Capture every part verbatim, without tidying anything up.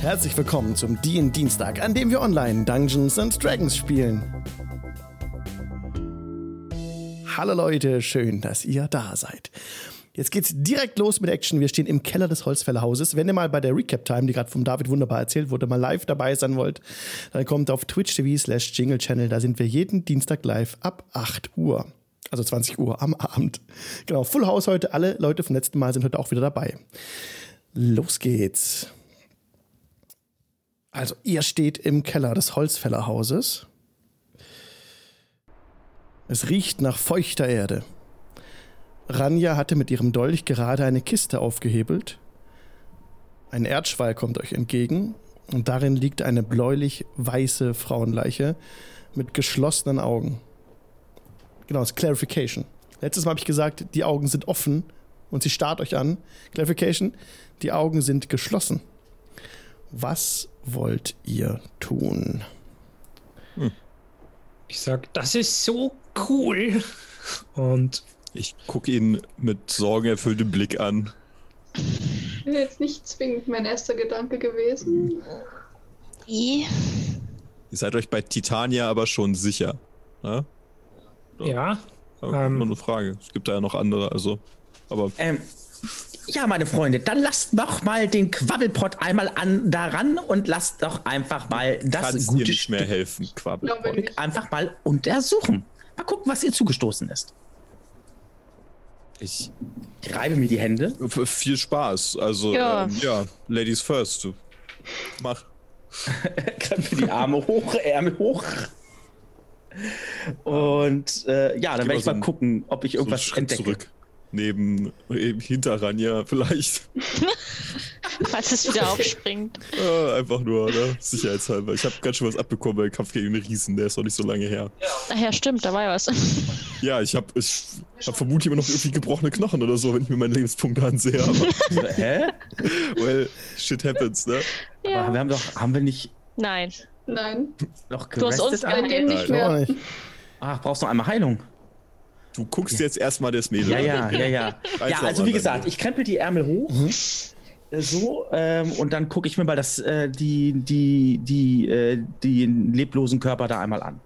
Herzlich willkommen zum Dien-Dienstag, an dem wir online Dungeons and Dragons spielen. Hallo Leute, schön, dass ihr da seid. Jetzt geht's direkt los mit Action. Wir stehen im Keller des Holzfällerhauses. Wenn ihr mal bei der Recap-Time, die gerade vom David wunderbar erzählt wurde, mal live dabei sein wollt, dann kommt auf twitch.tv slash Jingle Channel. Da sind wir jeden Dienstag live ab acht Uhr. Also zwanzig Uhr am Abend. Genau, Full House heute. Alle Leute vom letzten Mal sind heute auch wieder dabei. Los geht's. Also, ihr steht im Keller des Holzfällerhauses. Es riecht nach feuchter Erde. Rania hatte mit ihrem Dolch gerade eine Kiste aufgehebelt. Ein Erdschwall kommt euch entgegen und darin liegt eine bläulich-weiße Frauenleiche mit geschlossenen Augen. Genau, das ist Clarification. Letztes Mal habe ich gesagt, die Augen sind offen und sie starrt euch an. Clarification, die Augen sind geschlossen. Was wollt ihr tun? Hm. Ich sag, das ist so cool. Und ich gucke ihn mit sorgenerfülltem Blick an. Bin jetzt nicht zwingend mein erster Gedanke gewesen. Wie? Ihr seid euch bei Titania aber schon sicher, ne? Ja. Aber ähm, nur eine Frage. Es gibt da ja noch andere, also. Aber ähm, ja, meine Freunde, dann lasst doch mal den Quabbelpott einmal an daran und lasst doch einfach mal das kannst gute dir nicht mehr helfen, Quabbelpott. Einfach mal untersuchen. Mal gucken, was ihr zugestoßen ist. Ich reibe mir die Hände. Viel Spaß. Also, ja, ähm, ja Ladies first. Mach. Krempel die Arme hoch, Ärmel hoch. Und äh, ja, dann werde ich mal so gucken, ob ich irgendwas so entdecke. Zurück. Neben, eben hinter Rania vielleicht. Falls es wieder aufspringt. Ja, einfach nur, ne? Sicherheitshalber. Ich habe ganz schön was abbekommen bei dem Kampf gegen den Riesen, der ist noch nicht so lange her. Ach ja, stimmt, da war ja was. Ja, ich habe ich hab vermutlich immer noch irgendwie gebrochene Knochen oder so, wenn ich mir meine Lebenspunkte ansehe. Aber, hä? Well, shit happens, ne? Ja. Aber wir haben doch, haben wir nicht... Nein. Nein. Noch du hast uns bei dem nicht mehr. Ach, brauchst du noch einmal Heilung? Du guckst ja jetzt erstmal das Mädel. Ja, ja, ja, ja. Ja, also wie gesagt, ich krempel die Ärmel hoch. Mhm. So, ähm, und dann gucke ich mir mal das, äh, die, die, die, äh, den leblosen Körper da einmal an.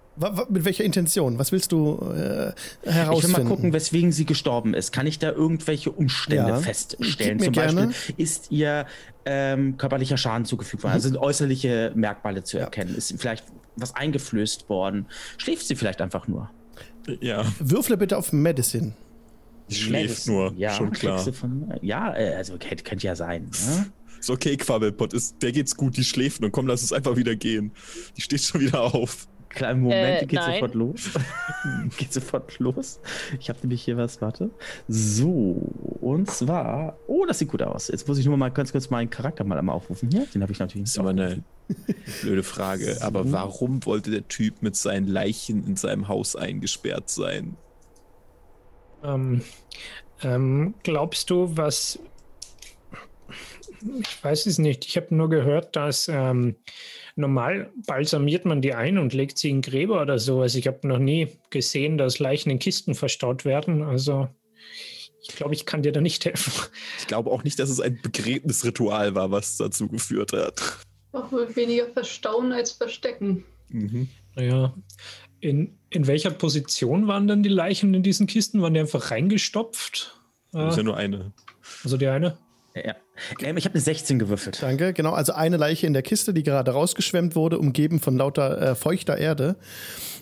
Mit welcher Intention? Was willst du äh, herausfinden? Ich will mal gucken, weswegen sie gestorben ist. Kann ich da irgendwelche Umstände ja feststellen? Zum gerne. Beispiel ist ihr ähm, körperlicher Schaden zugefügt worden. Mhm. Also sind äußerliche Merkmale zu erkennen. Ja. Ist vielleicht was eingeflößt worden? Schläft sie vielleicht einfach nur? Ja. Würfle bitte auf Medicine. Ich schläft nur, ja, schon klar. Von, ja, also könnte, könnte ja sein. Ne? Ist okay, Quabbelpott, ist, der geht's gut, die schläft nur. Komm, lass uns einfach wieder gehen. Die steht schon wieder auf. Kleinen Moment, äh, geht nein. sofort los. Geht sofort los. Ich habe nämlich hier was, warte. So, und zwar, oh, das sieht gut aus. Jetzt muss ich nur mal ganz kurz meinen Charakter mal einmal aufrufen hier. Den habe ich natürlich nicht. Das ist aber eine blöde Frage. So. Aber warum wollte der Typ mit seinen Leichen in seinem Haus eingesperrt sein? Ähm, ähm, glaubst du, was... Ich weiß es nicht. Ich habe nur gehört, dass ähm, normal balsamiert man die ein und legt sie in Gräber oder sowas. Ich habe noch nie gesehen, dass Leichen in Kisten verstaut werden. Also ich glaube, ich kann dir da nicht helfen. Ich glaube auch nicht, dass es ein Begräbnisritual war, was dazu geführt hat. Auch wohl weniger verstauen als verstecken. Mhm. Naja, in, in welcher Position waren denn die Leichen in diesen Kisten? Waren die einfach reingestopft? Das ist ja nur eine. Also die eine? Ja. Ich habe eine sechzehn gewürfelt. Danke, genau. Also eine Leiche in der Kiste, die gerade rausgeschwemmt wurde, umgeben von lauter äh, feuchter Erde.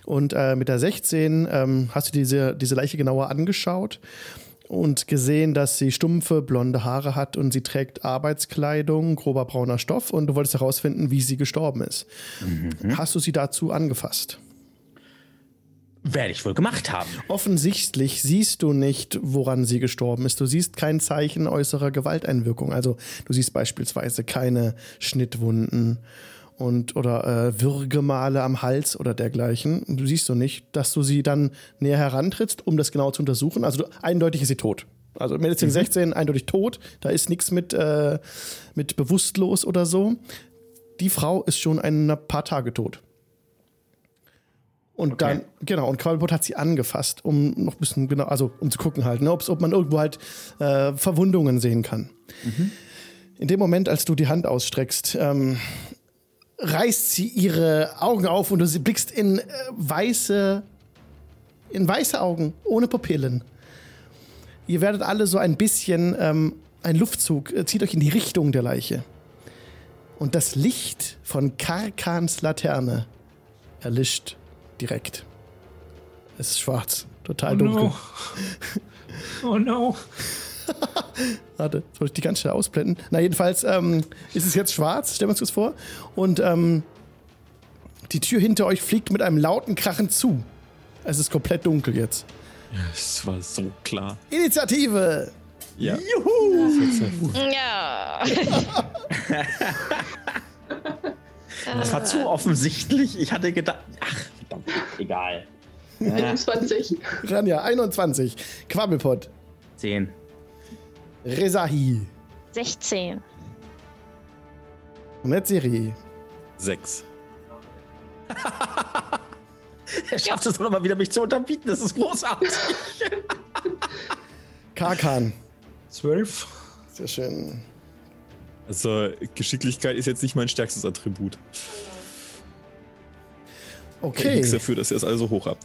Und äh, mit der sechzehn ähm, hast du diese, diese Leiche genauer angeschaut und gesehen, dass sie stumpfe, blonde Haare hat und sie trägt Arbeitskleidung, grober brauner Stoff und du wolltest herausfinden, wie sie gestorben ist. Mhm. Hast du sie dazu angefasst? Werde ich wohl gemacht haben. Offensichtlich siehst du nicht, woran sie gestorben ist. Du siehst kein Zeichen äußerer Gewalteinwirkung. Also du siehst beispielsweise keine Schnittwunden und oder äh, Würgemale am Hals oder dergleichen. Du siehst so nicht, dass du sie dann näher herantrittst, um das genau zu untersuchen. Also du, eindeutig ist sie tot. Also Medizin mhm. sechzehn, eindeutig tot. Da ist nichts mit, äh, mit bewusstlos oder so. Die Frau ist schon ein paar Tage tot. Und okay. dann, genau, und Quabbelpott hat sie angefasst, um noch ein bisschen, genau, also um zu gucken halt, ne, ob man irgendwo halt äh, Verwundungen sehen kann. Mhm. In dem Moment, als du die Hand ausstreckst, ähm, reißt sie ihre Augen auf und du blickst in äh, weiße, in weiße Augen, ohne Pupillen. Ihr werdet alle so ein bisschen, ähm, ein Luftzug äh, zieht euch in die Richtung der Leiche. Und das Licht von Karkans Laterne erlischt direkt. Es ist schwarz, total oh dunkel. No. Oh no. Warte, soll ich die ganz schnell ausblenden? Na jedenfalls ähm, ist es jetzt schwarz, stellen wir uns das vor. Und ähm, die Tür hinter euch fliegt mit einem lauten Krachen zu. Es ist komplett dunkel jetzt. Ja, es war so klar. Initiative! Ja. Juhu! Ja. Das war zu offensichtlich. Ich hatte gedacht, ach, verdammt, egal. einundzwanzig. Rania, einundzwanzig. Quabbelpott. zehn. Rezahi. sechzehn. Metziri. sechs. Er schafft es doch mal wieder, mich zu unterbieten. Das ist großartig. Karkan. zwölf. Sehr schön. Also, Geschicklichkeit ist jetzt nicht mein stärkstes Attribut. Okay. Ich nix dafür, dass ihr es also hoch habt.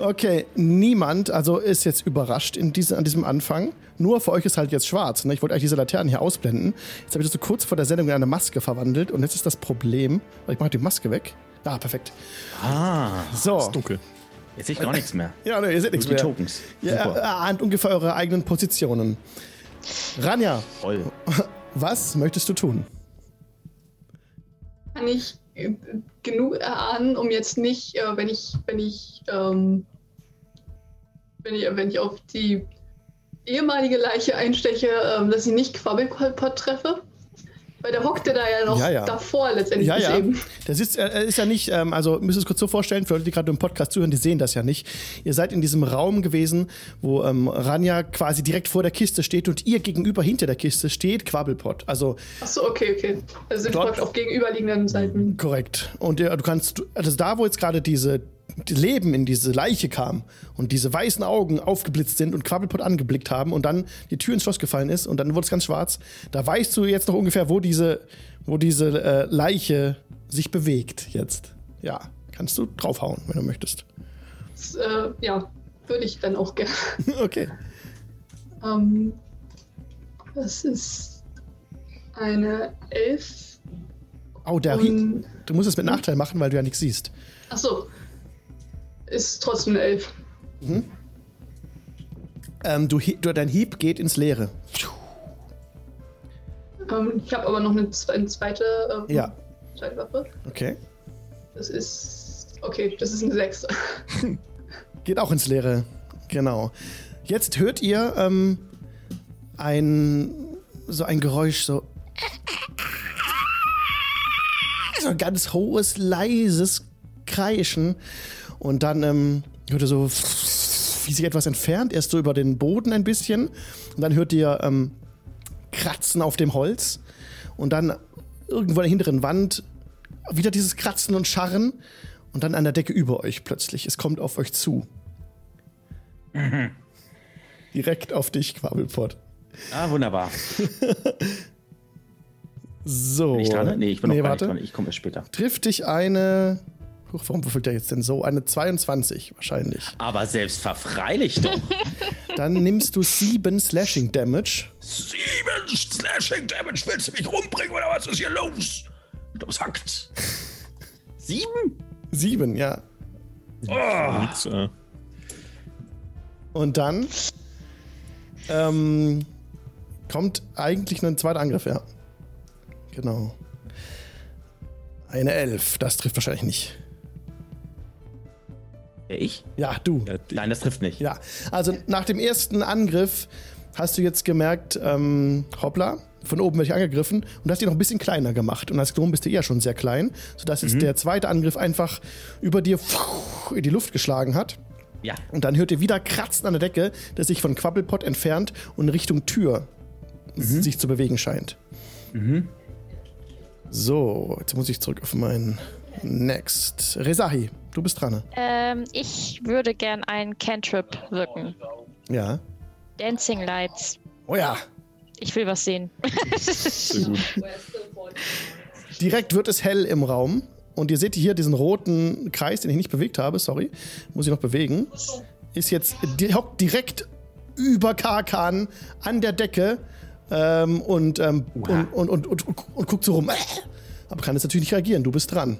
Okay, niemand, also ist jetzt überrascht in diese, an diesem Anfang. Nur für euch ist halt jetzt schwarz. Ne? Ich wollte eigentlich diese Laternen hier ausblenden. Jetzt habe ich das so kurz vor der Sendung in eine Maske verwandelt. Und jetzt ist das Problem, weil ich mache die Maske weg. Ah, perfekt. Ah, so. Ist dunkel. Jetzt sehe ich gar nichts mehr. Ja, ne, ihr seht nichts mehr. Die Tokens. Ja, erahnt ungefähr eure eigenen Positionen. Rania, voll. Was möchtest du tun? Kann ich äh, genug erahnen, um jetzt nicht, äh, wenn ich, wenn ich, ähm, wenn ich, wenn ich auf die ehemalige Leiche einsteche, äh, dass ich nicht Quabbelpott treffe? Weil der hockte da ja noch ja, ja. davor letztendlich ja, ja. eben. Der sitzt, er ist ja nicht, ähm, also müsst ihr es kurz so vorstellen, für Leute, die gerade im Podcast zuhören, die sehen das ja nicht. Ihr seid in diesem Raum gewesen, wo ähm, Rania quasi direkt vor der Kiste steht und ihr gegenüber hinter der Kiste steht Quabbelpott. Also achso, okay, okay. Also sind dort auf gegenüberliegenden Seiten. Korrekt. Und ja, du kannst, also da, wo jetzt gerade diese die Leben in diese Leiche kam und diese weißen Augen aufgeblitzt sind und Quabbelpott angeblickt haben und dann die Tür ins Schloss gefallen ist und dann wurde es ganz schwarz, da weißt du jetzt noch ungefähr, wo diese, wo diese äh, Leiche sich bewegt jetzt. Ja, kannst du draufhauen, wenn du möchtest. Das, äh, ja, würde ich dann auch gerne. Okay. Ähm, das ist eine Elf. Oh, der Ried. Du musst es mit Nachteil machen, weil du ja nichts siehst. Ach so. Ist trotzdem eine Elf. Mhm. Ähm, du, du, dein Hieb geht ins Leere. Ähm, ich habe aber noch eine, eine zweite, ähm, ja. zweite Waffe. Okay. Das ist... Okay, das ist eine Sechs. Geht auch ins Leere. Genau. Jetzt hört ihr ähm, ein... so ein Geräusch, so... so ein ganz hohes, leises Kreischen. Und dann ähm, hört ihr so, wie sich etwas entfernt, erst so über den Boden ein bisschen. Und dann hört ihr ähm, Kratzen auf dem Holz. Und dann irgendwo an der hinteren Wand wieder dieses Kratzen und Scharren. Und dann an der Decke über euch plötzlich. Es kommt auf euch zu. Mhm. Direkt auf dich, Quabbelpott. Ah, wunderbar. So. Bin ich dran? Nee, ich bin nee, noch gar nicht dran. Ich komme erst später. Trifft dich eine... Warum würfelt der jetzt denn so? Eine zweiundzwanzig wahrscheinlich. Aber selbstverfreilich doch. Dann nimmst du sieben Slashing Damage. sieben Slashing Damage? Willst du mich rumbringen oder was ist hier los? Du sagst. sieben? sieben, ja. Oh. Und dann ähm, kommt eigentlich ein zweiter Angriff, ja. Genau. Eine elf, das trifft wahrscheinlich nicht. Ich? Ja, du. Nein, das trifft nicht. Ja, also nach dem ersten Angriff hast du jetzt gemerkt, ähm, hoppla, von oben werde ich angegriffen und hast dich noch ein bisschen kleiner gemacht. Und als Gnom bist du eher schon sehr klein, sodass mhm. jetzt der zweite Angriff einfach über dir in die Luft geschlagen hat. Ja. Und dann hört ihr wieder Kratzen an der Decke, das sich von Quabbelpott entfernt und Richtung Tür mhm. sich zu bewegen scheint. Mhm. So, jetzt muss ich zurück auf meinen Next. Rezahi, du bist dran. Ähm, ich würde gern einen Cantrip wirken. Ja. Dancing Lights. Oh ja. Ich will was sehen. Sehr gut. Direkt wird es hell im Raum. Und ihr seht hier diesen roten Kreis, den ich nicht bewegt habe, sorry. Muss ich noch bewegen. Ist jetzt, hockt direkt über Karkan an der Decke ähm, und, ähm, und, und, und, und, und, und guckt so rum. Aber kann jetzt natürlich nicht reagieren, du bist dran.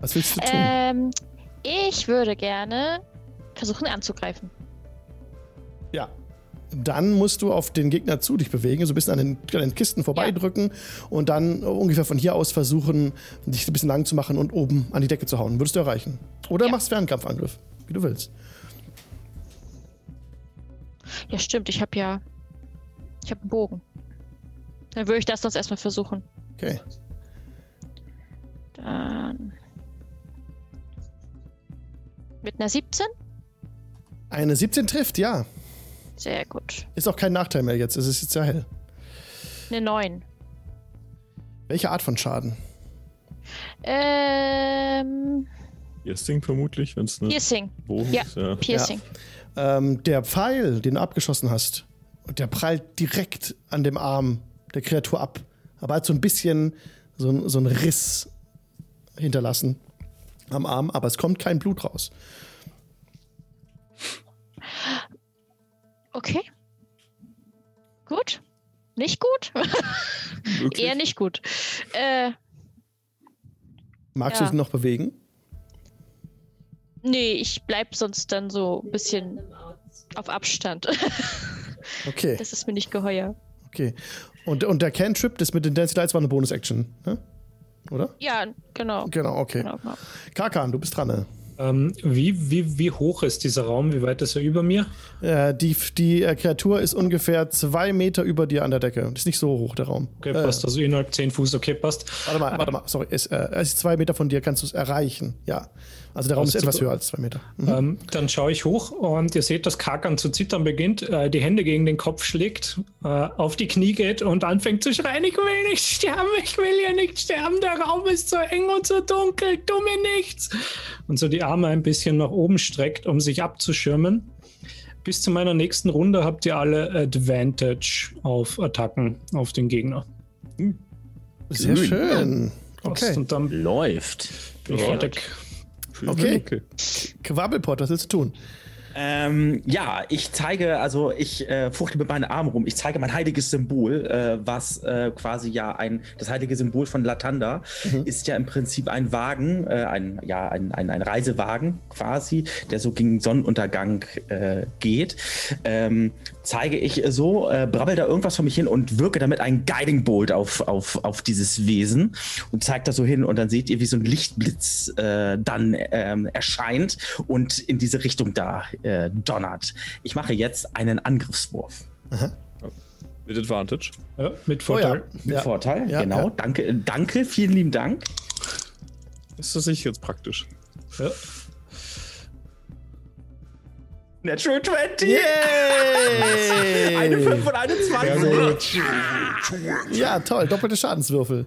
Was willst du tun? Ähm, ich würde gerne versuchen anzugreifen. Ja. Dann musst du auf den Gegner zu dich bewegen, so ein bisschen an den, an den Kisten vorbeidrücken ja. und dann ungefähr von hier aus versuchen, dich ein bisschen lang zu machen und oben an die Decke zu hauen. Würdest du erreichen. Oder ja. machst Fernkampfangriff, wie du willst. Ja, stimmt. Ich habe ja... Ich habe einen Bogen. Dann würde ich das sonst erstmal versuchen. Okay. Dann... Mit einer siebzehn? Eine siebzehn trifft, ja. Sehr gut. Ist auch kein Nachteil mehr jetzt, es ist jetzt ja hell. Eine neun. Welche Art von Schaden? Ähm... Piercing vermutlich, wenn es eine Piercing. Bogen ja. ist. Ja, Piercing. Ja. Ähm, der Pfeil, den du abgeschossen hast, der prallt direkt an dem Arm der Kreatur ab. Aber hat so ein bisschen so ein, so ein Riss hinterlassen am Arm, aber es kommt kein Blut raus. Okay. Gut. Nicht gut? Eher nicht gut. Äh, Magst ja. du dich noch bewegen? Nee, ich bleib sonst dann so ein bisschen auf Abstand. Okay. Das ist mir nicht geheuer. Okay. Und, und der Cantrip, das mit den Dancing Lights war eine Bonus-Action, ne? Oder? Ja, genau. Genau, okay. Genau, genau. Karkan, du bist dran, ne? Ähm, wie, wie, wie hoch ist dieser Raum? Wie weit ist er über mir? Äh, die die äh, Kreatur ist ungefähr zwei Meter über dir an der Decke. Ist nicht so hoch, der Raum. Okay, äh, passt. Also innerhalb zehn Fuß, okay, passt. Warte mal, warte mal. Sorry, es ist, äh, ist zwei Meter von dir, kannst du es erreichen. Ja. Also der Raum also ist etwas höher als zwei Meter. Mhm. Ähm, dann schaue ich hoch und ihr seht, dass Karkan zu zittern beginnt, äh, die Hände gegen den Kopf schlägt, äh, auf die Knie geht und anfängt zu schreien, ich will nicht sterben, ich will hier nicht sterben, der Raum ist so eng und so dunkel, tu mir nichts. Und so die Arme ein bisschen nach oben streckt, um sich abzuschirmen. Bis zu meiner nächsten Runde habt ihr alle Advantage auf Attacken auf den Gegner. Hm. Sehr Grün. Schön. Okay. Und dann läuft. Bin ich fertig. Okay. okay. Quabbelpott, was willst du tun? Ähm, ja, ich zeige, also ich äh, fuchtel mit meinen Armen rum, ich zeige mein heiliges Symbol, äh, was äh, quasi ja ein, das heilige Symbol von Lathander mhm. ist ja im Prinzip ein Wagen, äh, ein, ja, ein, ein, ein Reisewagen quasi, der so gegen Sonnenuntergang äh, geht, ähm, zeige ich so, äh, brabbel da irgendwas vor mich hin und wirke damit einen Guiding Bolt auf, auf, auf dieses Wesen und zeige das so hin und dann seht ihr, wie so ein Lichtblitz äh, dann äh, erscheint und in diese Richtung da Äh, donnert. Ich mache jetzt einen Angriffswurf. Aha. Mit Advantage. Ja, mit Vorteil. Oh ja. Mit ja. Vorteil, ja, genau. Ja. Danke, danke, vielen lieben Dank. Ist das nicht jetzt praktisch? Ja. Natural zwanzig! Yay! Eine fünf und eine zwanzig. Ja, toll. Doppelte Schadenswürfel.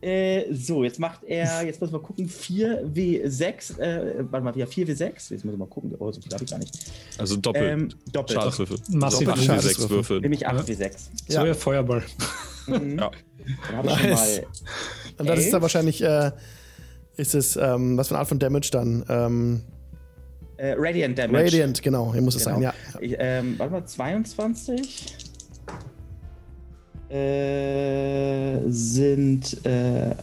Äh, so, jetzt macht er, jetzt muss man gucken, vier W sechs, äh, warte mal, ja, vier W sechs, jetzt muss ich mal gucken, oh, so viel darf ich gar nicht. Also doppelt, ähm, doppelt. Schadenswürfel. Massive acht W sechs Würfel. Nämlich acht W sechs. So, ja, Feuerball. Mhm. Ja. Dann hab ich nice. Mal und dann ist da wahrscheinlich, äh, ist es, ähm, was für eine Art von Damage dann, ähm, äh, Radiant Damage. Radiant, genau, hier muss es genau. sein, ja. Ich, ähm, warte mal, zweiundzwanzig? Äh, sind äh,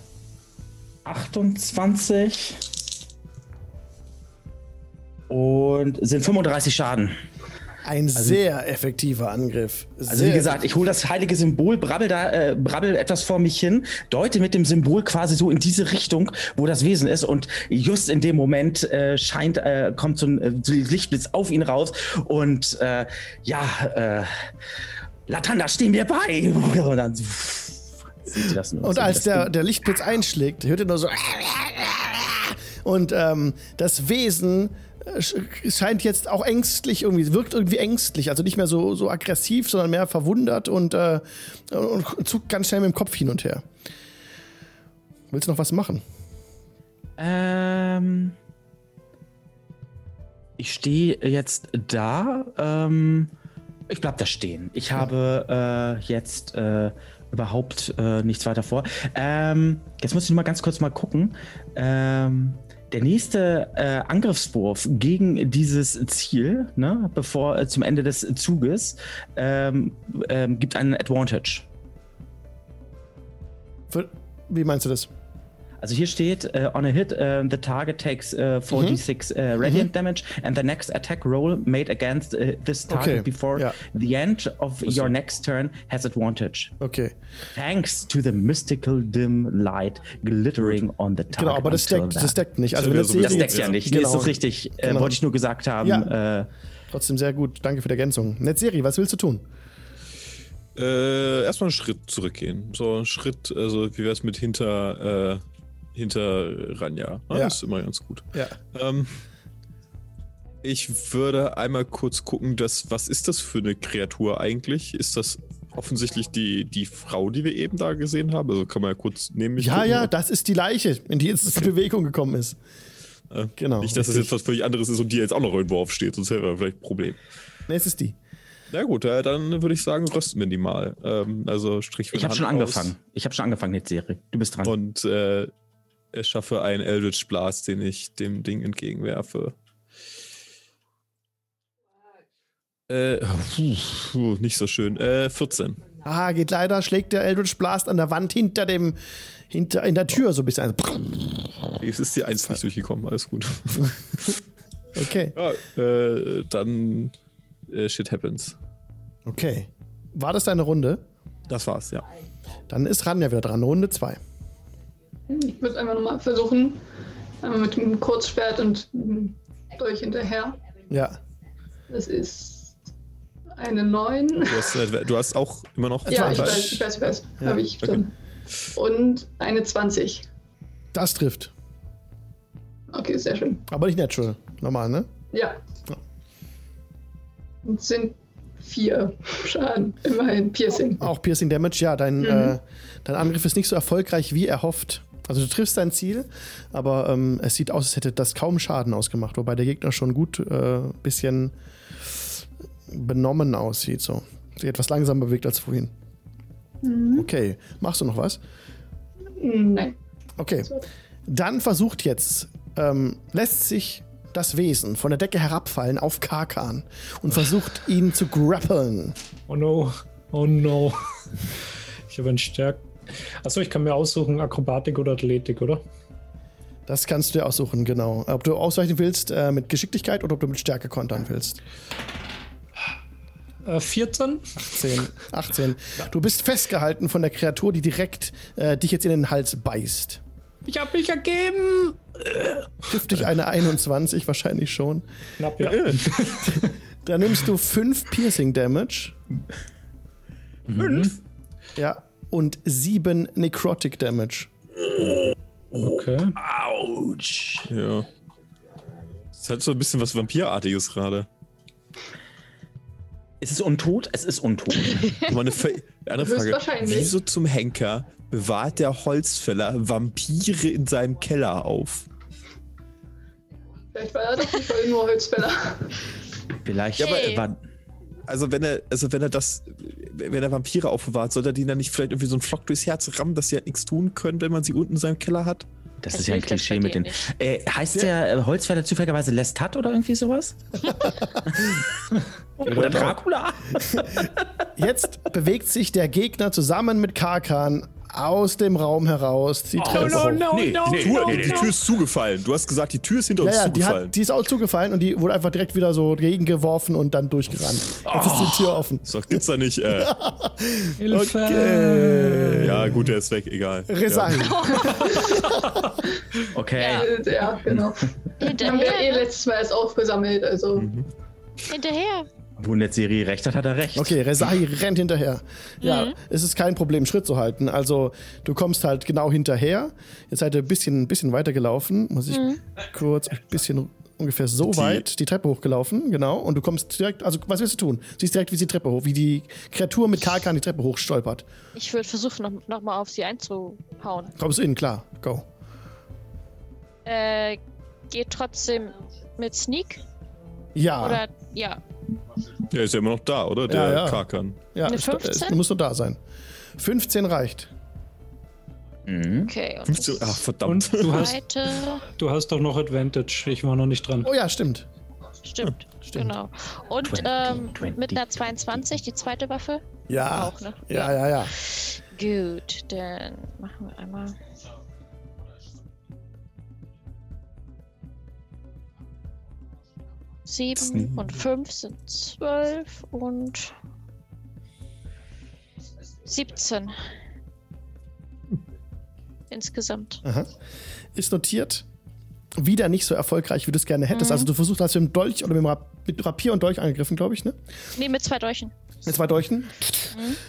achtundzwanzig und sind fünfunddreißig Schaden. Ein also, sehr effektiver Angriff. Sehr also wie gesagt, ich hole das heilige Symbol, brabbel da, äh, brabbel etwas vor mich hin, deute mit dem Symbol quasi so in diese Richtung, wo das Wesen ist und just in dem Moment äh, scheint, äh, kommt so ein äh, Lichtblitz auf ihn raus und äh, ja, äh, Lathander, steh mir bei! Und dann sieht ihr das nur. Und als der, der Lichtblitz einschlägt, hört ihr nur so. Und ähm, das Wesen scheint jetzt auch ängstlich irgendwie, wirkt irgendwie ängstlich, also nicht mehr so, so aggressiv, sondern mehr verwundert und, äh, und zuckt ganz schnell mit dem Kopf hin und her. Willst du noch was machen? Ähm. Ich stehe jetzt da, ähm. Ich bleib da stehen. Ich habe äh, jetzt äh, überhaupt äh, nichts weiter vor. Ähm, jetzt muss ich nur mal ganz kurz mal gucken. Ähm, der nächste äh, Angriffswurf gegen dieses Ziel, ne, bevor äh, zum Ende des Zuges, ähm, ähm, gibt einen Advantage. Für, wie meinst du das? Also hier steht, uh, on a hit, uh, the target takes uh, four d six mhm. uh, radiant mhm. damage and the next attack roll made against uh, this target okay. before ja. the end of also. your next turn has advantage. Okay. Thanks to the mystical dim light glittering on the target. Genau, aber das deckt, das deckt nicht. Also das, das deckt ja nicht, genau. Ist das richtig? Genau. Äh, wollte ich nur gesagt haben. Ja. Äh, Trotzdem sehr gut, danke für die Ergänzung. Netzeri, was willst du tun? Äh, erstmal einen Schritt zurückgehen. So einen Schritt, also wie wär's mit hinter... Äh, hinter Rania. Ah, ja. Das ist immer ganz gut. Ja. Ähm, ich würde einmal kurz gucken, dass, was ist das für eine Kreatur eigentlich? Ist das offensichtlich die, die Frau, die wir eben da gesehen haben? Also kann man ja kurz neben mich Ja, gucken, ja, oder? Das ist die Leiche, in die jetzt okay. Bewegung gekommen ist. Äh, genau. Nicht, dass es das jetzt was völlig anderes ist und die jetzt auch noch irgendwo aufsteht, sonst hätten wir vielleicht ein Problem. Ne, es ist die. Na gut, äh, dann würde ich sagen, rösten wir die mal. Ähm, also Strich für Ich habe schon angefangen. Aus. Ich habe schon angefangen mit der Serie. Du bist dran. Und äh, Ich schaffe einen Eldritch Blast, den ich dem Ding entgegenwerfe. Äh, puh, nicht so schön. Äh, vierzehn. Ah, geht leider, schlägt der Eldritch Blast an der Wand hinter dem, hinter, in der Tür so ein bisschen. Es ist die eins nicht durchgekommen, alles gut. Okay. Ja, äh, dann äh, shit happens. Okay. War das deine Runde? Das war's, ja. Dann ist Rania wieder dran, Runde zwei. Ich würde es einfach nochmal versuchen. Einmal mit dem Kurzschwert und dem Dolch hinterher. Ja. Das ist eine neun. Du hast, du hast auch immer noch ja, zwei. Ich weiß, ich weiß, ich weiß. Ja. Habe ich okay. Und eine zwanzig. Das trifft. Okay, sehr schön. Aber nicht natural. Normal, ne? Ja. ja. Und sind vier Schaden, immerhin. Piercing. Auch Piercing Damage, ja. Dein, mhm. äh, dein Angriff ist nicht so erfolgreich wie erhofft. Also du triffst dein Ziel, aber ähm, es sieht aus, als hätte das kaum Schaden ausgemacht, wobei der Gegner schon gut äh, bisschen benommen aussieht. So. Sie etwas langsamer bewegt als vorhin. Mhm. Okay. Machst du noch was? Nein. Okay. Dann versucht jetzt, ähm, lässt sich das Wesen von der Decke herabfallen auf Karkan und versucht, ihn zu grappeln. Oh no. Oh no. Ich habe einen Stärk... Achso, ich kann mir aussuchen, Akrobatik oder Athletik, oder? Das kannst du dir aussuchen, genau. Ob du ausweichen willst äh, mit Geschicklichkeit oder ob du mit Stärke kontern willst. Äh, vierzehn? achtzehn. achtzehn. Du bist festgehalten von der Kreatur, die direkt äh, dich jetzt in den Hals beißt. Ich hab mich ergeben! Trifft dich eine einundzwanzig wahrscheinlich schon. Knapp, ja. Dann nimmst du fünf Piercing Damage. fünf? Mhm. Ja. Und sieben Necrotic Damage. Okay. Autsch. Ja. Das hat so ein bisschen was Vampirartiges gerade. Es ist untot, es ist untot. Eine Frage. Wieso zum Henker bewahrt der Holzfäller Vampire in seinem Keller auf? Vielleicht war er doch nicht voll nur Holzfäller. Vielleicht. Ja, hey. aber, also wenn er, also wenn er das, wenn er Vampire aufbewahrt, soll er denen dann nicht vielleicht irgendwie so einen Flock durchs Herz rammen, dass sie halt nichts tun können, wenn man sie unten in seinem Keller hat? Das, das ist ja ein Klischee mit den. Äh, heißt ja. der Holzfäller zufälligerweise Lestat oder irgendwie sowas? Oder Dracula? Jetzt bewegt sich der Gegner zusammen mit Karkan aus dem Raum heraus. Die oh, Treppe no, no, no, nee, no, nee, no, nee, die Tür no. ist zugefallen. Du hast gesagt, die Tür ist hinter ja, uns ja, zugefallen. Die, hat, die ist auch zugefallen und die wurde einfach direkt wieder so gegengeworfen und dann durchgerannt. Jetzt oh, ist die Tür offen. Das so, gibt's da nicht. Äh. Okay. Ja, gut, der ist weg, egal. Rezahi. Ja. Okay. Ja, ja genau. Hinterher. Haben wir eh letztes Mal erst aufgesammelt, also. Mhm. Hinterher. Wo Netzeri recht hat, hat er recht. Okay, Rezahi rennt hinterher. Ja, mhm. Es ist kein Problem, Schritt zu halten. Also, du kommst halt genau hinterher. Jetzt seid ihr ein bisschen, ein bisschen weiter gelaufen. Muss ich mhm. kurz ein bisschen ungefähr so die. weit die Treppe hochgelaufen, genau. Und du kommst direkt, also, was willst du tun? Siehst direkt, wie sie die Treppe hoch, wie die Kreatur mit Karkan die Treppe hochstolpert. Ich würde versuchen, noch, noch mal auf sie einzuhauen. Kommst in, klar. Go. Äh, geht trotzdem mit Sneak? Ja. Oder, ja. Der ist ja immer noch da, oder? Der ja, ja. Karkan. Ja, du musst nur da sein. fünfzehn reicht. Mhm. Okay. Und fünfzehn, ach, verdammt. Und du, hast, du hast doch noch Advantage. Ich war noch nicht dran. Oh ja, stimmt. Stimmt, ja, stimmt. Genau. Und zwanzig, ähm, zwanzig. Mit einer zweiundzwanzig, die zweite Waffe? Ja. Auch, ne? Ja, ja, ja. Gut, dann machen wir einmal. sieben und fünf sind zwölf und siebzehn. Insgesamt. Aha. Ist notiert. Wieder nicht so erfolgreich, wie du es gerne hättest. Mhm. Also du versuchst, hast du mit dem Dolch oder mit, Rap- mit Rapier und Dolch angegriffen, glaube ich, ne? Nee, mit zwei Dolchen. Mit zwei Dolchen. Mhm.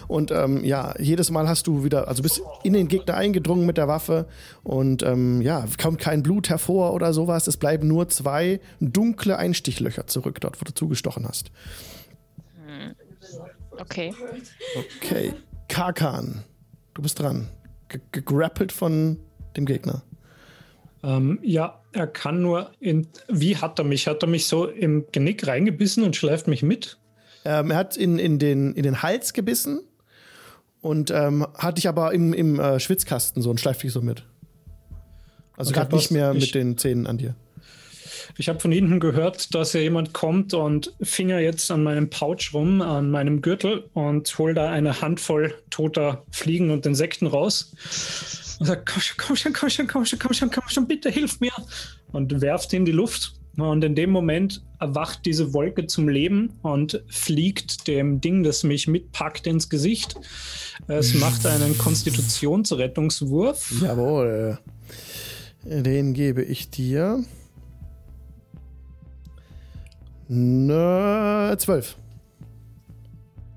Und ähm, ja, jedes Mal hast du wieder, also bist in den Gegner eingedrungen mit der Waffe und ähm, ja, kommt kein Blut hervor oder sowas. Es bleiben nur zwei dunkle Einstichlöcher zurück, dort, wo du zugestochen hast. Mhm. Okay. Okay. Karkan, du bist dran. G- gegrappelt von dem Gegner. Ähm, ja, er kann nur in. Wie hat er mich? Hat er mich so im Genick reingebissen und schleift mich mit? Ähm, er hat in, in, den, in den Hals gebissen und ähm, hat dich aber im, im äh, Schwitzkasten so und schleift dich so mit. Also okay, gerade nicht mehr ich, mit den Zähnen an dir. Ich habe von hinten gehört, dass hier jemand kommt und Finger jetzt an meinem Pouch rum, an meinem Gürtel und hol da eine Handvoll toter Fliegen und Insekten raus. Und sagt, komm schon, komm schon, komm schon, komm schon, komm schon, komm schon, bitte hilf mir. Und werft ihn in die Luft. Und in dem Moment erwacht diese Wolke zum Leben und fliegt dem Ding, das mich mitpackt, ins Gesicht. Es macht einen Konstitutionsrettungswurf. Jawohl. Den gebe ich dir. Nö, zwölf.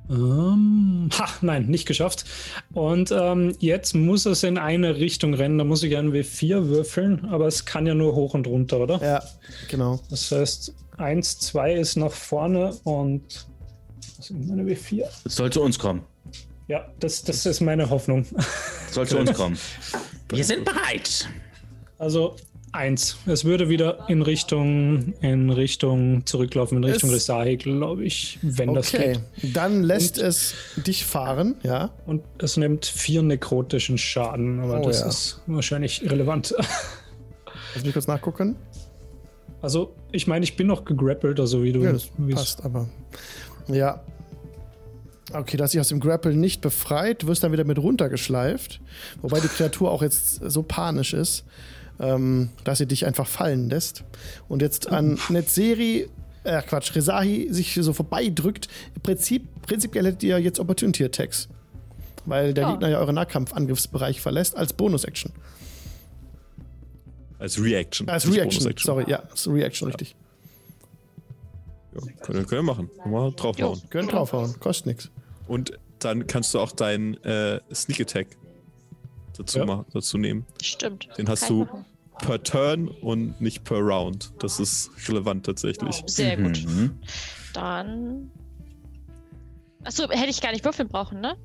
Um, ha, nein, nicht geschafft. Und ähm, jetzt muss es in eine Richtung rennen. Da muss ich einen W vier würfeln, aber es kann ja nur hoch und runter, oder? Ja, genau. Das heißt, eins, zwei ist nach vorne und was ist meine W vier? Das sollte uns kommen. Ja, das, das ist meine Hoffnung. Das sollte uns kommen. Wir sind bereit. Also eins. Es würde wieder in Richtung in Richtung zurücklaufen, in Richtung Rezahi, glaube ich, wenn okay. das geht. Okay, dann lässt und, es dich fahren, ja. Und es nimmt vier nekrotischen Schaden, aber oh, das ja. ist wahrscheinlich relevant. Lass mich kurz nachgucken. Also, ich meine, ich bin noch gegrappelt, also wie du... Ja, das passt, aber... Ja. Okay, dass ich aus dem Grapple nicht befreit, wirst dann wieder mit runtergeschleift. Wobei die Kreatur auch jetzt so panisch ist. Ähm, dass sie dich einfach fallen lässt. Und jetzt an Netzeri, äh Quatsch, Rezahi sich so vorbeidrückt. Im Prinzip, prinzipiell hättet ihr jetzt Opportunity Attacks. Weil der oh. Gegner ja euren Nahkampfangriffsbereich verlässt als Bonus-Action. Als Reaction. Als Reaction, Bonus-Action. sorry, ja, als Reaction, ja. richtig. Ja, können, können wir machen. Mal draufhauen. Können draufhauen, kostet nichts. Und dann kannst du auch deinen äh, Sneak Attack dazu, ja. ma- dazu nehmen. Stimmt. Den hast Kein du machen. per Turn und nicht per Round. Das ist relevant tatsächlich. Sehr gut. Mhm. Dann... Achso, hätte ich gar nicht würfeln brauchen, ne?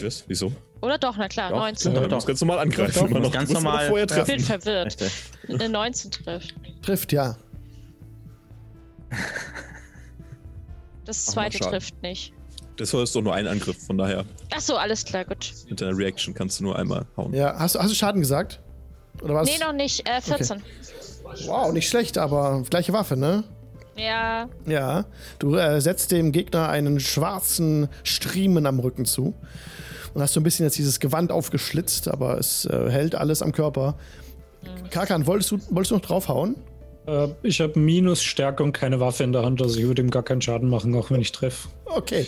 Was? Wieso? Oder doch, na klar, doch. neunzehn. Ja, du musst ganz normal angreifen. Du musst ganz normal vorher treffen. Ich bin verwirrt. Eine neunzehn trifft. Trifft, ja. Das zweite trifft nicht. Das ist doch nur ein Angriff, von daher. Achso, alles klar, gut. Mit deiner Reaction kannst du nur einmal hauen. Ja, hast, hast du Schaden gesagt? Oder was? Nee, noch nicht. Äh, vierzehn. Okay. Wow, nicht schlecht, aber gleiche Waffe, ne? Ja. Ja. Du äh, setzt dem Gegner einen schwarzen Striemen am Rücken zu. Und hast so ein bisschen jetzt dieses Gewand aufgeschlitzt, aber es äh, hält alles am Körper. Mhm. Karkan, wolltest du, wolltest du noch draufhauen? Äh, ich habe minus Stärke und keine Waffe in der Hand, also ich würde ihm gar keinen Schaden machen, auch wenn ich treffe. Okay.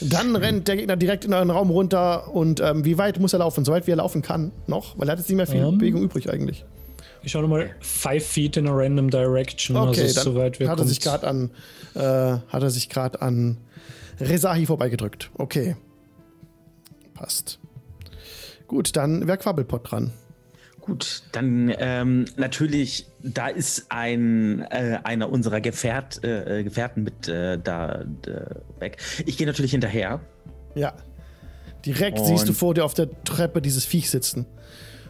Dann rennt der Gegner direkt in euren Raum runter und ähm, wie weit muss er laufen? Soweit wie er laufen kann noch, weil er hat jetzt nicht mehr viel um, Bewegung übrig eigentlich. Ich schaue nochmal five feet in a random direction, okay, also so weit wie er hat kommt. Er sich gerade an, äh, hat er sich gerade an Rezahi vorbeigedrückt. Okay. Passt. Gut, dann wäre Quabbelpott dran. Gut, dann ähm, natürlich, da ist ein äh, einer unserer Gefährt, äh, Gefährten mit äh, da äh, weg. Ich gehe natürlich hinterher. Ja, direkt und siehst du vor dir auf der Treppe dieses Viech sitzen.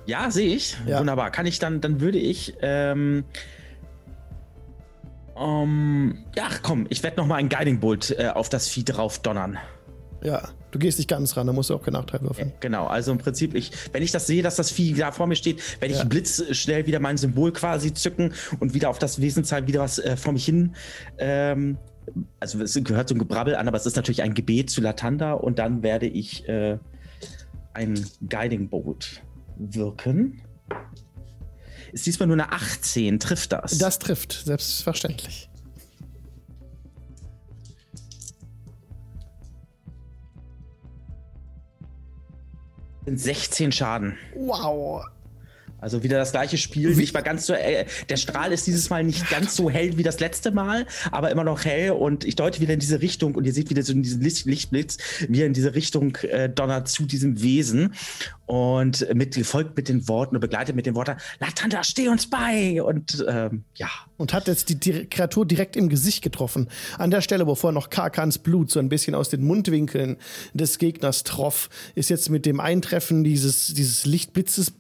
Ja, sehe ich. Ja. Wunderbar. Kann ich dann, dann würde ich ähm, Um, ach komm, ich werde nochmal einen Guiding Bolt äh, auf das Vieh drauf donnern. Ja, du gehst nicht ganz ran, da musst du auch keinen Nachteil würfeln. Ja, genau, also im Prinzip, ich, wenn ich das sehe, dass das Vieh da vor mir steht, werde ich ja. blitzschnell wieder mein Symbol quasi zücken und wieder auf das Wesenszeichen wieder was äh, vor mich hin. Ähm, also es gehört so ein Gebrabbel an, aber es ist natürlich ein Gebet zu Lathander und dann werde ich äh, ein Guiding Bolt wirken. Ist diesmal nur eine achtzehn, trifft das? Das trifft, selbstverständlich. Sind sechzehn Schaden. Wow. Also wieder das gleiche Spiel. Wie? Ich war ganz so, äh, der Strahl ist dieses Mal nicht ganz so hell wie das letzte Mal, aber immer noch hell und ich deute wieder in diese Richtung und ihr seht wieder so diesen Licht, Lichtblitz, wie er in diese Richtung äh, donnert zu diesem Wesen und mit, gefolgt mit den Worten und begleitet mit den Worten, Lathander, steh uns bei! Und ähm, ja. Und hat jetzt die Di- Kreatur direkt im Gesicht getroffen. An der Stelle, wo vorher noch Karkans Blut so ein bisschen aus den Mundwinkeln des Gegners troff, ist jetzt mit dem Eintreffen dieses, dieses Lichtblitzes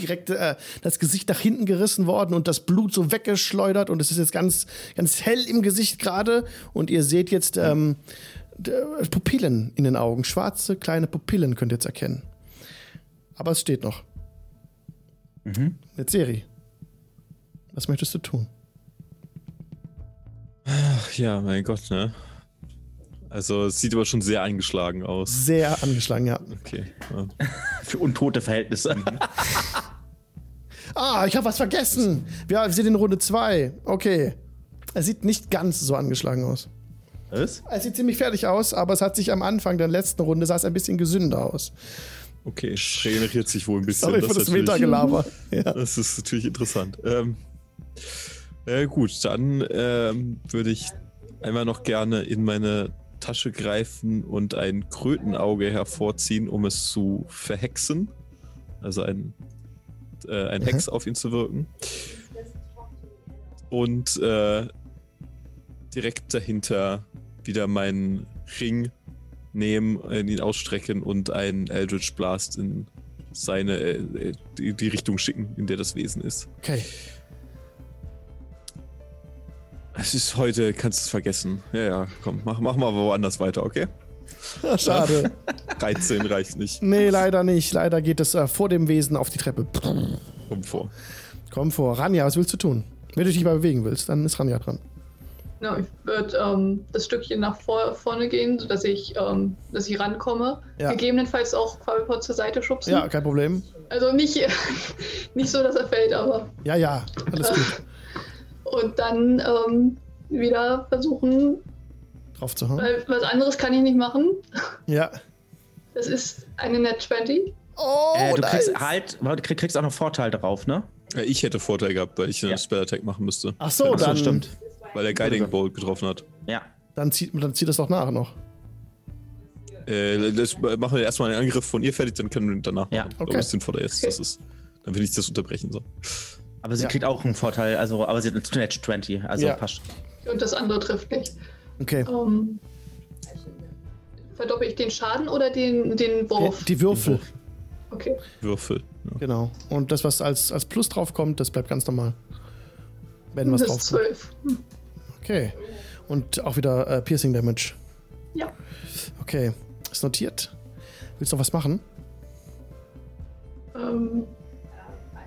direkt das Gesicht nach hinten gerissen worden und das Blut so weggeschleudert und es ist jetzt ganz, ganz hell im Gesicht gerade und ihr seht jetzt ähm, Pupillen in den Augen, schwarze kleine Pupillen könnt ihr jetzt erkennen. Aber es steht noch. Mhm. Netzeri, was möchtest du tun? Ach ja, mein Gott, ne? Also es sieht aber schon sehr angeschlagen aus. Sehr angeschlagen, ja. Okay. Ja. Für untote Verhältnisse. Mhm. Ah, ich habe was vergessen. Ja, wir sind in Runde zwei. Okay. Er sieht nicht ganz so angeschlagen aus. Was? Er sieht ziemlich fertig aus, aber es hat sich am Anfang der letzten Runde sah es ein bisschen gesünder aus. Okay, es regeneriert sich wohl ein bisschen. Sorry für das Metagelaber. Ja. Das ist natürlich interessant. Ähm, äh, gut, dann ähm, würde ich einmal noch gerne in meine Tasche greifen und ein Krötenauge hervorziehen, um es zu verhexen. Also ein Äh, ein mhm. Hex auf ihn zu wirken. Und äh, direkt dahinter wieder meinen Ring nehmen, ihn ausstrecken und einen Eldritch Blast in seine äh, die, die Richtung schicken, in der das Wesen ist. Okay. Es ist heute, kannst du es vergessen. Ja, ja, komm, mach, mach mal woanders weiter, okay? Schade. dreizehn reicht nicht. Nee, leider nicht. Leider geht es äh, vor dem Wesen auf die Treppe. Komm vor. Komm vor. Rania, was willst du tun? Wenn du dich mal bewegen willst, dann ist Rania dran. Ja, ich würde ähm, das Stückchen nach vor, vorne gehen, sodass ich, ähm, dass ich rankomme. Ja. Gegebenenfalls auch Quabbelpott zur Seite schubsen. Ja, kein Problem. Also nicht, nicht so, dass er fällt, aber... Ja, ja, alles gut. Und dann ähm, wieder versuchen... Weil was anderes kann ich nicht machen. Ja. Das ist eine Net zwanzig. Oh, äh, du nice. kriegst halt, du kriegst auch noch Vorteil drauf, ne? Ja, ich hätte Vorteil gehabt, weil ich einen ja. Spell-Attack machen müsste. Ach so, das dann stimmt. Weil der Guiding Bolt getroffen hat. Ja. Dann zieht, dann zieht das doch nach noch. Äh, das, machen wir erstmal einen Angriff von ihr fertig, dann können wir danach ja. machen. Okay. So, Vorteil jetzt. Okay. Das ist, dann will ich das unterbrechen. So. Aber sie ja. kriegt auch einen Vorteil, also, aber sie hat eine Net zwanzig, also ja. passt. Und das andere trifft nicht. Okay. Um, verdoppel ich den Schaden oder den, den Wurf? Die, die Würfel. Okay. Würfel. Ja. Genau. Und das, was als, als Plus drauf kommt, das bleibt ganz normal. Wenn was drauf kommt. Das ist zwölf. Okay. Und auch wieder äh, Piercing Damage. Ja. Okay. Ist notiert. Willst du noch was machen? Ähm.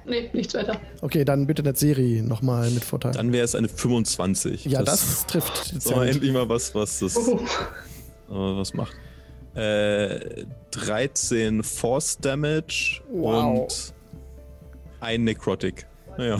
Nee, nichts weiter. Okay, dann bitte Netzeri nochmal mit Vorteil. Dann wäre es eine fünfundzwanzig. Ja, das, das trifft. Jetzt so, endlich mal was, was das oh. was macht. Äh, dreizehn Force Damage wow. und ein Necrotic. Naja.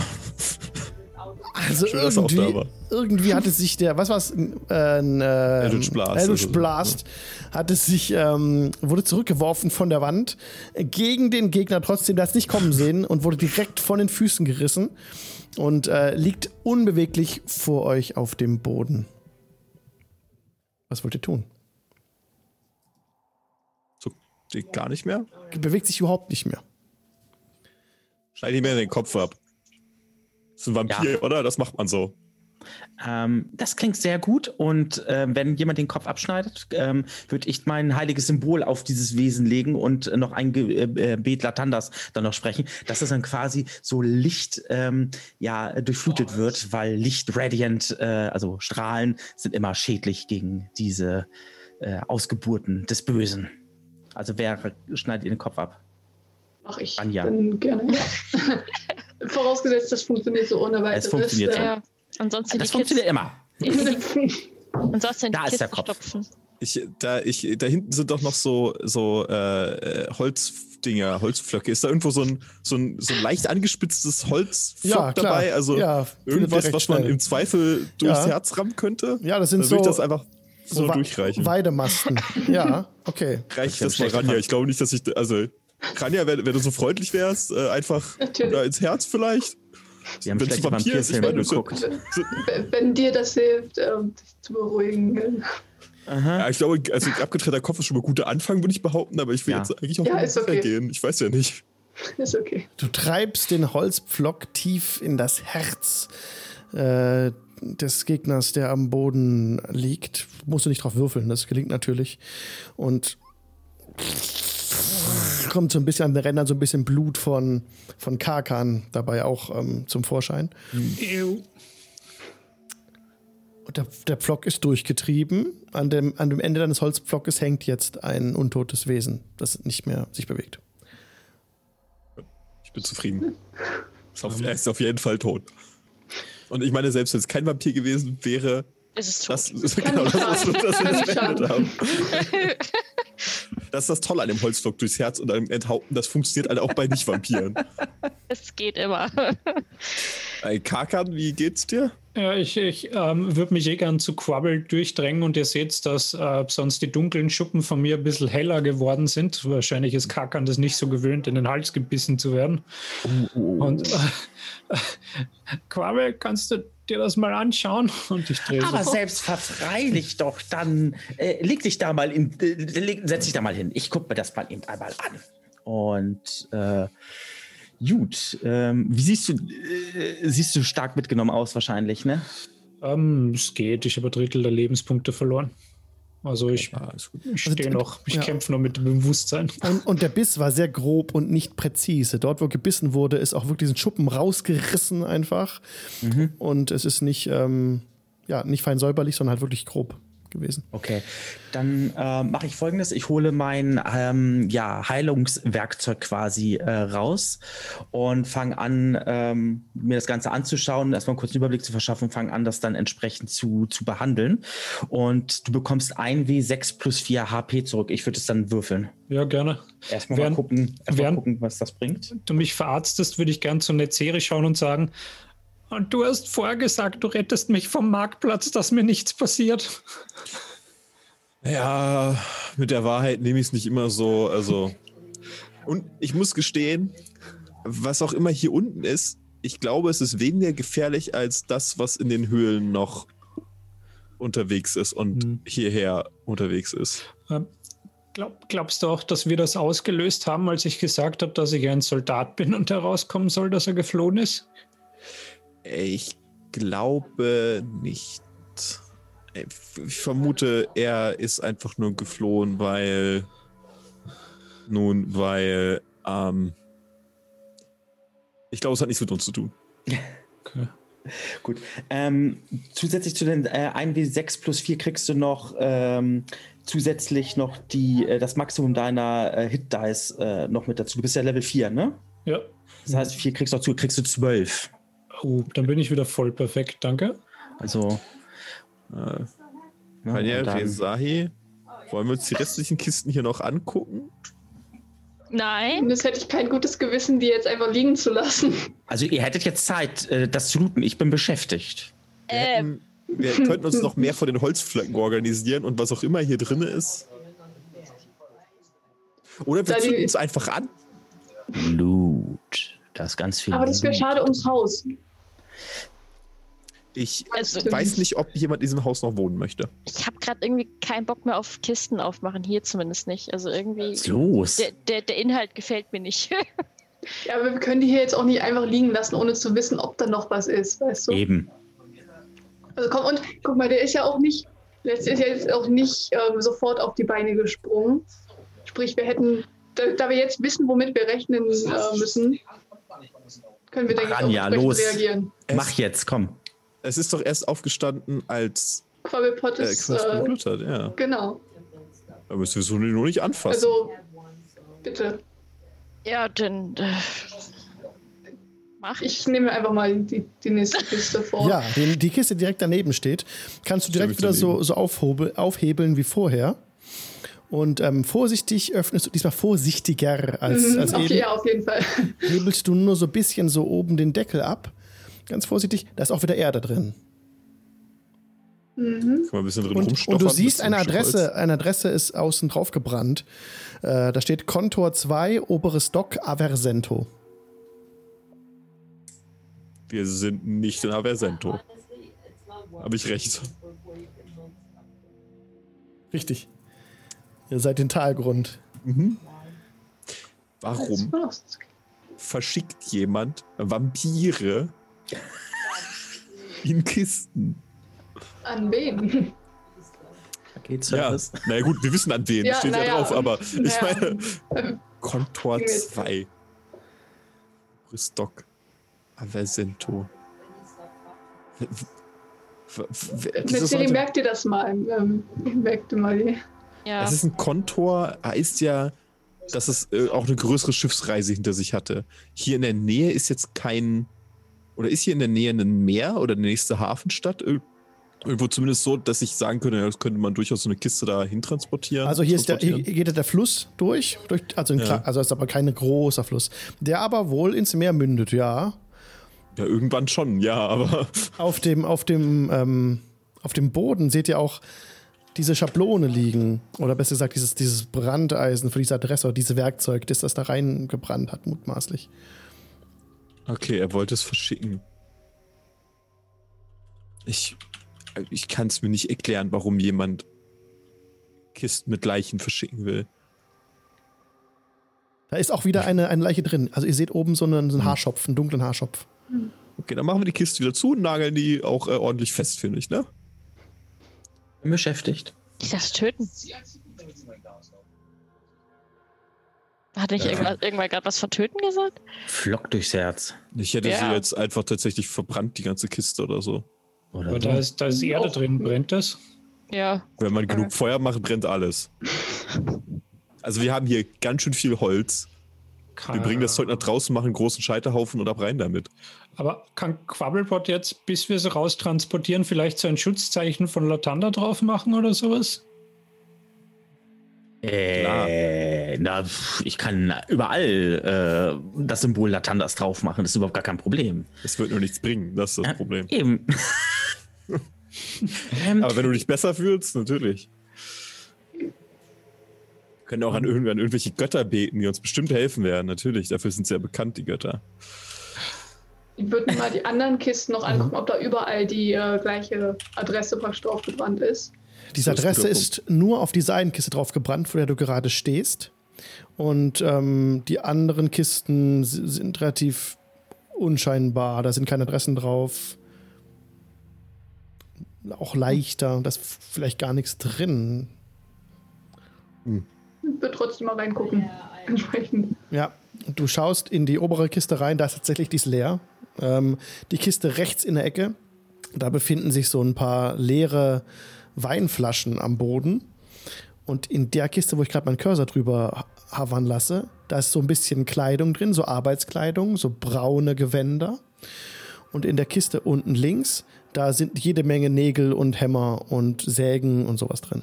Also schön, irgendwie, da war. irgendwie hatte sich der, was war es? Ein äh, Eldritch Blast. Eldritch Blast hatte sich, ähm, wurde zurückgeworfen von der Wand, gegen den Gegner trotzdem, der hat es nicht kommen sehen und wurde direkt von den Füßen gerissen und äh, liegt unbeweglich vor euch auf dem Boden. Was wollt ihr tun? So, gar nicht mehr? Bewegt sich überhaupt nicht mehr. Schneid ihm mir den Kopf ab. Das ist ein Vampir, ja. oder? Das macht man so. Ähm, das klingt sehr gut und äh, wenn jemand den Kopf abschneidet, ähm, würde ich mein heiliges Symbol auf dieses Wesen legen und äh, noch ein Ge- äh, Beet Lathanders dann noch sprechen, dass das dann quasi so Licht ähm, ja, durchflutet oh, wird, weil Licht, Radiant, äh, also Strahlen sind immer schädlich gegen diese äh, Ausgeburten des Bösen. Also wer schneidet ihr den Kopf ab? Mach ich, Anja. Dann gerne. Vorausgesetzt, das funktioniert so ohne weiteres. Es funktioniert so. Äh, Ansonsten das die funktioniert Kids, immer. Ansonsten da die ist der Kopf. Ich, da, ich, da hinten sind doch noch so, so äh, Holzdinger, Holzpflöcke. Ist da irgendwo so ein, so ein, so ein leicht angespitztes Holzpflock ja, dabei? Also ja, irgendwas, was man schnell. Im Zweifel durchs ja. Herz rammen könnte? Ja, das sind Dann so... Ich das einfach so, so durchreichen. Weidemasten. Ja, okay. Reich das mal ran, ja. Ich glaube nicht, dass ich... Also, Rania, wenn, wenn du so freundlich wärst, äh, einfach da ins Herz vielleicht. Wir haben schlechte Vampirfilme geguckt. Wenn, wenn dir das hilft, ähm, dich zu beruhigen. Aha. Ja, ich glaube, also ein abgetrennter Kopf ist schon mal ein guter Anfang, würde ich behaupten, aber ich will ja. jetzt eigentlich auch ja, nicht okay. gehen. Ich weiß ja nicht. Ist okay. Du treibst den Holzpflock tief in das Herz äh, des Gegners, der am Boden liegt. Musst du nicht drauf würfeln, das gelingt natürlich. Und kommt so ein bisschen an den Rändern so ein bisschen Blut von, von Karkan dabei auch ähm, zum Vorschein. Mhm. Und der, der Pflock ist durchgetrieben. An dem, an dem Ende deines Holzpflockes hängt jetzt ein untotes Wesen, das nicht mehr sich bewegt. Ich bin zufrieden. Ist auf, er ist auf jeden Fall tot. Und ich meine, selbst wenn es kein Vampir gewesen wäre, es ist tot. Das, genau, das ist das, was wir beendet haben. Das ist das Tolle an dem Holzflock durchs Herz und einem Enthaupten. Das funktioniert halt auch bei Nicht-Vampiren. Es geht immer. Hey, Karkan, wie geht's dir? Ja, ich, ich ähm, würde mich eh gern zu Quabble durchdrängen und ihr seht, dass äh, sonst die dunklen Schuppen von mir ein bisschen heller geworden sind. Wahrscheinlich ist Karkan das nicht so gewöhnt, in den Hals gebissen zu werden. Oh, oh. Und äh, äh, Quabble, kannst du dir das mal anschauen? Und ich drehe Aber so. Selbst verfreilich doch, dann äh, leg dich da mal in, äh, leg, setz dich da mal hin. Ich gucke mir das mal eben einmal an. Und äh, gut, ähm, wie siehst du, äh, siehst du stark mitgenommen aus wahrscheinlich, ne? Ähm, es geht, ich habe ein Drittel der Lebenspunkte verloren. Also ich, ja, ich stehe noch, ich ja. kämpfe noch mit dem Bewusstsein. Und, und der Biss war sehr grob und nicht präzise. Dort, wo gebissen wurde, ist auch wirklich ein Schuppen rausgerissen einfach. Mhm. Und es ist nicht, ähm, ja, nicht fein säuberlich, sondern halt wirklich grob gewesen. Okay, dann äh, mache ich Folgendes. Ich hole mein ähm, ja, Heilungswerkzeug quasi äh, raus und fange an, ähm, mir das Ganze anzuschauen, erstmal einen kurzen Überblick zu verschaffen, fange an, das dann entsprechend zu, zu behandeln. Und du bekommst ein W sechs plus vier H P zurück. Ich würde es dann würfeln. Ja, gerne. Erstmal während, mal gucken, erstmal mal gucken, was das bringt. Wenn du mich verarztest, würde ich gerne zu Netzeri schauen und sagen, und du hast vorher gesagt, du rettest mich vom Marktplatz, dass mir nichts passiert. Ja, mit der Wahrheit nehme ich es nicht immer so. Also. Und ich muss gestehen, was auch immer hier unten ist, ich glaube, es ist weniger gefährlich als das, was in den Höhlen noch unterwegs ist und mhm. hierher unterwegs ist. Ähm, glaub, glaubst du auch, dass wir das ausgelöst haben, als ich gesagt habe, dass ich ein Soldat bin und herauskommen soll, dass er geflohen ist? Ich glaube nicht. Ich vermute, er ist einfach nur geflohen, weil... Nun, weil... Ähm, ich glaube, es hat nichts mit uns zu tun. Okay. Gut. Ähm, zusätzlich zu den äh, ein W sechs plus vier kriegst du noch... Ähm, zusätzlich noch die, äh, das Maximum deiner äh, Hit-Dice äh, noch mit dazu. Du bist ja Level vier, ne? Ja. Das heißt, vier kriegst du noch zu, kriegst du zwölf. Oh, dann bin ich wieder voll perfekt, danke. Also, äh, Rania, ja, Rezahi, wollen wir uns die restlichen Kisten hier noch angucken? Nein. Das hätte ich kein gutes Gewissen, die jetzt einfach liegen zu lassen. Also ihr hättet jetzt Zeit, das zu looten. Ich bin beschäftigt. Wir, ähm. hätten, wir könnten uns noch mehr von den Holzpflöcken organisieren und was auch immer hier drin ist. Oder wir zünden uns einfach an. Loot. Da ist ganz viel. Aber das wäre schade ums Haus. Ich also, weiß nicht, ob jemand in diesem Haus noch wohnen möchte. Ich habe gerade irgendwie keinen Bock mehr auf Kisten aufmachen, hier zumindest nicht. Also irgendwie. Was ist los? Der, der, der Inhalt gefällt mir nicht. Ja, aber wir können die hier jetzt auch nicht einfach liegen lassen, ohne zu wissen, ob da noch was ist, weißt du? Eben. Also komm, und guck mal, der ist ja auch nicht, letztens ist ja jetzt auch nicht ähm, sofort auf die Beine gesprungen. Sprich, wir hätten, da, da wir jetzt wissen, womit wir rechnen äh, müssen, können wir, denke ich, Rania, los, reagieren. Es, mach jetzt, komm. Es ist doch erst aufgestanden, als Quabbelpott ist geblutet, äh, ja. Genau. Aber es wirst du nur nicht anfassen. Also, bitte. Ja, dann äh, mach ich. Ich nehme einfach mal die, die nächste Kiste vor. Ja, die, die Kiste direkt daneben steht. Kannst du direkt wieder so, so aufhobe, aufhebeln wie vorher. Und ähm, vorsichtig öffnest du, diesmal vorsichtiger als, mhm, als okay, eben. Ja, auf jeden Fall. Hebelst du nur so ein bisschen so oben den Deckel ab. Ganz vorsichtig. Da ist auch wieder Erde drin. Mhm. Ein bisschen drin und, und du siehst eine Adresse, eine Adresse ist außen drauf gebrannt. Äh, da steht Kontor zwei, oberes Dock, Aversento. Wir sind nicht in Aversento. Habe ich recht. Richtig. Ihr seid in Talgrund. Mhm. Warum verschickt jemand Vampire in Kisten? An wen? Ja, naja gut, wir wissen an wen, ja, steht ja drauf, aber ich meine, ähm, Kontor zwei. Ristock. Aversento. Netzeri, merkt ihr das mal. Ähm, merkt ihr mal. Ja. Das ist ein Kontor, heißt ja, dass es äh, auch eine größere Schiffsreise hinter sich hatte. Hier in der Nähe ist jetzt kein, oder ist hier in der Nähe ein Meer oder eine nächste Hafenstadt? Irgendwo zumindest so, dass ich sagen könnte, das könnte man durchaus so eine Kiste da hintransportieren. Also hier, ist der, hier geht der Fluss durch, durch also, in, ja. also ist aber kein großer Fluss, der aber wohl ins Meer mündet, ja. Ja, irgendwann schon, ja, aber... Auf dem, auf dem, ähm, auf dem Boden seht ihr auch diese Schablone liegen, oder besser gesagt, dieses, dieses Brandeisen für diese Adresse oder dieses Werkzeug, das das da reingebrannt hat, mutmaßlich. Okay, er wollte es verschicken. Ich... Ich kann es mir nicht erklären, warum jemand Kisten mit Leichen verschicken will. Da ist auch wieder eine, eine Leiche drin. Also ihr seht oben so einen, so einen Haarschopf, einen dunklen Haarschopf. Okay, dann machen wir die Kiste wieder zu und nageln die auch äh, ordentlich fest, finde ich, ne? Bin beschäftigt. Ich lasse töten. Hat nicht ja. irgendwann, irgendwann gerade was von töten gesagt? Flock durchs Herz. Ich hätte ja. sie jetzt einfach tatsächlich verbrannt, die ganze Kiste oder so. Oder Aber so. da, ist, da ist Erde drin, brennt das? Ja. Wenn man genug Feuer macht, brennt alles. Also wir haben hier ganz schön viel Holz. Kann wir bringen das Zeug nach draußen, machen einen großen Scheiterhaufen und ab rein damit. Aber kann Quabbelpott jetzt, bis wir sie raustransportieren, vielleicht so ein Schutzzeichen von Lathander drauf machen oder sowas? Äh, na, ich kann überall äh, das Symbol Lathanders drauf machen, das ist überhaupt gar kein Problem. Es wird nur nichts bringen, das ist das äh, Problem. Eben. Aber wenn du dich besser fühlst, natürlich. Wir können auch an, irgendw- an irgendwelche Götter beten, die uns bestimmt helfen werden, natürlich. Dafür sind sie ja bekannt, die Götter. Ich würde mir mal die anderen Kisten noch angucken, ob da überall die äh, gleiche Adresse praktisch draufgebrannt ist. Diese Adresse ist nur auf die Seidenkiste drauf gebrannt, vor der du gerade stehst. Und ähm, die anderen Kisten sind relativ unscheinbar. Da sind keine Adressen drauf. Auch leichter. Da ist vielleicht gar nichts drin. Hm. Ich würde trotzdem mal reingucken. Entsprechend. Ja, du schaust in die obere Kiste rein. Da ist tatsächlich dies leer. Ähm, die Kiste rechts in der Ecke. Da befinden sich so ein paar leere Weinflaschen am Boden. Und in der Kiste, wo ich gerade meinen Cursor drüber havern lasse, da ist so ein bisschen Kleidung drin, so Arbeitskleidung, so braune Gewänder. Und in der Kiste unten links, da sind jede Menge Nägel und Hämmer und Sägen und sowas drin.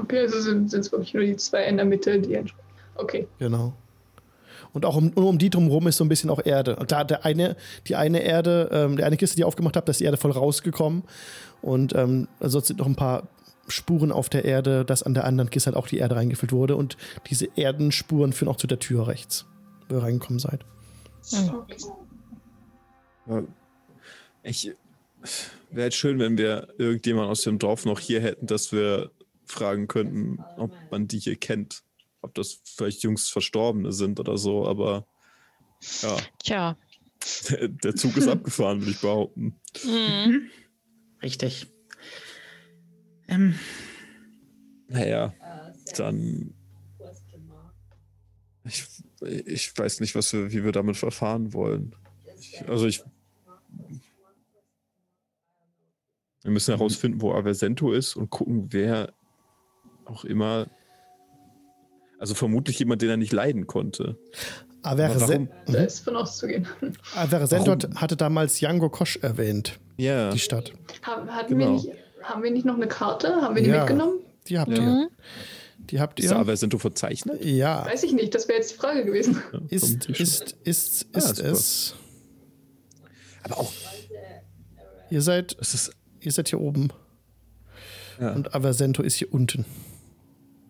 Okay, also sind es wirklich nur die zwei in der Mitte, die entsprechen. Okay. Genau. Und auch um, um die drumherum ist so ein bisschen auch Erde. Da der eine, die eine Erde, ähm, die eine Kiste, die ich aufgemacht habe, da ist die Erde voll rausgekommen. Und ähm, sonst sind noch ein paar Spuren auf der Erde, dass an der anderen Kiste halt auch die Erde reingefüllt wurde. Und diese Erdenspuren führen auch zu der Tür rechts, wo ihr reingekommen seid. Okay. Ich wäre halt schön, wenn wir irgendjemand aus dem Dorf noch hier hätten, dass wir fragen könnten, ob man die hier kennt. Ob das vielleicht jüngst Verstorbene sind oder so, aber ja. Tja. Der Zug ist abgefahren, würde ich behaupten. Mhm. Richtig. Ähm. Naja, dann... Ich, ich weiß nicht, was wir, wie wir damit verfahren wollen. Ich, also ich... Wir müssen herausfinden, wo Aversento ist und gucken, wer auch immer... Also vermutlich jemand, den er nicht leiden konnte. Aversento hatte damals Yango Kosh erwähnt, yeah. Die Stadt. Haben, hatten genau. wir nicht, haben wir nicht noch eine Karte? Haben wir die ja. mitgenommen? Die habt ja. ihr. Die habt ihr. Ist Aversento verzeichnet? Ja. Weiß ich nicht, das wäre jetzt die Frage gewesen. Ja, ist ist, ist, ist ja, es. Aber auch. Ihr seid, es ist, ihr seid hier oben. Ja. Und Aversento ist hier unten.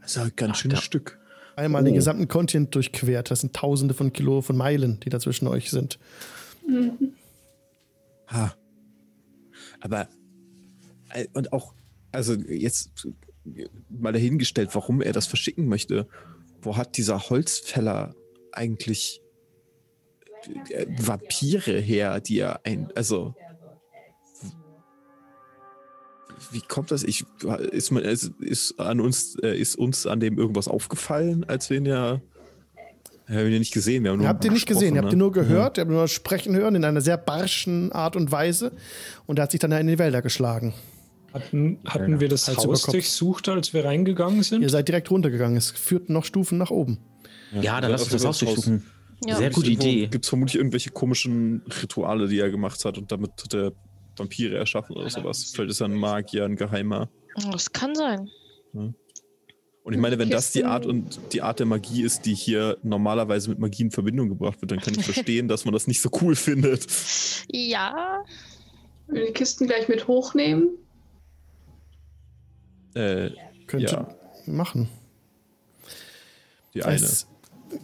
Das ist ein ganz schönes Ach, Stück. Einmal oh. den gesamten Kontinent durchquert. Das sind tausende von Kilo, von Meilen, die dazwischen euch sind. Mhm. Ha. Aber, und auch, also jetzt mal dahingestellt, warum er das verschicken möchte. Wo hat dieser Holzfäller eigentlich Vampire her, die er ein, also wie kommt das? Ich, ist, man, ist, an uns, ist uns an dem irgendwas aufgefallen, als wir ihn ja... Wir haben ihn ja nicht gesehen. Wir haben nur ihr habt ihn nicht gesehen, ne? Ihr habt ihn nur gehört, ja. Ihr habt ihn nur sprechen hören in einer sehr barschen Art und Weise. Und er hat sich dann in die Wälder geschlagen. Hatten, hatten wir das Hals Haus durchsucht, als wir reingegangen sind? Ihr seid direkt runtergegangen. Es führt noch Stufen nach oben. Ja, ja dann lass uns das Haus durchsuchen. Ja. Sehr gute Idee. Gibt es vermutlich irgendwelche komischen Rituale, die er gemacht hat und damit hat er Vampire erschaffen oder sowas. Vielleicht ist er ein Magier, ein Geheimer. Das kann sein. Ja. Und ich meine, wenn das die Art und die Art der Magie ist, die hier normalerweise mit Magie in Verbindung gebracht wird, dann kann ich verstehen, dass man das nicht so cool findet. Ja. Will die Kisten gleich mit hochnehmen? Äh, Könnte ja. machen. Die eine. Es,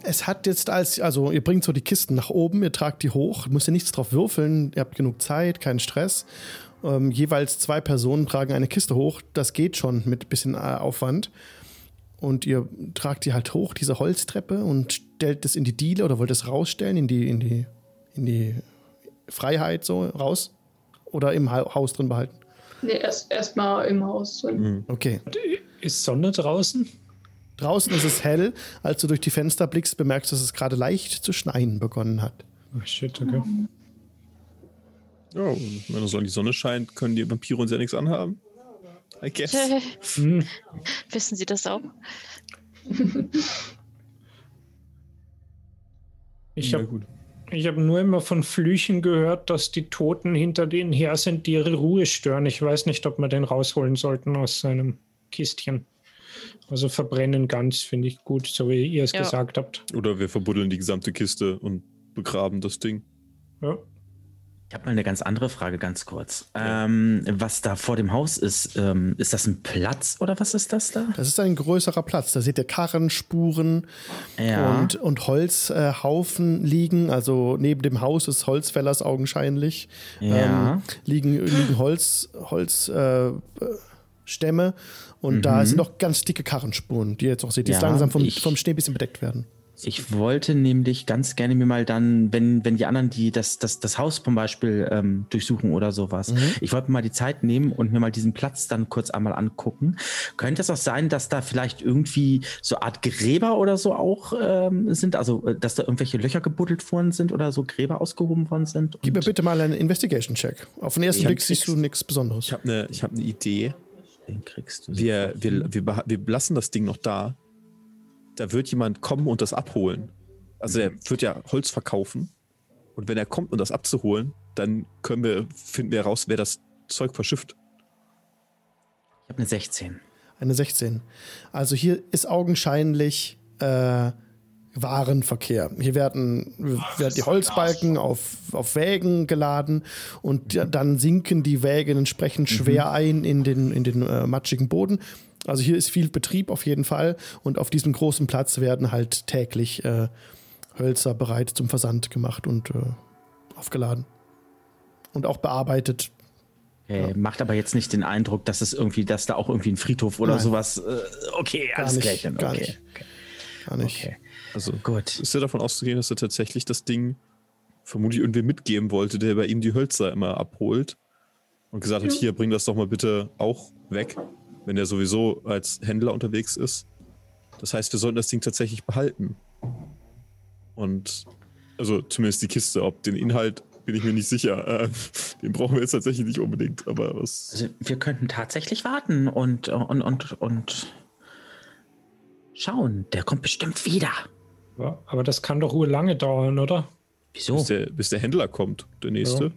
es hat jetzt als, also ihr bringt so die Kisten nach oben, ihr tragt die hoch, müsst ihr nichts drauf würfeln, ihr habt genug Zeit, keinen Stress. Ähm, jeweils zwei Personen tragen eine Kiste hoch, das geht schon mit ein bisschen Aufwand. Und ihr tragt die halt hoch, diese Holztreppe, und stellt das in die Diele oder wollt es rausstellen, in die, in die, in die Freiheit so raus oder im Haus drin behalten? Nee, erst, erst mal im Haus drin. Okay. Ist Sonne draußen? Draußen ist es hell. Als du durch die Fenster blickst, bemerkst du, dass es gerade leicht zu schneien begonnen hat. Oh shit, okay. Oh, wenn es so in die Sonne scheint, können die Vampire uns ja nichts anhaben. I guess. hm. Wissen Sie das auch? ich habe hab nur immer von Flüchen gehört, dass die Toten hinter denen her sind, die ihre Ruhe stören. Ich weiß nicht, ob wir den rausholen sollten aus seinem Kistchen. Also verbrennen ganz, finde ich gut, so wie ihr es ja. gesagt habt. Oder wir verbuddeln die gesamte Kiste und begraben das Ding. Ja. Ich habe mal eine ganz andere Frage, ganz kurz. Ja. Ähm, was da vor dem Haus ist, ähm, ist das ein Platz oder was ist das da? Das ist ein größerer Platz. Da seht ihr Karrenspuren ja. und, und Holzhaufen äh, liegen. Also neben dem Haus des Holzfällers augenscheinlich ja. ähm, liegen, liegen Holz... Holz äh, Stämme und mhm. da sind noch ganz dicke Karrenspuren, die ihr jetzt auch seht, die ja, langsam vom, ich, vom Schnee ein bisschen bedeckt werden. Ich wollte nämlich ganz gerne mir mal dann, wenn, wenn die anderen die das, das, das Haus zum Beispiel ähm, durchsuchen oder sowas, mhm. ich wollte mir mal die Zeit nehmen und mir mal diesen Platz dann kurz einmal angucken. Könnte es auch sein, dass da vielleicht irgendwie so eine Art Gräber oder so auch ähm, sind, also dass da irgendwelche Löcher gebuddelt worden sind oder so Gräber ausgehoben worden sind? Gib mir bitte mal einen Investigation-Check. Auf den ersten Blick siehst du nichts Besonderes. Ich habe eine hab ne Idee. Den kriegst du. Wir, wir, wir, wir lassen das Ding noch da. Da wird jemand kommen und das abholen. Also er wird ja Holz verkaufen. Und wenn er kommt, um das abzuholen, dann können wir, finden wir heraus, wer das Zeug verschifft. Ich habe eine sechzehn. Eine sechzehn. Also hier ist augenscheinlich äh, Warenverkehr. Hier werden, werden die Holzbalken auf, auf Wägen geladen und mhm. dann sinken die Wägen entsprechend schwer mhm. ein in den, in den äh, matschigen Boden. Also hier ist viel Betrieb auf jeden Fall und auf diesem großen Platz werden halt täglich äh, Hölzer bereit zum Versand gemacht und äh, aufgeladen und auch bearbeitet. Hey, ja. Macht aber jetzt nicht den Eindruck, dass es irgendwie, dass da auch irgendwie ein Friedhof oder Nein. sowas. Äh, okay, gar alles nicht, gleich dann. Gar okay. nicht. Okay. Gar nicht. Okay. Also gut. Ist ja davon auszugehen, dass er tatsächlich das Ding vermutlich irgendwie mitgeben wollte, der bei ihm die Hölzer immer abholt. und gesagt hat, hier, bring das doch mal bitte auch weg, wenn er sowieso als Händler unterwegs ist. Das heißt, wir sollten das Ding tatsächlich behalten. Und, also zumindest die Kiste, ob den Inhalt bin ich mir nicht sicher. Äh, den brauchen wir jetzt tatsächlich nicht unbedingt, aber was... Also wir könnten tatsächlich warten und, und, und, und schauen. Der kommt bestimmt wieder. Ja, aber das kann doch wohl lange dauern, oder? Wieso? Bis der, bis der Händler kommt, der nächste. Ja.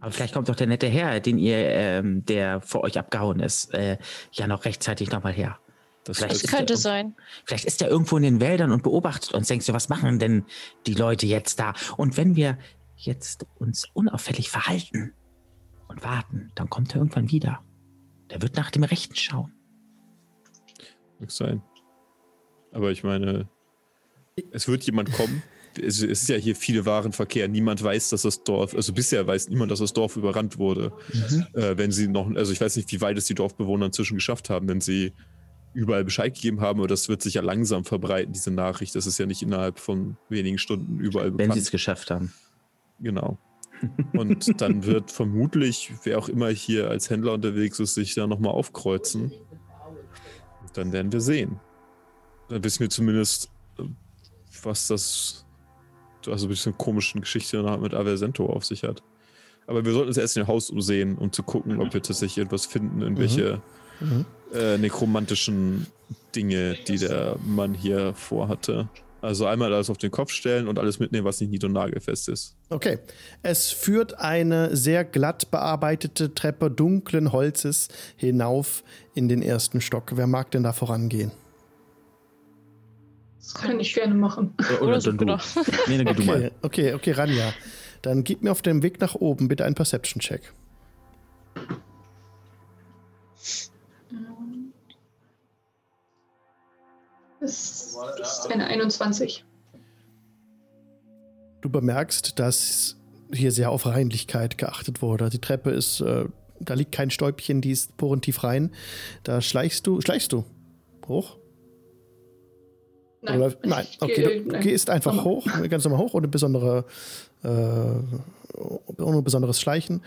Aber vielleicht kommt doch der nette Herr, den ihr, ähm, der vor euch abgehauen ist, äh, ja noch rechtzeitig nochmal her. Das vielleicht könnte der, sein. Vielleicht ist er irgendwo in den Wäldern und beobachtet uns. Denkst du, was machen denn die Leute jetzt da? Und wenn wir jetzt uns unauffällig verhalten und warten, dann kommt er irgendwann wieder. Der wird nach dem Rechten schauen. Mag sein. Aber ich meine, es wird jemand kommen. Es ist ja hier viele Warenverkehr. Niemand weiß, dass das Dorf, also bisher weiß niemand, dass das Dorf überrannt wurde. Mhm. Äh, wenn sie noch, also ich weiß nicht, wie weit es die Dorfbewohner inzwischen geschafft haben, wenn sie überall Bescheid gegeben haben, aber das wird sich ja langsam verbreiten, diese Nachricht. Das ist ja nicht innerhalb von wenigen Stunden überall bekannt. Wenn sie es geschafft haben. Genau. Und dann wird vermutlich, wer auch immer hier als Händler unterwegs ist, sich da nochmal aufkreuzen. Und dann werden wir sehen. Dann wissen wir zumindest, was das, also ein bisschen komischen Geschichte mit Aversento auf sich hat. Aber wir sollten uns erst in den Haus umsehen, um zu gucken, ob wir tatsächlich etwas finden, in welche mhm. äh, nekromantischen Dinge, die der Mann hier vorhatte. Also einmal alles auf den Kopf stellen und alles mitnehmen, was nicht nied- und nagelfest ist. Okay. Es führt eine sehr glatt bearbeitete Treppe dunklen Holzes hinauf in den ersten Stock. Wer mag denn da vorangehen? Das kann ich gerne machen. Oder, oder so, genau. Nee, dann geh du mal. Okay, okay, Rania. Dann gib mir auf dem Weg nach oben bitte einen Perception-Check. Das ist eine einundzwanzig. Du bemerkst, dass hier sehr auf Reinlichkeit geachtet wurde. Die Treppe ist, äh, da liegt kein Stäubchen, die ist porentief rein. Da schleichst du, schleichst du hoch? Nein, Oder, nein. Okay, du gehst einfach nein. hoch, ganz normal hoch, ohne, besondere, äh, ohne besonderes Schleichen.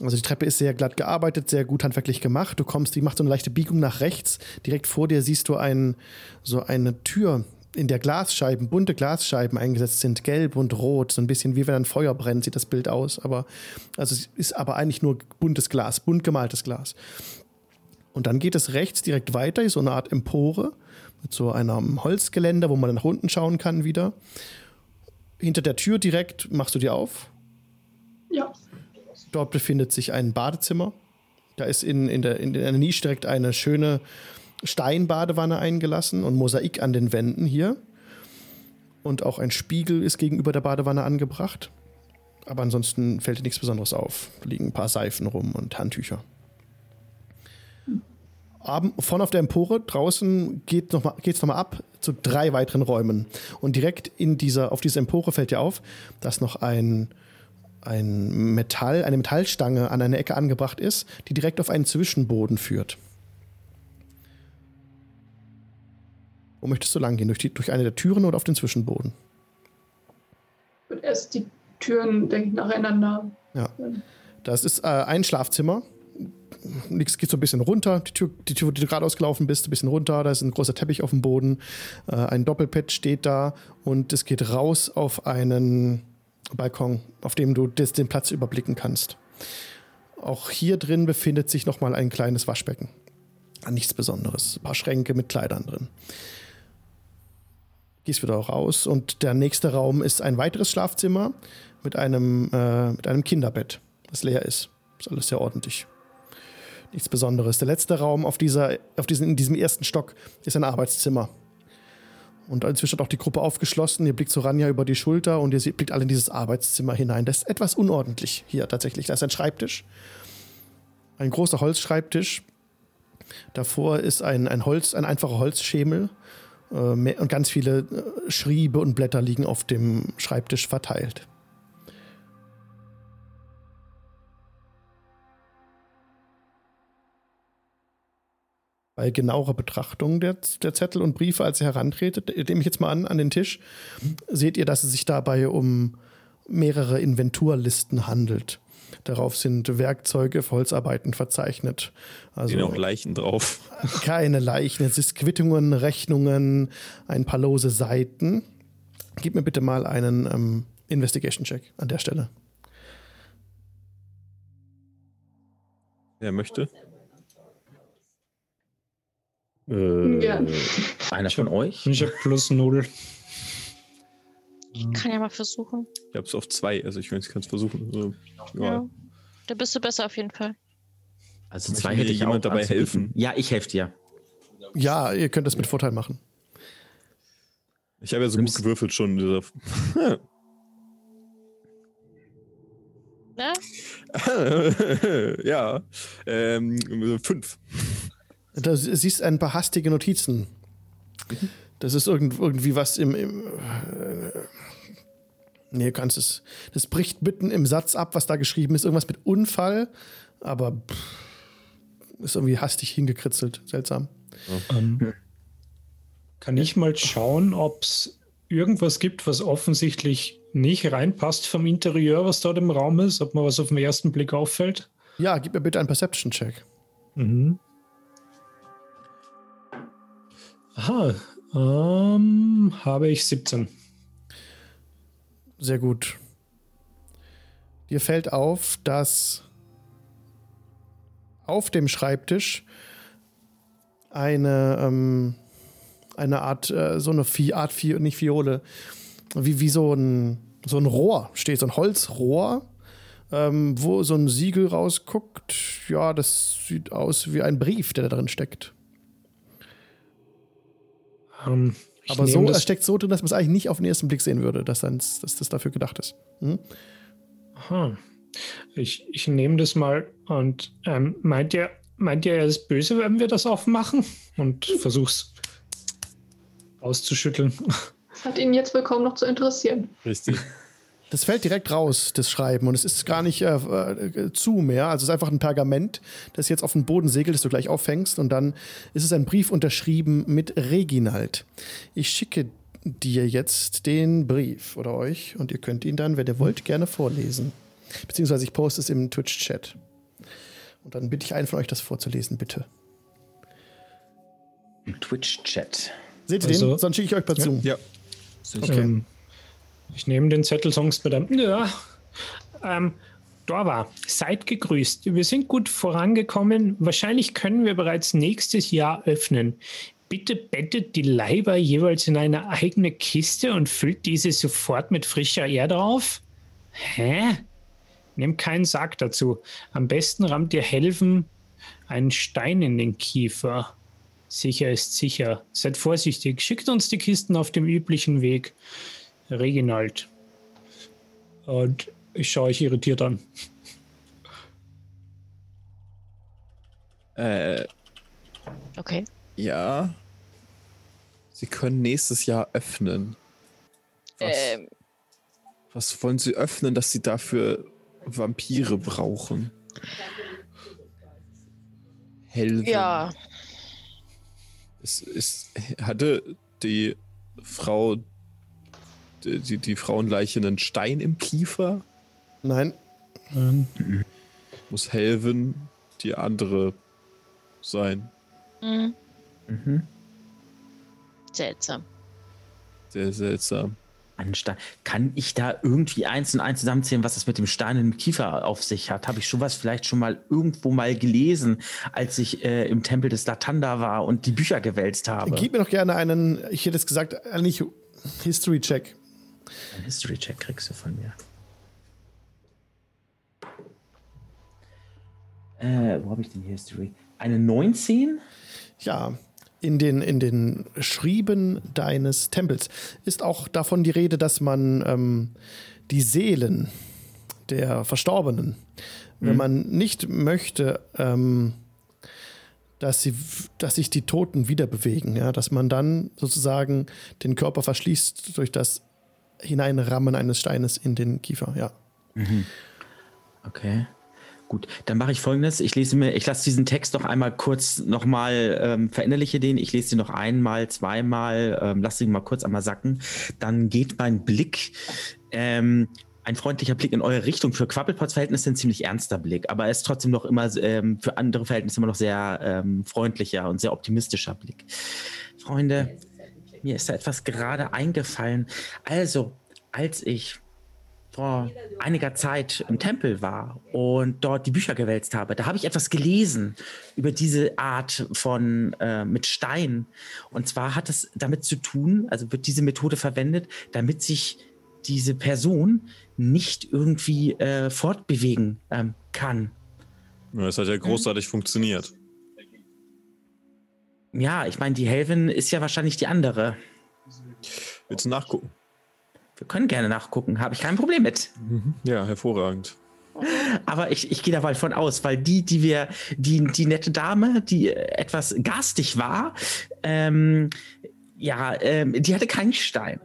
Also die Treppe ist sehr glatt gearbeitet, sehr gut handwerklich gemacht. Du kommst, die macht so eine leichte Biegung nach rechts. Direkt vor dir siehst du einen, so eine Tür, in der Glasscheiben, bunte Glasscheiben eingesetzt sind, gelb und rot. So ein bisschen wie wenn ein Feuer brennt, sieht das Bild aus. Aber, also es ist aber eigentlich nur buntes Glas, bunt gemaltes Glas. Und dann geht es rechts direkt weiter, so eine Art Empore. Mit so einem Holzgeländer, wo man dann nach unten schauen kann wieder. Hinter der Tür direkt, machst du die auf? Ja. Dort befindet sich ein Badezimmer. Da ist in, in, der, in der Nische direkt eine schöne Steinbadewanne eingelassen und Mosaik an den Wänden hier. Und auch ein Spiegel ist gegenüber der Badewanne angebracht. Aber ansonsten fällt dir nichts Besonderes auf. Da liegen ein paar Seifen rum und Handtücher. Vorne auf der Empore, draußen geht noch mal, geht's nochmal ab zu drei weiteren Räumen. Und direkt in dieser, auf diese Empore fällt dir auf, dass noch ein, ein Metall, eine Metallstange an einer Ecke angebracht ist, die direkt auf einen Zwischenboden führt. Wo möchtest du lang gehen? Durch, die, durch eine der Türen oder auf den Zwischenboden? Ich würde erst die Türen, denke ich, nacheinander. Ja. Das ist äh, ein Schlafzimmer. Nichts geht so ein bisschen runter, die Tür, die Tür, die du gerade ausgelaufen bist, ein bisschen runter, da ist ein großer Teppich auf dem Boden, äh, ein Doppelbett steht da und es geht raus auf einen Balkon, auf dem du des, den Platz überblicken kannst. Auch hier drin befindet sich nochmal ein kleines Waschbecken. Nichts Besonderes, ein paar Schränke mit Kleidern drin. Gehst wieder raus und der nächste Raum ist ein weiteres Schlafzimmer mit einem, äh, mit einem Kinderbett, das leer ist. Ist alles sehr ordentlich. Nichts Besonderes. Der letzte Raum auf dieser, auf diesen, in diesem ersten Stock ist ein Arbeitszimmer. Und inzwischen hat auch die Gruppe aufgeschlossen. Ihr blickt zu Rania über die Schulter und ihr blickt alle in dieses Arbeitszimmer hinein. Das ist etwas unordentlich hier tatsächlich. Da ist ein Schreibtisch. Ein großer Holzschreibtisch. Davor ist ein, ein Holz, ein einfacher Holzschemel. Äh, mehr, und ganz viele Schriebe und Blätter liegen auf dem Schreibtisch verteilt. Bei genauerer Betrachtung der, der Zettel und Briefe, als ihr herantretet, nehme ich jetzt mal an, an den Tisch, seht ihr, dass es sich dabei um mehrere Inventurlisten handelt. Darauf sind Werkzeuge für Holzarbeiten verzeichnet. Also sind auch Leichen drauf. Keine Leichen, es ist Quittungen, Rechnungen, ein paar lose Seiten. Gib mir bitte mal einen ähm, Investigation-Check an der Stelle. Wer möchte? Äh, ja. Einer von euch? Ich habe plus null. Ich kann ja mal versuchen. Ich hab's auf zwei, also ich kann es versuchen. Also, ja. Da bist du besser auf jeden Fall. Also zwei hätte ich jemand dabei helfen. Ja, ich helfe dir. Ja, ihr könnt das mit Vorteil machen. Ich habe ja so gut gewürfelt schon. Na? Ja. Ähm, fünf. Du siehst ein paar hastige Notizen. Mhm. Das ist irgend, irgendwie was im... im äh, nee, du kannst es... Das bricht mitten im Satz ab, was da geschrieben ist. Irgendwas mit Unfall, aber pff, ist irgendwie hastig hingekritzelt. Seltsam. Ja. Ähm, kann ich mal schauen, ob es irgendwas gibt, was offensichtlich nicht reinpasst vom Interieur, was dort im Raum ist? Ob mir was auf den ersten Blick auffällt? Ja, gib mir bitte einen Perception-Check. Mhm. Aha, ähm, habe ich siebzehn. Sehr gut. Dir fällt auf, dass auf dem Schreibtisch eine, ähm, eine Art, äh, so eine Vi- Art, Vi- nicht Fiole, wie, wie so, ein, so ein Rohr steht, so ein Holzrohr, ähm, wo so ein Siegel rausguckt. Ja, das sieht aus wie ein Brief, der da drin steckt. Um, aber so, das steckt so drin, dass man es eigentlich nicht auf den ersten Blick sehen würde, dass, dass das dafür gedacht ist. Hm? Aha. Ich, ich nehme das mal und ähm, meint ihr, meint ihr, er ist böse, wenn wir das aufmachen? Und versuch's auszuschütteln. Das hat ihn jetzt wohl kaum noch zu interessieren. Richtig. Das fällt direkt raus, das Schreiben. Und es ist gar nicht äh, äh, zu mehr. Also es ist einfach ein Pergament, das jetzt auf den Boden segelt, das du gleich auffängst. Und dann ist es ein Brief unterschrieben mit Reginald. Ich schicke dir jetzt den Brief oder euch. Und ihr könnt ihn dann, wenn ihr wollt, gerne vorlesen. Beziehungsweise ich poste es im Twitch-Chat. Und dann bitte ich einen von euch, das vorzulesen, bitte. Twitch-Chat. Seht ihr also, den? Sonst schicke ich euch per Zoom. Ja. ja. Okay. Ähm, Ich nehme den Zettel sonst mit einem... Ja. Ähm, Dorwa, seid gegrüßt. Wir sind gut vorangekommen. Wahrscheinlich können wir bereits nächstes Jahr öffnen. Bitte bettet die Leiber jeweils in eine eigene Kiste und füllt diese sofort mit frischer Erde auf. Hä? Nehmt keinen Sarg dazu. Am besten rammt ihr Helven einen Stein in den Kiefer. Sicher ist sicher. Seid vorsichtig. Schickt uns die Kisten auf dem üblichen Weg. Reginald. Und ich schaue euch irritiert an. Äh. Okay. Ja. Sie können nächstes Jahr öffnen. Was, ähm. was wollen Sie öffnen, dass Sie dafür Vampire brauchen? Helven. Ja. Es ist, hatte die Frau Die, die Frauenleiche einen Stein im Kiefer? Nein. Nein. Muss Helven die andere sein. Mhm. Mhm. Seltsam. Sehr seltsam. Ein Stein. Kann ich da irgendwie eins und eins zusammenzählen, was das mit dem Stein im Kiefer auf sich hat? Habe ich schon was vielleicht schon mal irgendwo mal gelesen, als ich äh, im Tempel des Lathander war und die Bücher gewälzt habe? Gib mir doch gerne einen, ich hätte es gesagt, eigentlich History-Check. Ein History-Check kriegst du von mir. Äh, wo habe ich denn History? Eine neunzehn? Ja, in den, in den Schrieben deines Tempels ist auch davon die Rede, dass man ähm, die Seelen der Verstorbenen, mhm. wenn man nicht möchte, ähm, Dass, sie, dass sich die Toten wieder bewegen, ja? Dass man dann sozusagen den Körper verschließt durch das Hineinrammen eines Steines in den Kiefer, ja. Mhm. Okay, gut. Dann mache ich Folgendes. Ich lese mir, ich lasse diesen Text noch einmal kurz nochmal, ähm, verinnerliche den. Ich lese den noch einmal, zweimal, ähm, lasse ihn mal kurz einmal sacken. Dann geht mein Blick ähm, ein freundlicher Blick in eure Richtung. Für Quabbelpotts Verhältnisse ein ziemlich ernster Blick, aber er ist trotzdem noch immer ähm, für andere Verhältnisse immer noch sehr ähm, freundlicher und sehr optimistischer Blick. Freunde, mir ist da etwas gerade eingefallen. Also, als ich vor einiger Zeit im Tempel war und dort die Bücher gewälzt habe, da habe ich etwas gelesen über diese Art von äh, mit Stein. Und zwar hat es damit zu tun, also wird diese Methode verwendet, damit sich diese Person nicht irgendwie äh, fortbewegen ähm, kann. Das hat ja großartig mhm. funktioniert. Ja, ich meine, die Helven ist ja wahrscheinlich die andere. Willst du nachgucken? Wir können gerne nachgucken, habe ich kein Problem mit. Mhm. Ja, hervorragend. Aber ich, ich gehe da mal von aus, weil die, die wir, die, die nette Dame, die etwas garstig war, ähm, ja, ähm, die hatte keinen Stein.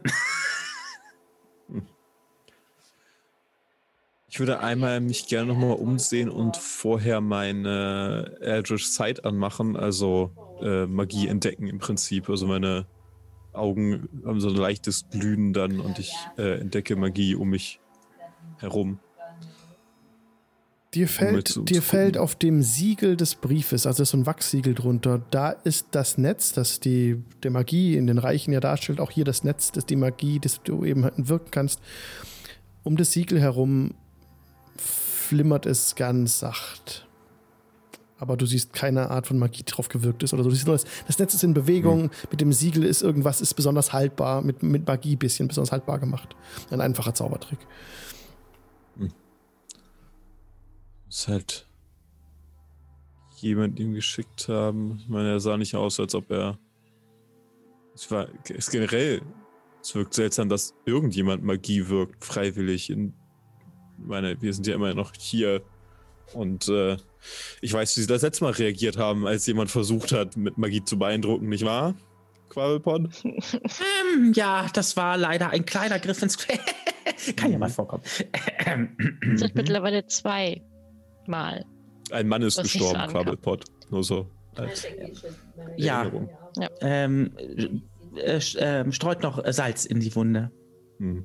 Ich würde einmal mich gerne nochmal umsehen und vorher meine Eldritch Sight anmachen, also äh, Magie entdecken im Prinzip. Also meine Augen haben so ein leichtes Glühen dann und ich äh, entdecke Magie um mich herum. Dir fällt, um dir fällt auf dem Siegel des Briefes, also ist so ein Wachssiegel drunter, da ist das Netz, das die der Magie in den Reichen ja darstellt, auch hier das Netz, das die Magie, das du eben wirken kannst. Um das Siegel herum flimmert es ganz sacht. Aber du siehst keine Art von Magie drauf gewirkt ist oder so. Du siehst nur, das Netz ist in Bewegung, mhm. mit dem Siegel ist irgendwas, ist besonders haltbar, mit, mit Magie ein bisschen besonders haltbar gemacht. Ein einfacher Zaubertrick. Mhm. Ist halt jemand ihm geschickt haben. Ich meine, er sah nicht aus, als ob er... Es war es generell... Es wirkt seltsam, dass irgendjemand Magie wirkt, freiwillig. In, meine, wir sind ja immer noch hier. Und äh, ich weiß, wie sie das letzte Mal reagiert haben, als jemand versucht hat, mit Magie zu beeindrucken, nicht wahr, Quabbelpott? Ähm, ja, das war leider ein kleiner Griff ins Quell. Kann ja mal vorkommen. Es sind mittlerweile zwei Mal. Ein Mann ist gestorben, Quabbelpott. Nur so. Als ja. Erinnerung. Ja. Ähm, Äh, äh, streut noch Salz in die Wunde. Hm.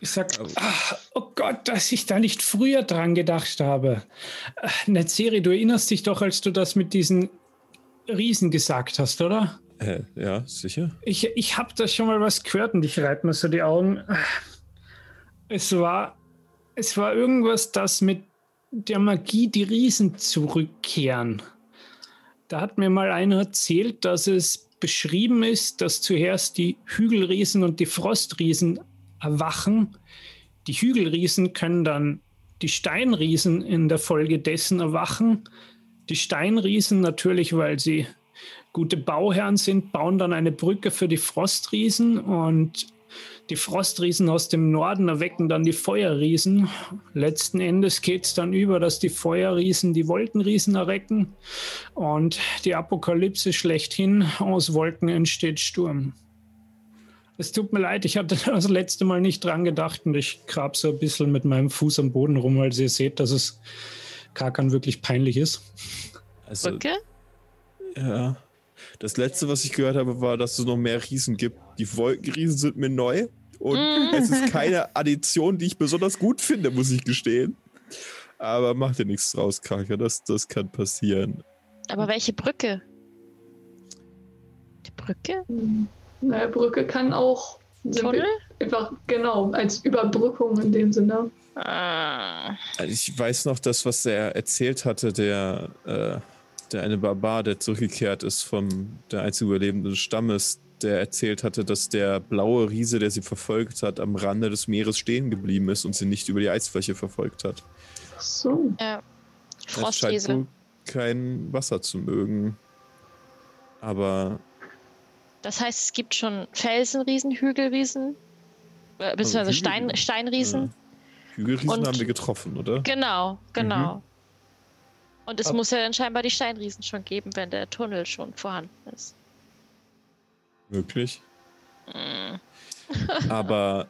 Ich sag, ach, oh Gott, dass ich da nicht früher dran gedacht habe. Netzeri, du erinnerst dich doch, als du das mit diesen Riesen gesagt hast, oder? Äh, ja, sicher. Ich, ich hab da schon mal was gehört und ich reibe mir so die Augen. Es war, es war irgendwas, das mit der Magie die Riesen zurückkehren. Da hat mir mal einer erzählt, dass es beschrieben ist, dass zuerst die Hügelriesen und die Frostriesen erwachen. Die Hügelriesen können dann die Steinriesen in der Folge dessen erwachen. Die Steinriesen natürlich, weil sie gute Bauherren sind, bauen dann eine Brücke für die Frostriesen und die Frostriesen aus dem Norden erwecken dann die Feuerriesen. Letzten Endes geht es dann über, dass die Feuerriesen die Wolkenriesen erwecken und die Apokalypse schlechthin, aus Wolken entsteht Sturm. Es tut mir leid, ich hatte das letzte Mal nicht dran gedacht und ich grab so ein bisschen mit meinem Fuß am Boden rum, weil ihr seht, dass es Karkan wirklich peinlich ist. Also, okay. Ja. Das letzte, was ich gehört habe, war, dass es noch mehr Riesen gibt. Die Wolkenriesen sind mir neu und es ist keine Addition, die ich besonders gut finde, muss ich gestehen. Aber mach dir nichts draus, Karka, das, das kann passieren. Aber welche Brücke? Die Brücke? Na, Brücke kann auch... Tunnel? Einfach, genau, als Überbrückung in dem Sinne. Ah. Also ich weiß noch, das, was er erzählt hatte, der... Äh, Der eine Barbar, der zurückgekehrt ist von der einzigen überlebenden Stammes, der erzählt hatte, dass der blaue Riese, der sie verfolgt hat, am Rande des Meeres stehen geblieben ist und sie nicht über die Eisfläche verfolgt hat. Ach so. Ja. Frostriese. Es scheint wohl kein Wasser zu mögen. Aber... Das heißt, es gibt schon Felsenriesen, Hügelriesen, äh, beziehungsweise also Stein, Steinriesen. Ja. Hügelriesen und haben wir getroffen, oder? Genau, genau. Mhm. Und es Ab- muss ja dann scheinbar die Steinriesen schon geben, wenn der Tunnel schon vorhanden ist. Möglich. Aber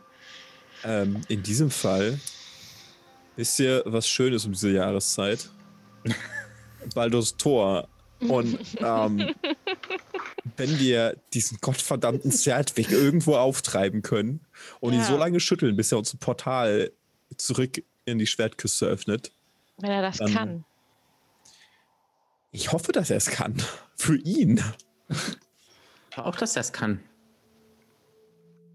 ähm, in diesem Fall, wisst ihr, was schön ist um diese Jahreszeit? Baldurs Tor. Und ähm, wenn wir diesen gottverdammten Sertwig irgendwo auftreiben können und ja. ihn so lange schütteln, bis er uns ein Portal zurück in die Schwertküste öffnet. Wenn er das kann. Ich hoffe, dass er es kann. Für ihn. Auch, dass er es kann.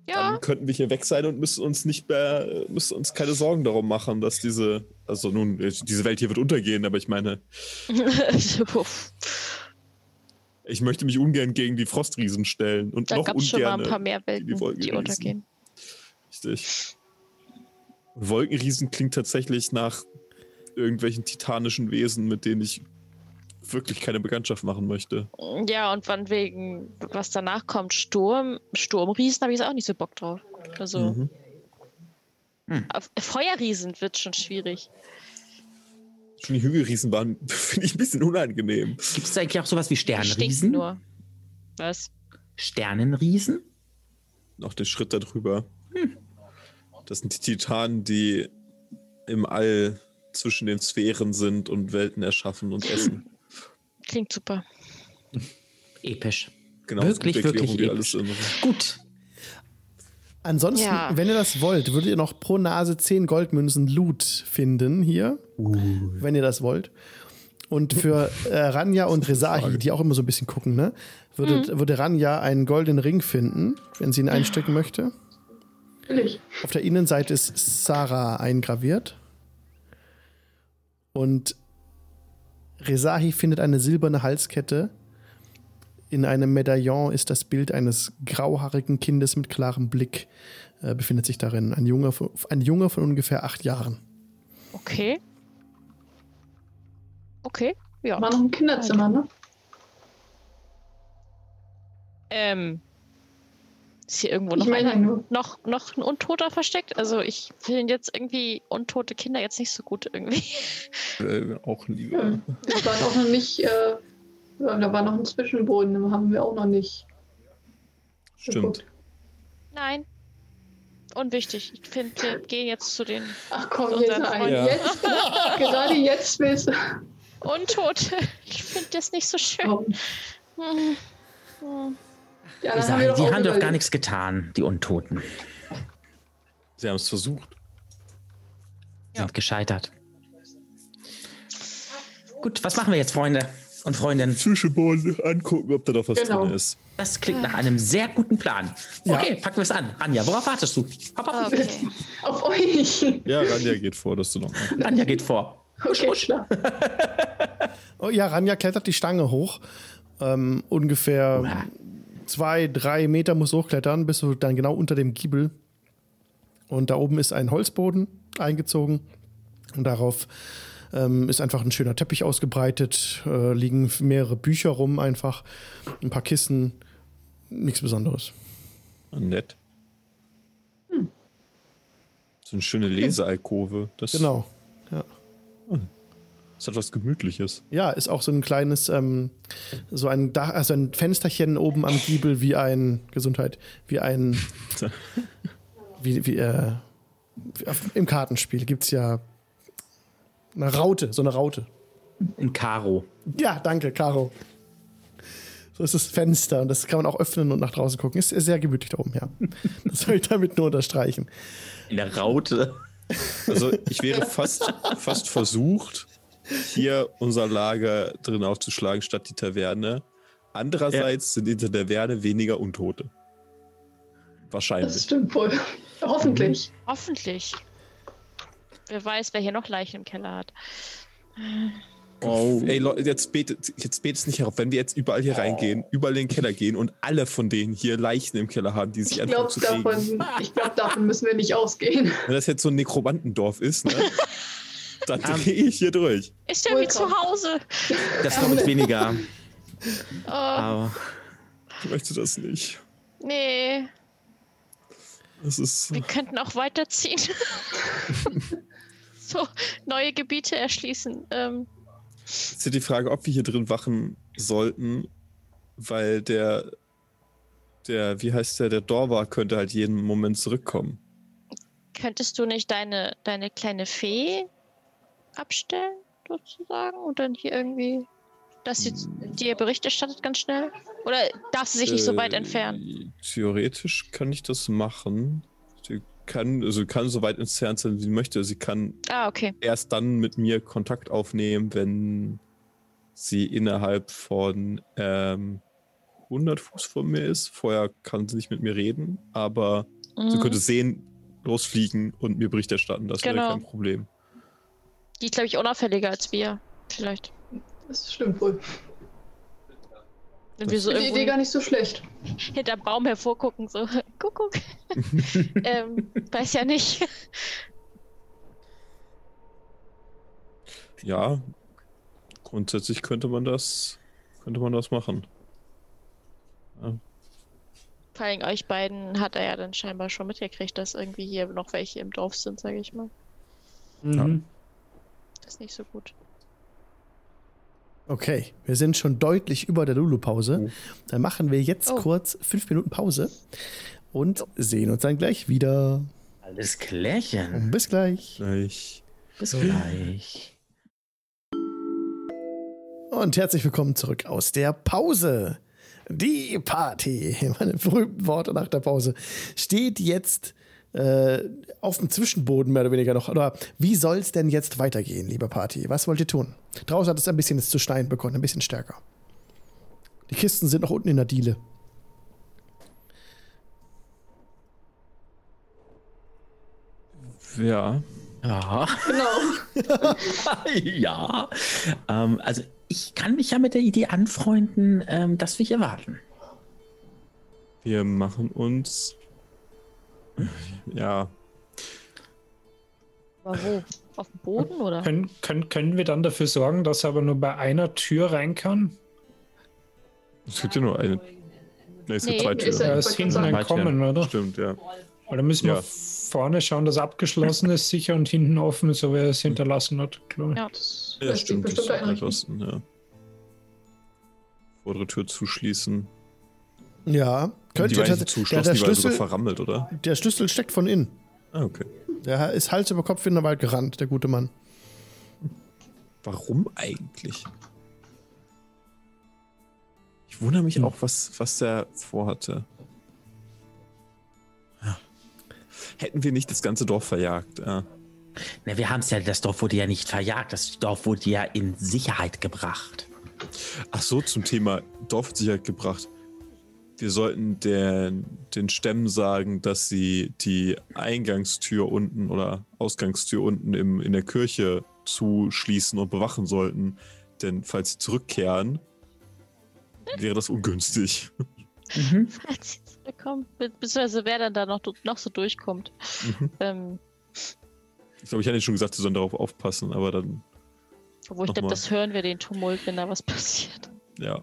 Ja. Dann könnten wir hier weg sein und müssen uns nicht mehr, müssen uns keine Sorgen darum machen, dass diese, also nun, diese Welt hier wird untergehen, aber ich meine, ich möchte mich ungern gegen die Frostriesen stellen und da noch ungern schon mal ein paar mehr Welten, die, die untergehen. Richtig. Und Wolkenriesen klingt tatsächlich nach irgendwelchen titanischen Wesen, mit denen ich wirklich keine Bekanntschaft machen möchte. Ja, und von wegen, was danach kommt, Sturm, Sturmriesen, habe ich jetzt auch nicht so Bock drauf. Also mhm. hm. auf Feuerriesen wird schon schwierig. Schon die Hügelriesen waren, finde ich, ein bisschen unangenehm. Gibt es eigentlich auch sowas wie Sternenriesen? Nur. Was? Sternenriesen? Noch den Schritt darüber. Hm. Das sind die Titanen, die im All zwischen den Sphären sind und Welten erschaffen und essen. Klingt super. Episch. Genau, wirklich, wirklich episch. Alles immer. Gut. Ansonsten, ja. wenn ihr das wollt, würdet ihr noch pro Nase zehn Goldmünzen Loot finden hier, uh. wenn ihr das wollt. Und für äh, Rania und Rezahi, die auch immer so ein bisschen gucken, ne, würdet, mhm. würde Rania einen goldenen Ring finden, wenn sie ihn einstecken möchte. Natürlich. Auf der Innenseite ist Sarah eingraviert. Und Rezahi findet eine silberne Halskette. In einem Medaillon ist das Bild eines grauhaarigen Kindes mit klarem Blick, äh, befindet sich darin. Ein Junge, von, ein Junge von ungefähr acht Jahren. Okay. Okay, ja. War noch im Kinderzimmer, ne? Ähm. Ist hier irgendwo noch, meine, eine, noch, noch ein Untoter versteckt? Also ich finde jetzt irgendwie untote Kinder jetzt nicht so gut irgendwie. Äh, auch lieber. Ja, das war auch noch nicht... Äh, Ja, da war noch ein Zwischenboden, den haben wir auch noch nicht. Stimmt. Nein. Unwichtig. Ich finde, wir gehen jetzt zu den. Ach komm, zu unseren Freunden. Ja. Jetzt, gerade jetzt willst du. Untote. Ich finde das nicht so schön. Oh. Hm. Hm. Ja, dann haben wir doch die haben doch gar nichts getan, die Untoten. Sie haben es versucht. Ja. Sind gescheitert. Gut, was machen wir jetzt, Freunde? Und Freundinnen. Zwischenboden angucken, ob da noch was genau. drin ist. Das klingt nach einem sehr guten Plan. Ja. Okay, packen wir es an. Rania, worauf wartest du? Hopp, hopp. Okay. Auf euch. Ja, Rania geht vor, dass du noch mal. Rania geht vor. Okay, husch, husch. Oh ja, Rania klettert die Stange hoch. Ähm, ungefähr Uah. zwei, drei Meter muss hochklettern, bis du dann genau unter dem Giebel. Und da oben ist ein Holzboden eingezogen. Und darauf ist einfach ein schöner Teppich ausgebreitet, äh, liegen mehrere Bücher rum einfach, ein paar Kissen, nichts Besonderes. Nett. Hm. So eine schöne Lesealkove. Das genau, ja. Das hat was Gemütliches. Ja, ist auch so ein kleines, ähm, so ein Dach, also ein Fensterchen oben am Giebel wie ein, Gesundheit, wie ein, wie, wie, äh, im Kartenspiel gibt's ja eine Raute, so eine Raute. In Karo. Ja, danke, Karo. So ist das Fenster und das kann man auch öffnen und nach draußen gucken. Ist sehr gemütlich da oben, ja. Das soll ich damit nur unterstreichen. In der Raute. Also ich wäre fast, fast versucht, hier unser Lager drin aufzuschlagen statt die Taverne. Andererseits ja. sind in der Taverne weniger Untote. Wahrscheinlich. Das stimmt wohl. Hoffentlich. Mhm. Hoffentlich. Wer weiß, wer hier noch Leichen im Keller hat. Oh. Ey, Leute, jetzt betet jetzt betet es nicht herauf. Wenn wir jetzt überall hier oh. reingehen, überall in den Keller gehen und alle von denen hier Leichen im Keller haben, die sich anfangen zu kriegen. Davon, ich glaube, davon müssen wir nicht ausgehen. Wenn das jetzt so ein Nekromantendorf ist, ne, dann gehe ich hier durch. Ist ja wie zu Hause. Das kommt nicht weniger. Oh. Aber ich möchte das nicht. Nee. Das ist, wir könnten auch weiterziehen. So, neue Gebiete erschließen. Ähm. Ist ja die Frage, ob wir hier drin wachen sollten, weil der, der, wie heißt der, der Dorwa könnte halt jeden Moment zurückkommen. Könntest du nicht deine, deine kleine Fee abstellen, sozusagen, und dann hier irgendwie dass sie dir Bericht erstattet ganz schnell? Oder darf sie sich nicht äh, so weit entfernen? Theoretisch kann ich das machen. Sie kann, also kann so weit entfernt sein, wie sie möchte. Sie kann ah, okay. erst dann mit mir Kontakt aufnehmen, wenn sie innerhalb von ähm, hundert Fuß von mir ist. Vorher kann sie nicht mit mir reden, aber mhm. sie könnte sehen, losfliegen und mir Bericht erstatten. Das genau. wäre kein Problem. Die ist, glaube ich, unauffälliger als wir. Vielleicht. Das stimmt wohl. Wenn wir so die Idee gar nicht so schlecht. Hinterm Baum hervorgucken, so Kuckuck. ähm, weiß ja nicht. Ja, grundsätzlich könnte man das, könnte man das machen. Ja. Vor allem euch beiden hat er ja dann scheinbar schon mitgekriegt, dass irgendwie hier noch welche im Dorf sind, sage ich mal. Mhm. Das ist nicht so gut. Okay, wir sind schon deutlich über der Lulu-Pause. Oh. Dann machen wir jetzt oh. kurz fünf Minuten Pause und oh. sehen uns dann gleich wieder. Alles klärchen. Bis gleich. gleich. Bis gleich. Und herzlich willkommen zurück aus der Pause. Die Party, meine berühmten Worte nach der Pause, steht jetzt äh, auf dem Zwischenboden mehr oder weniger noch. Oder wie soll es denn jetzt weitergehen, liebe Party? Was wollt ihr tun? Draußen hat es ein bisschen zu schneien bekommen, ein bisschen stärker. Die Kisten sind noch unten in der Diele. Ja. Ja. Genau. ja. Ähm, also ich kann mich ja mit der Idee anfreunden, ähm, dass wir hier warten. Wir machen uns... Ja. Aber wo? Auf dem Boden, oder? Können, können, können wir dann dafür sorgen, dass er aber nur bei einer Tür rein kann? Es gibt ja nur eine. Nee, es gibt nee, zwei Türen. Da ist hinten ein Kommen, oder? Stimmt, ja. Weil da müssen wir ja. vorne schauen, dass abgeschlossen ist, sicher, und hinten offen ist, so wie er es hinterlassen hat. Klar. Ja, das ja, stimmt. Das hinterlassen, ja. Vordere Tür zuschließen. Ja. Könnt die ihr tatsächlich. Der, der, Schlüssel, verrammelt, oder? Der Schlüssel steckt von innen. Ah, okay. Der ist Hals über Kopf in den Wald gerannt, der gute Mann. Warum eigentlich? Ich wundere mich hm. auch, was, was der vorhatte. Ja. Hätten wir nicht das ganze Dorf verjagt. Ja. Na, wir haben es ja, das Dorf wurde ja nicht verjagt, das Dorf wurde ja in Sicherheit gebracht. Ach so, zum Thema Dorf in Sicherheit gebracht. Wir sollten der, den Stämmen sagen, dass sie die Eingangstür unten oder Ausgangstür unten im, in der Kirche zuschließen und bewachen sollten. Denn falls sie zurückkehren, wäre das ungünstig. Mhm. Beziehungsweise wer dann da noch, noch so durchkommt. Mhm. Ähm. Ich glaube, ich hatte schon gesagt, sie sollen darauf aufpassen, aber dann... Obwohl, ich glaube, das hören wir, den Tumult, wenn da was passiert. Ja.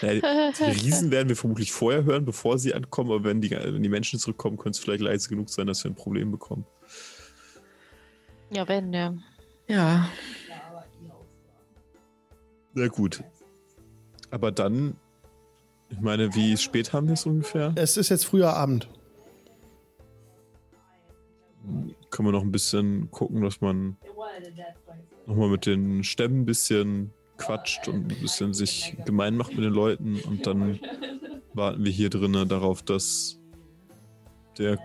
Ja, die Riesen werden wir vermutlich vorher hören, bevor sie ankommen, aber wenn die, wenn die Menschen zurückkommen, könnte es vielleicht leise genug sein, dass wir ein Problem bekommen. Ja, wenn, ja. Ja. Na gut. Aber dann, ich meine, wie spät haben wir es ungefähr? Es ist jetzt früher Abend. Können wir noch ein bisschen gucken, dass man nochmal mit den Stämmen ein bisschen quatscht und ein bisschen sich gemein macht mit den Leuten, und dann warten wir hier drinnen darauf, dass der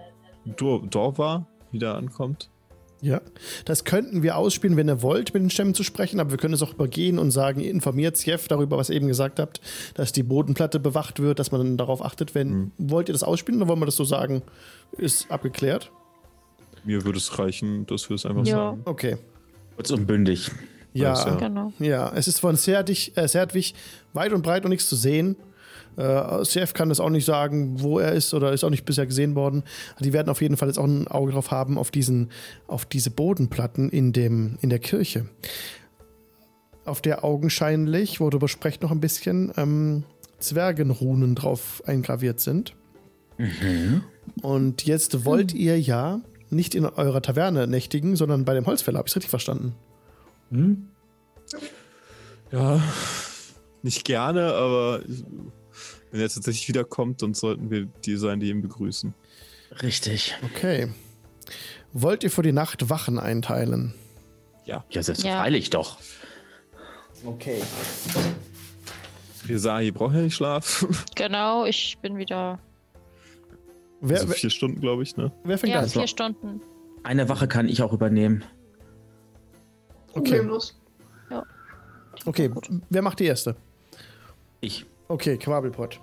Dorwa wieder ankommt. Ja, das könnten wir ausspielen, wenn ihr wollt, mit den Stämmen zu sprechen, aber wir können es auch übergehen und sagen, informiert Jeff darüber, was ihr eben gesagt habt, dass die Bodenplatte bewacht wird, dass man dann darauf achtet, wenn... Mhm. Wollt ihr das ausspielen oder wollen wir das so sagen? Ist abgeklärt? Mir würde es reichen, dass wir es einfach ja. sagen. Okay. Kurz und bündig. Ja, also, genau. ja, es ist von Sertwig äh, weit und breit und nichts zu sehen. Äh, Chef kann das auch nicht sagen, wo er ist, oder ist auch nicht bisher gesehen worden. Die werden auf jeden Fall jetzt auch ein Auge drauf haben auf, diesen, auf diese Bodenplatten in, dem, in der Kirche. Auf der augenscheinlich, worüber sprecht noch ein bisschen, ähm, Zwergenrunen drauf eingraviert sind. Mhm. Und jetzt wollt ihr ja nicht in eurer Taverne nächtigen, sondern bei dem Holzfäller, habe ich es richtig verstanden? Hm? Ja, nicht gerne, aber wenn er jetzt tatsächlich wiederkommt, dann sollten wir die sein, die ihn begrüßen. Richtig. Okay. Wollt ihr für die Nacht Wachen einteilen? Ja, ja, selbstverständlich ja. doch. Okay. Rezahi braucht ja nicht Schlaf. Genau, ich bin wieder. Wer, also vier wer, Stunden, glaube ich, ne? Wer fängt ja, an? vier Stunden. Eine Wache kann ich auch übernehmen. Okay. Ja. Okay, wer macht die erste? Ich. Okay, Quabbelpott.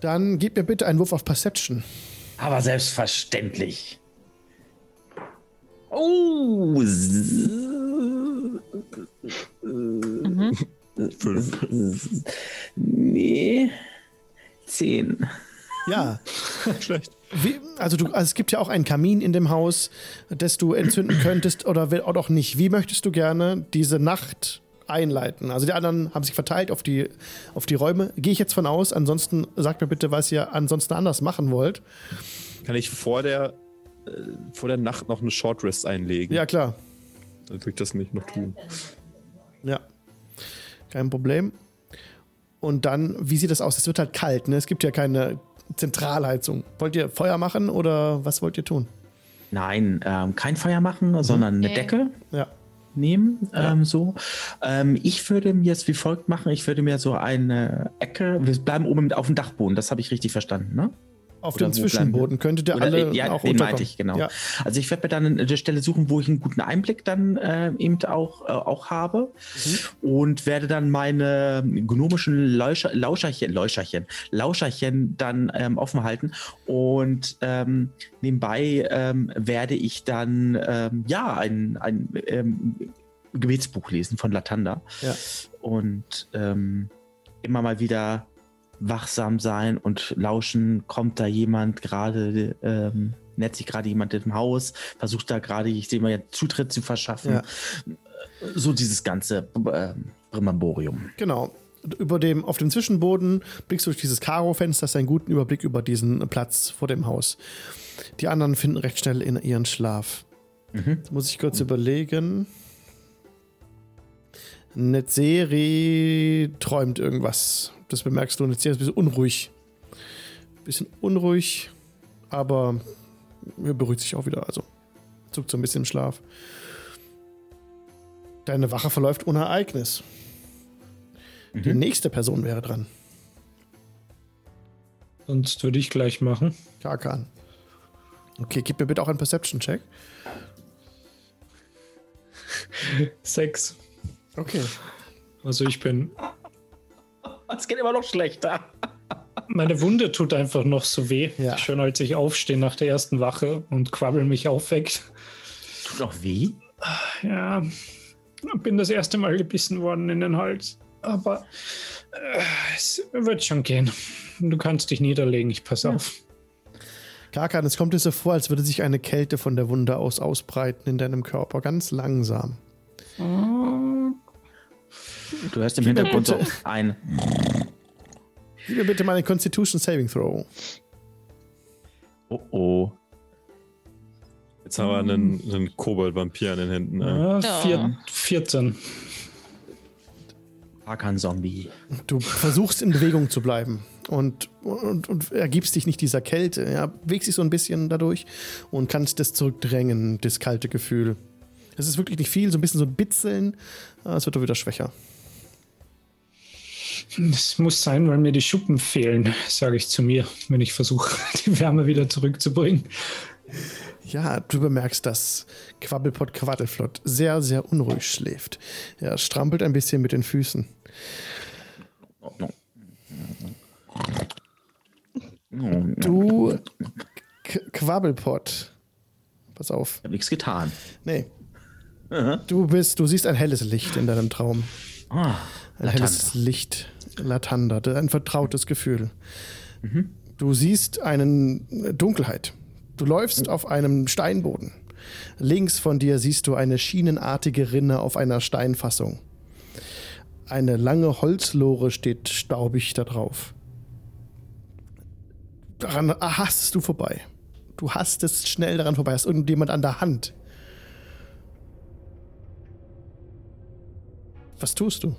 Dann gib mir bitte einen Wurf auf Perception. Aber selbstverständlich. Oh. Mhm. Fünf. Nee. Zehn. Ja. Schlecht. Wie, also, du, also es gibt ja auch einen Kamin in dem Haus, das du entzünden könntest oder will auch nicht. Wie möchtest du gerne diese Nacht einleiten? Also die anderen haben sich verteilt auf die, auf die Räume. Gehe ich jetzt von aus. Ansonsten sagt mir bitte, was ihr ansonsten anders machen wollt. Kann ich vor der, äh, vor der Nacht noch eine Short Rest einlegen? Ja, klar. Dann würde ich das nicht noch tun. Ja, kein Problem. Und dann, wie sieht das aus? Es wird halt kalt, ne? Es gibt ja keine Zentralheizung. Wollt ihr Feuer machen oder was wollt ihr tun? Nein, ähm, kein Feuer machen, sondern okay. eine Decke ja. nehmen. Ja. Ähm, so. Ähm, ich würde mir jetzt wie folgt machen, ich würde mir so eine Ecke, wir bleiben oben auf dem Dachboden, das habe ich richtig verstanden, ne? Auf dem Zwischenboden könntet ihr alle ja, auch den meinte ich, genau. Ja. Also ich werde mir dann eine Stelle suchen, wo ich einen guten Einblick dann äh, eben auch, äh, auch habe mhm. und werde dann meine gnomischen Lauscher, Lauscherchen, Lauscherchen, Lauscherchen dann ähm, offen halten und ähm, nebenbei ähm, werde ich dann ähm, ja ein, ein ähm, Gebetsbuch lesen von Lathander ja. und ähm, immer mal wieder wachsam sein und lauschen, kommt da jemand gerade, ähm, nennt sich gerade jemand im Haus, versucht da gerade, ich sehe mal, ja, Zutritt zu verschaffen. Ja. So dieses ganze äh, Primamborium. Genau. Über dem, auf dem Zwischenboden blickst du durch dieses Karo-Fenster, hast einen guten Überblick über diesen Platz vor dem Haus. Die anderen finden recht schnell in ihren Schlaf. Mhm. Jetzt muss ich kurz mhm. überlegen. Netzeri träumt irgendwas. Das bemerkst du und jetzt ist ein bisschen unruhig. Ein bisschen unruhig, aber er beruhigt sich auch wieder. Also zuckt so ein bisschen im Schlaf. Deine Wache verläuft ohne Ereignis. Mhm. Die nächste Person wäre dran. Sonst würde ich gleich machen. Karkan. Okay, gib mir bitte auch einen Perception-Check. Sechs. Okay. Also ich bin... Es geht immer noch schlechter. Meine Wunde tut einfach noch so weh. Ja. Schon als ich aufstehe nach der ersten Wache und Quabbel mich aufweckt. Tut auch weh? Ja, bin das erste Mal gebissen worden in den Hals. Aber äh, es wird schon gehen. Du kannst dich niederlegen, ich pass ja. auf. Karkan, es kommt dir so vor, als würde sich eine Kälte von der Wunde aus ausbreiten in deinem Körper. Ganz langsam. Oh. Du hörst im Gib Hintergrund so ein. Gib mir bitte mal einen Constitution Saving Throw. Oh oh. Jetzt haben wir einen, einen Kobold-Vampir an den Händen. Ja, vier, vierzehn. Gar kein Zombie. Du versuchst in Bewegung zu bleiben und, und, und ergibst dich nicht dieser Kälte. Ja, bewegst dich so ein bisschen dadurch und kannst das zurückdrängen, das kalte Gefühl. Es ist wirklich nicht viel, so ein bisschen so ein Bitzeln. Es wird doch wieder schwächer. Es muss sein, weil mir die Schuppen fehlen, sage ich zu mir, wenn ich versuche, die Wärme wieder zurückzubringen. Ja, du bemerkst, dass Quabbelpott Quaddelflott sehr, sehr unruhig schläft. Er strampelt ein bisschen mit den Füßen. Du, Quabbelpott, pass auf. Ich habe nichts getan. Nee. Du bist, du siehst ein helles Licht in deinem Traum. Ah, ein Lathander. Helles Licht, Lathander, ein vertrautes Gefühl. Mhm. Du siehst eine Dunkelheit. Du läufst mhm. auf einem Steinboden. Links von dir siehst du eine schienenartige Rinne auf einer Steinfassung. Eine lange Holzlore steht staubig da drauf. Daran hastest du vorbei. Du hastest schnell daran vorbei. Hast irgendjemand an der Hand. Was tust du?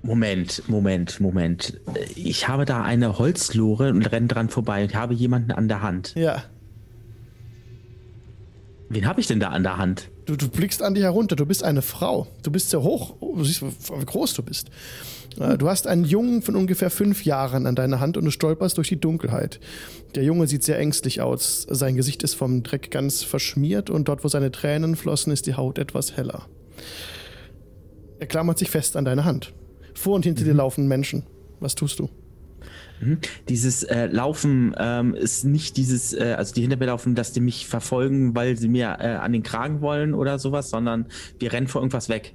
Moment, Moment, Moment. Ich habe da eine Holzlore und renne dran vorbei und habe jemanden an der Hand. Ja. Wen habe ich denn da an der Hand? Du, du blickst an dich herunter, du bist eine Frau. Du bist sehr hoch, du siehst, wie groß du bist. Du hast einen Jungen von ungefähr fünf Jahren an deiner Hand und du stolperst durch die Dunkelheit. Der Junge sieht sehr ängstlich aus. Sein Gesicht ist vom Dreck ganz verschmiert und dort, wo seine Tränen flossen, ist die Haut etwas heller. Er klammert sich fest an deine Hand. Vor und hinter mhm. dir laufen Menschen. Was tust du? Dieses äh, Laufen ähm, ist nicht dieses, äh, also die hinter mir laufen, dass die mich verfolgen, weil sie mir äh, an den Kragen wollen oder sowas, sondern wir rennen vor irgendwas weg.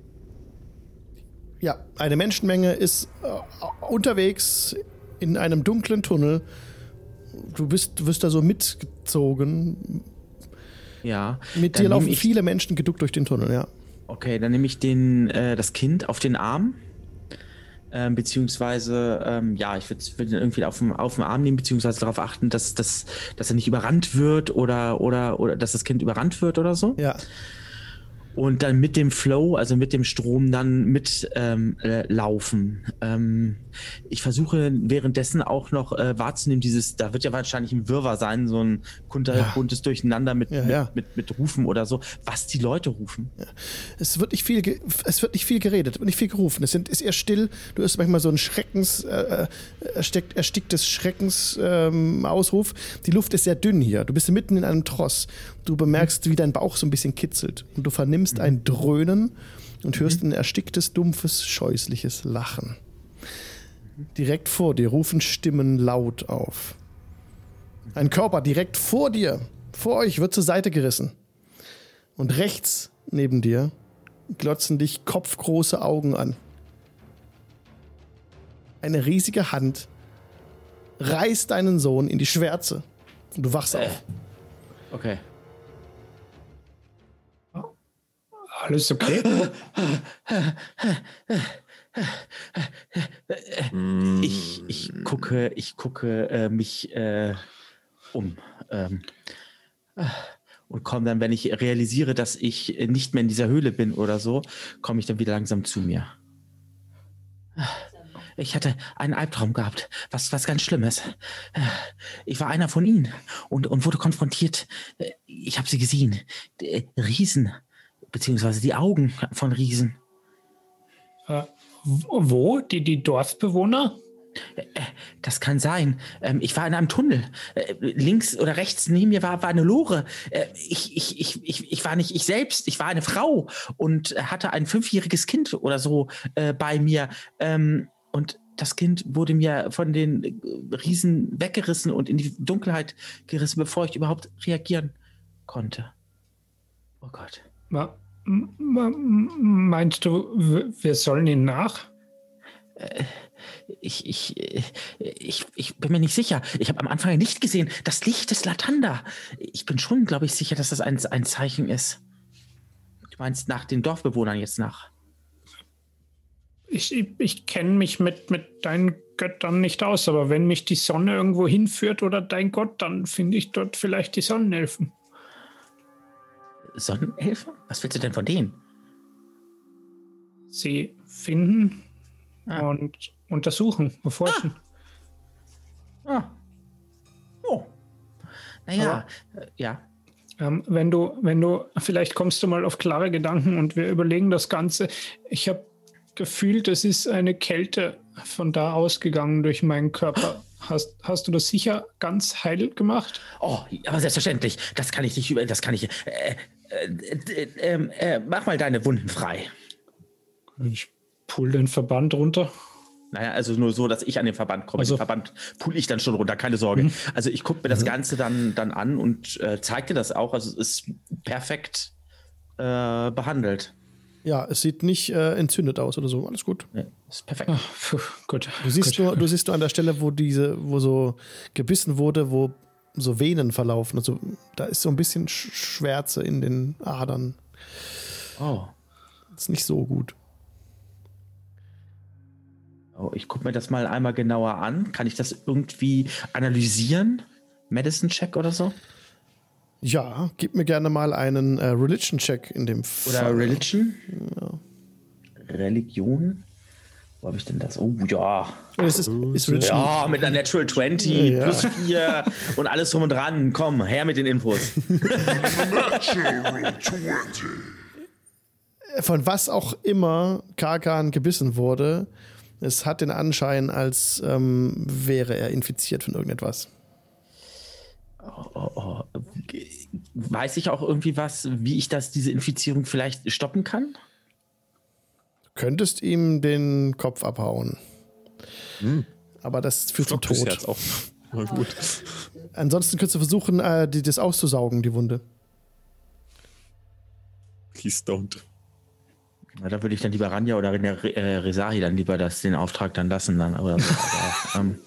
Ja, eine Menschenmenge ist äh, unterwegs in einem dunklen Tunnel. Du bist, du wirst da so mitgezogen. Ja. Mit dir laufen viele Menschen geduckt durch den Tunnel, ja. Okay, dann nehme ich den, äh, das Kind auf den Arm. Ähm, beziehungsweise, ähm, ja, ich würde würd ihn irgendwie auf den Arm nehmen, beziehungsweise darauf achten, dass, dass, dass er nicht überrannt wird oder, oder, oder dass das Kind überrannt wird oder so. Ja. Und dann mit dem Flow, also mit dem Strom, dann mit ähm, äh, laufen. Ähm, ich versuche währenddessen auch noch äh, wahrzunehmen, dieses, da wird ja wahrscheinlich ein Wirrwarr sein, so ein kunterbuntes ja. Durcheinander mit, ja, ja. Mit, mit, mit Rufen oder so, was die Leute rufen. Ja. Es wird nicht viel ge- es wird nicht viel geredet und nicht viel gerufen. Es sind, ist eher still, du hörst manchmal so ein Schreckens, äh, ersteckt, ersticktes Schreckensausruf. Ähm, die Luft ist sehr dünn hier, du bist mitten in einem Tross. Du bemerkst, wie dein Bauch so ein bisschen kitzelt und du vernimmst mhm. ein Dröhnen und hörst mhm. ein ersticktes, dumpfes, scheußliches Lachen. Direkt vor dir rufen Stimmen laut auf. Ein Körper direkt vor dir, vor euch, wird zur Seite gerissen. Und rechts neben dir glotzen dich kopfgroße Augen an. Eine riesige Hand reißt deinen Sohn in die Schwärze und du wachst äh. auf. Okay. Alles okay? Ich, ich gucke, ich gucke äh, mich äh, um ähm, und komme dann, wenn ich realisiere, dass ich nicht mehr in dieser Höhle bin oder so, komme ich dann wieder langsam zu mir. Ich hatte einen Albtraum gehabt, was, was ganz Schlimmes. Ich war einer von ihnen und, und wurde konfrontiert. Ich habe sie gesehen. Riesen, beziehungsweise die Augen von Riesen. Äh, wo? Die, die Dorfbewohner? Das kann sein. Ich war in einem Tunnel. Links oder rechts neben mir war, war eine Lore. Ich, ich, ich, ich, ich war nicht ich selbst. Ich war eine Frau und hatte ein fünfjähriges Kind oder so bei mir. Und das Kind wurde mir von den Riesen weggerissen und in die Dunkelheit gerissen, bevor ich überhaupt reagieren konnte. Oh Gott. Ma, ma, meinst du, wir sollen ihn nach? Äh, ich, ich, ich, ich bin mir nicht sicher. Ich habe am Anfang nicht gesehen, das Licht des Lathander. Ich bin schon, glaube ich, sicher, dass das ein, ein Zeichen ist. Du meinst nach den Dorfbewohnern jetzt nach? Ich, ich kenne mich mit, mit deinen Göttern nicht aus, aber wenn mich die Sonne irgendwo hinführt oder dein Gott, dann finde ich dort vielleicht die Sonnenelfen. Sonnenelfen? Was willst du denn von denen? Sie finden ah. und untersuchen, beforschen. Ah. ah. Oh. Naja, aber, ja. Ähm, wenn du, wenn du, vielleicht kommst du mal auf klare Gedanken und wir überlegen das Ganze. Ich habe gefühlt, es ist eine Kälte von da ausgegangen durch meinen Körper. Hast, hast du das sicher ganz heil gemacht? Oh, aber selbstverständlich. Das kann ich nicht über. Das kann ich. Äh, äh, äh, äh, mach mal deine Wunden frei. Ich pull den Verband runter. Naja, also nur so, dass ich an den Verband komme. Also. Den Verband pull ich dann schon runter, keine Sorge. Mhm. Also ich gucke mir das Ganze dann, dann an und äh, zeig dir das auch. Also es ist perfekt äh, behandelt. Ja, es sieht nicht äh, entzündet aus oder so. Alles gut. Ja, ist perfekt. Ach, pfuh, gut. Du siehst, gut. Nur, du siehst nur an der Stelle, wo diese, wo so gebissen wurde, wo so Venen verlaufen. Also da ist so ein bisschen Schwärze in den Adern. Oh. Ist nicht so gut. Oh, ich gucke mir das mal einmal genauer an. Kann ich das irgendwie analysieren? Medicine-Check oder so? Ja, gib mir gerne mal einen äh, Religion-Check in dem Fall. Oder Religion? Ja. Religion? Wo habe ich denn das? Oh, ja. Es ist, ist ja, mit einer Natural zwanzig ja. plus vier und alles drum und dran. Komm, her mit den Infos. Von was auch immer Karkan gebissen wurde, es hat den Anschein, als ähm, wäre er infiziert von irgendetwas. Oh, oh, oh. Weiß ich auch irgendwie was, wie ich das, diese Infizierung vielleicht stoppen kann? Könntest ihm den Kopf abhauen. Hm. Aber das führt zum Tod. Jetzt auch. Na gut. Ansonsten könntest du versuchen, äh, die, das auszusaugen, die Wunde. Please don't. Na, da würde ich dann lieber Rania oder äh, Rezahi dann lieber das, den Auftrag dann lassen. Dann, oder so. Aber, ähm,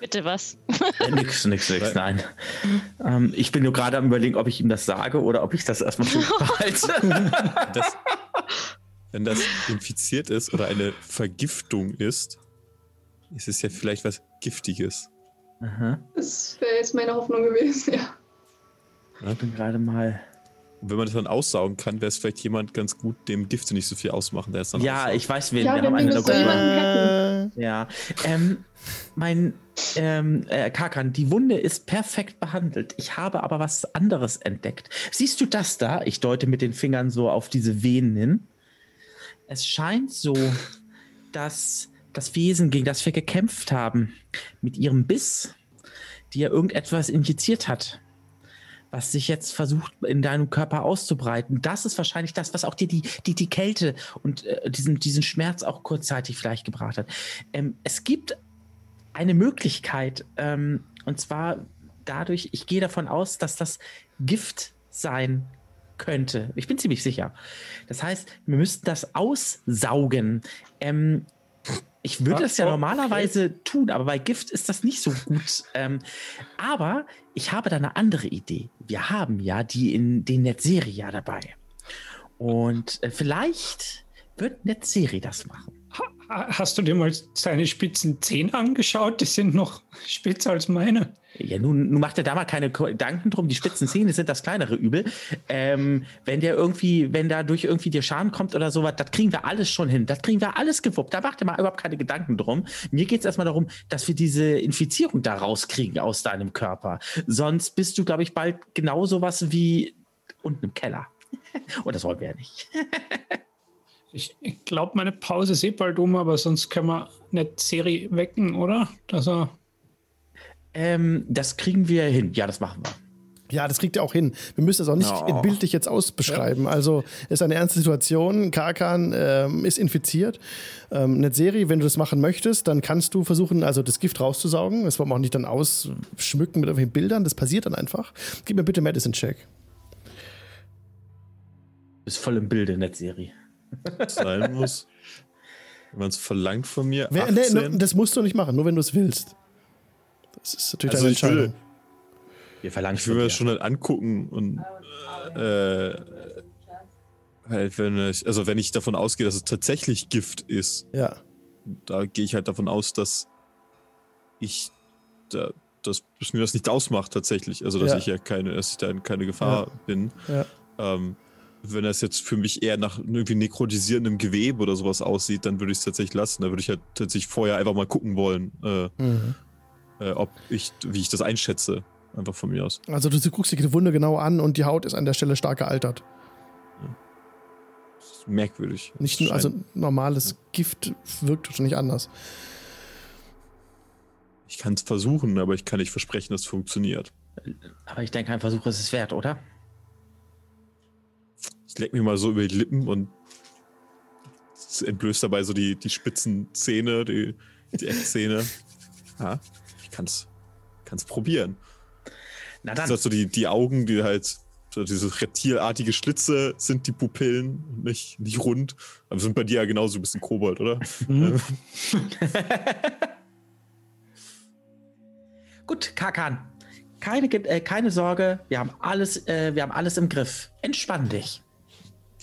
bitte was? Ja, nix, nix, nix, nein. ähm, ich bin nur gerade am Überlegen, ob ich ihm das sage oder ob ich das erstmal schon behalte. Das... Wenn das infiziert ist oder eine Vergiftung ist, ist es ja vielleicht was Giftiges. Aha. Das wäre jetzt meine Hoffnung gewesen, ja. Ich bin gerade mal... Und wenn man das dann aussaugen kann, wäre es vielleicht jemand ganz gut, dem Gifte nicht so viel ausmachen. Der ist dann ja, aussaugen. Ich weiß, wen ja, wir haben. Einen so hätten. Ja, ähm, mein ähm, äh, Karkan, die Wunde ist perfekt behandelt. Ich habe aber was anderes entdeckt. Siehst du das da? Ich deute mit den Fingern so auf diese Venen hin. Es scheint so, dass das Wesen, gegen das wir gekämpft haben, mit ihrem Biss dir irgendetwas injiziert hat, was sich jetzt versucht, in deinem Körper auszubreiten. Das ist wahrscheinlich das, was auch dir die, die, die Kälte und äh, diesen, diesen Schmerz auch kurzzeitig vielleicht gebracht hat. Ähm, es gibt eine Möglichkeit, ähm, und zwar dadurch, ich gehe davon aus, dass das Gift sein kann. Könnte. Ich bin ziemlich sicher. Das heißt, wir müssten das aussaugen. Ähm, ich würde Ach, das ja okay. normalerweise tun, aber bei Gift ist das nicht so gut. ähm, aber ich habe da eine andere Idee. Wir haben ja die in den Netzeri ja dabei. Und äh, vielleicht wird Netzeri das machen. Ha, hast du dir mal seine spitzen Zehen angeschaut? Die sind noch spitzer als meine. Ja, nun, nun macht er da mal keine Gedanken drum. Die spitzen Zähne sind das kleinere Übel. Ähm, wenn der irgendwie, wenn dadurch irgendwie dir Schaden kommt oder sowas, das kriegen wir alles schon hin. Das kriegen wir alles gewuppt. Da macht er mal überhaupt keine Gedanken drum. Mir geht es erstmal darum, dass wir diese Infizierung da rauskriegen aus deinem Körper. Sonst bist du, glaube ich, bald genau sowas wie unten im Keller. Und das wollen wir ja nicht. Ich glaube, meine Pause ist eh bald um, aber sonst können wir eine Serie wecken, oder? Dass er Ähm, das kriegen wir hin. Ja, das machen wir. Ja, das kriegt ihr auch hin. Wir müssen das auch nicht oh. bildlich jetzt ausbeschreiben. Ja. Also, ist eine ernste Situation. Karkan ähm, ist infiziert. Ähm, Netzeri, wenn du das machen möchtest, dann kannst du versuchen, also das Gift rauszusaugen. Das wollen wir auch nicht dann ausschmücken mit irgendwelchen Bildern. Das passiert dann einfach. Gib mir bitte Medicine-Check. Ist voll im Bilde, Netzeri. Sein muss. Wenn man es verlangt von mir. Wer, ne, das musst du nicht machen, nur wenn du es willst. Das ist natürlich also eine Entscheidung. Ich will, ich will mir das schon halt angucken und äh, halt, wenn ich, also wenn ich davon ausgehe, dass es tatsächlich Gift ist, ja. Da gehe ich halt davon aus, dass ich da, dass mir das nicht ausmacht tatsächlich, also dass ja. ich ja keine, dass ich da in keine Gefahr ja. bin. Ja. Ähm, wenn das jetzt für mich eher nach irgendwie nekrotisierendem Gewebe oder sowas aussieht, dann würde ich es tatsächlich lassen. Da würde ich halt tatsächlich vorher einfach mal gucken wollen. Äh, mhm. Ob ich, wie ich das einschätze, einfach von mir aus. Also du guckst dir die Wunde genau an und die Haut ist an der Stelle stark gealtert. Das ist merkwürdig. Nicht nur, also normales Gift wirkt wahrscheinlich anders. Ich kann es versuchen, aber ich kann nicht versprechen, dass es funktioniert. Aber ich denke, ein Versuch ist es wert, oder? Ich leck mir mal so über die Lippen und entblößt dabei so die, die spitzen Zähne, die, die Eckzähne. Ja. Kann's, kann's probieren. Na dann. Das sind so die, die Augen, die halt, so diese reptilartige Schlitze sind die Pupillen, nicht, nicht rund. Aber sind bei dir ja genauso ein bisschen Kobold, oder? Mhm. Gut, Karkan. Keine, äh, keine Sorge, wir haben alles, äh, wir haben alles im Griff. Entspann dich.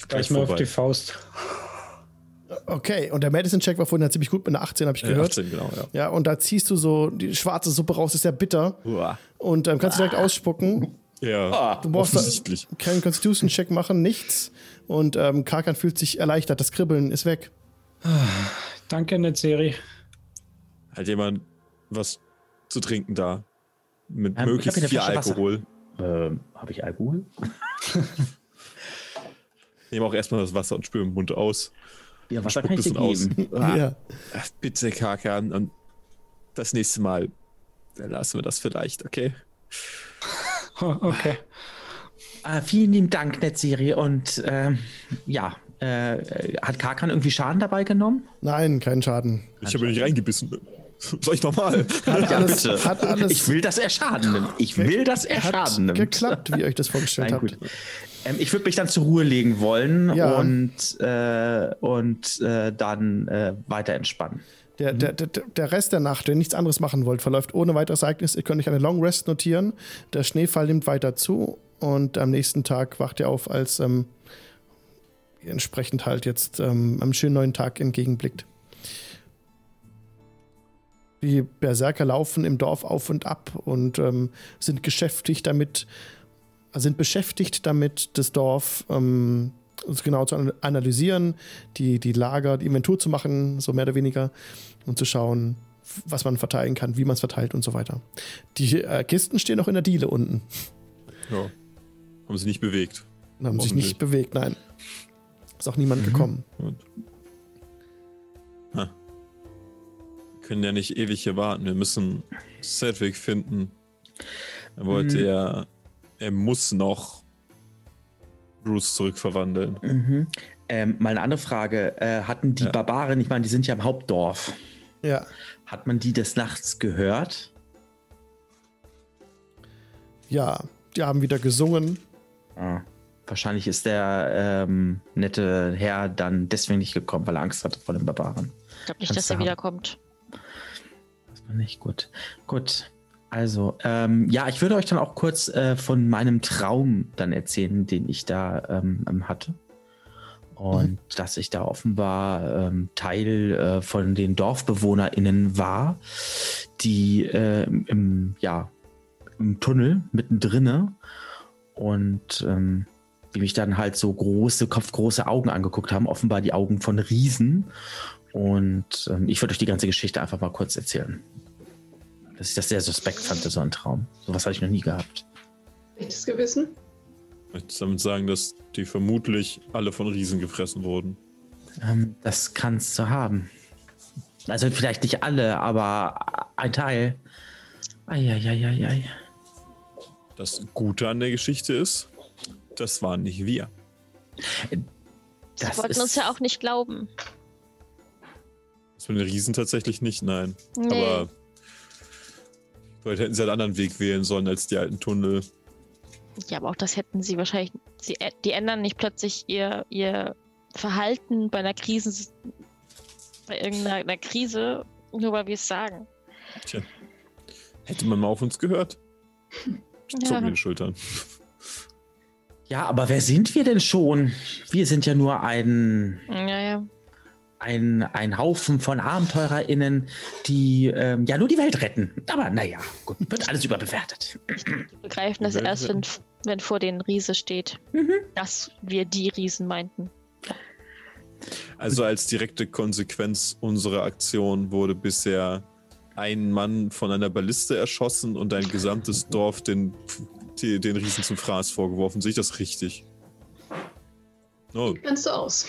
Gleich mal auf die Faust. Okay, und der Medicine-Check war vorhin ja ziemlich gut, mit einer achtzehn habe ich gehört. achtzehn, genau, ja. Ja, und da ziehst du so die schwarze Suppe raus, ist ja bitter. Uah. Und dann ähm, kannst du direkt ausspucken. Ja, du brauchst offensichtlich. Keinen Constitution-Check machen, nichts. Und ähm, Karkan fühlt sich erleichtert, das Kribbeln ist weg. Danke, Netzeri. Hat jemand was zu trinken da? Mit ähm, möglichst viel Alkohol. Ähm, habe ich Alkohol? Nehme auch erstmal das Wasser und spüre im Mund aus. Ja, Wasser kann ich dir geben. Ah, ja. Bitte, Karkan. Und das nächste Mal lassen wir das vielleicht, okay? Okay. Ah, vielen lieben Dank, Netzeri. Und ähm, ja, äh, hat Karkan irgendwie Schaden dabei genommen? Nein, keinen Schaden. Ich habe nicht reingebissen. Soll ich nochmal? Hat, ja, bitte. Hat alles. Ich will, dass er Schaden nimmt. Ich will, dass er hat Schaden nimmt. Geklappt, wie ihr euch das vorgestellt Nein, habt. Ähm, ich würde mich dann zur Ruhe legen wollen ja. und, äh, und äh, dann äh, weiter entspannen. Der, der, der, der Rest der Nacht, wenn ihr nichts anderes machen wollt, verläuft ohne weiteres Ereignis. Ihr könnt euch eine Long Rest notieren. Der Schneefall nimmt weiter zu und am nächsten Tag wacht ihr auf, als ähm, ihr entsprechend halt jetzt ähm, einem schönen neuen Tag entgegenblickt. Die Berserker laufen im Dorf auf und ab und ähm, sind beschäftigt damit, sind beschäftigt damit, das Dorf ähm, genau zu analysieren, die, die Lager, die Inventur zu machen, so mehr oder weniger, und zu schauen, was man verteilen kann, wie man es verteilt und so weiter. Die äh, Kisten stehen noch in der Diele unten. Ja, haben sie nicht bewegt. Haben sich nicht bewegt, nein. Ist auch niemand mhm. gekommen. Ha. Wir können ja nicht ewig hier warten. Wir müssen Sertwig finden. Er wollte mhm. ja, er muss noch Bruce zurückverwandeln. Mhm. Ähm, mal eine andere Frage. Äh, hatten die ja. Barbaren, ich meine, die sind ja im Hauptdorf. Ja. Hat man die des Nachts gehört? Ja, die haben wieder gesungen. Ah. Wahrscheinlich ist der ähm, nette Herr dann deswegen nicht gekommen, weil er Angst hatte vor den Barbaren. Ich glaube nicht, Kannst dass da er wiederkommt. Nicht gut. Gut. Also, ähm, ja, ich würde euch dann auch kurz äh, von meinem Traum dann erzählen, den ich da ähm, hatte. Und mhm. dass ich da offenbar ähm, Teil äh, von den DorfbewohnerInnen war, die äh, im, ja, im Tunnel mittendrin und ähm, die mich dann halt so große, kopfgroße Augen angeguckt haben, offenbar die Augen von Riesen. Und ähm, ich würde euch die ganze Geschichte einfach mal kurz erzählen. Dass ich das sehr suspekt fand, so ein Traum. Sowas hatte ich noch nie gehabt. Echtes Gewissen? Ich möchte damit sagen, dass die vermutlich alle von Riesen gefressen wurden. Ähm, das kannst du haben. Also vielleicht nicht alle, aber ein Teil. Eieieiei. Das Gute an der Geschichte ist, das waren nicht wir. Das Sie wollten uns ja auch nicht glauben. Das mit den Riesen tatsächlich nicht, nein. Nee. Aber vielleicht hätten sie einen anderen Weg wählen sollen als die alten Tunnel. Ja, aber auch das hätten sie wahrscheinlich. Sie, die ändern nicht plötzlich ihr, ihr Verhalten bei einer Krise, bei irgendeiner Krise, nur weil wir es sagen. Tja. Hätte man mal auf uns gehört. Ich zuck mir den Schultern. Ja, aber wer sind wir denn schon? Wir sind ja nur ein. Naja. Ein, ein Haufen von AbenteurerInnen, die ähm, ja nur die Welt retten. Aber naja, gut, wird alles überbewertet. Die begreifen das erst, wenn, wenn vor denen Riese steht, mhm. dass wir die Riesen meinten. Also als direkte Konsequenz unserer Aktion wurde bisher ein Mann von einer Balliste erschossen und ein gesamtes Dorf den, den Riesen zum Fraß vorgeworfen. Sehe ich das richtig? Oh. Kannst du aus.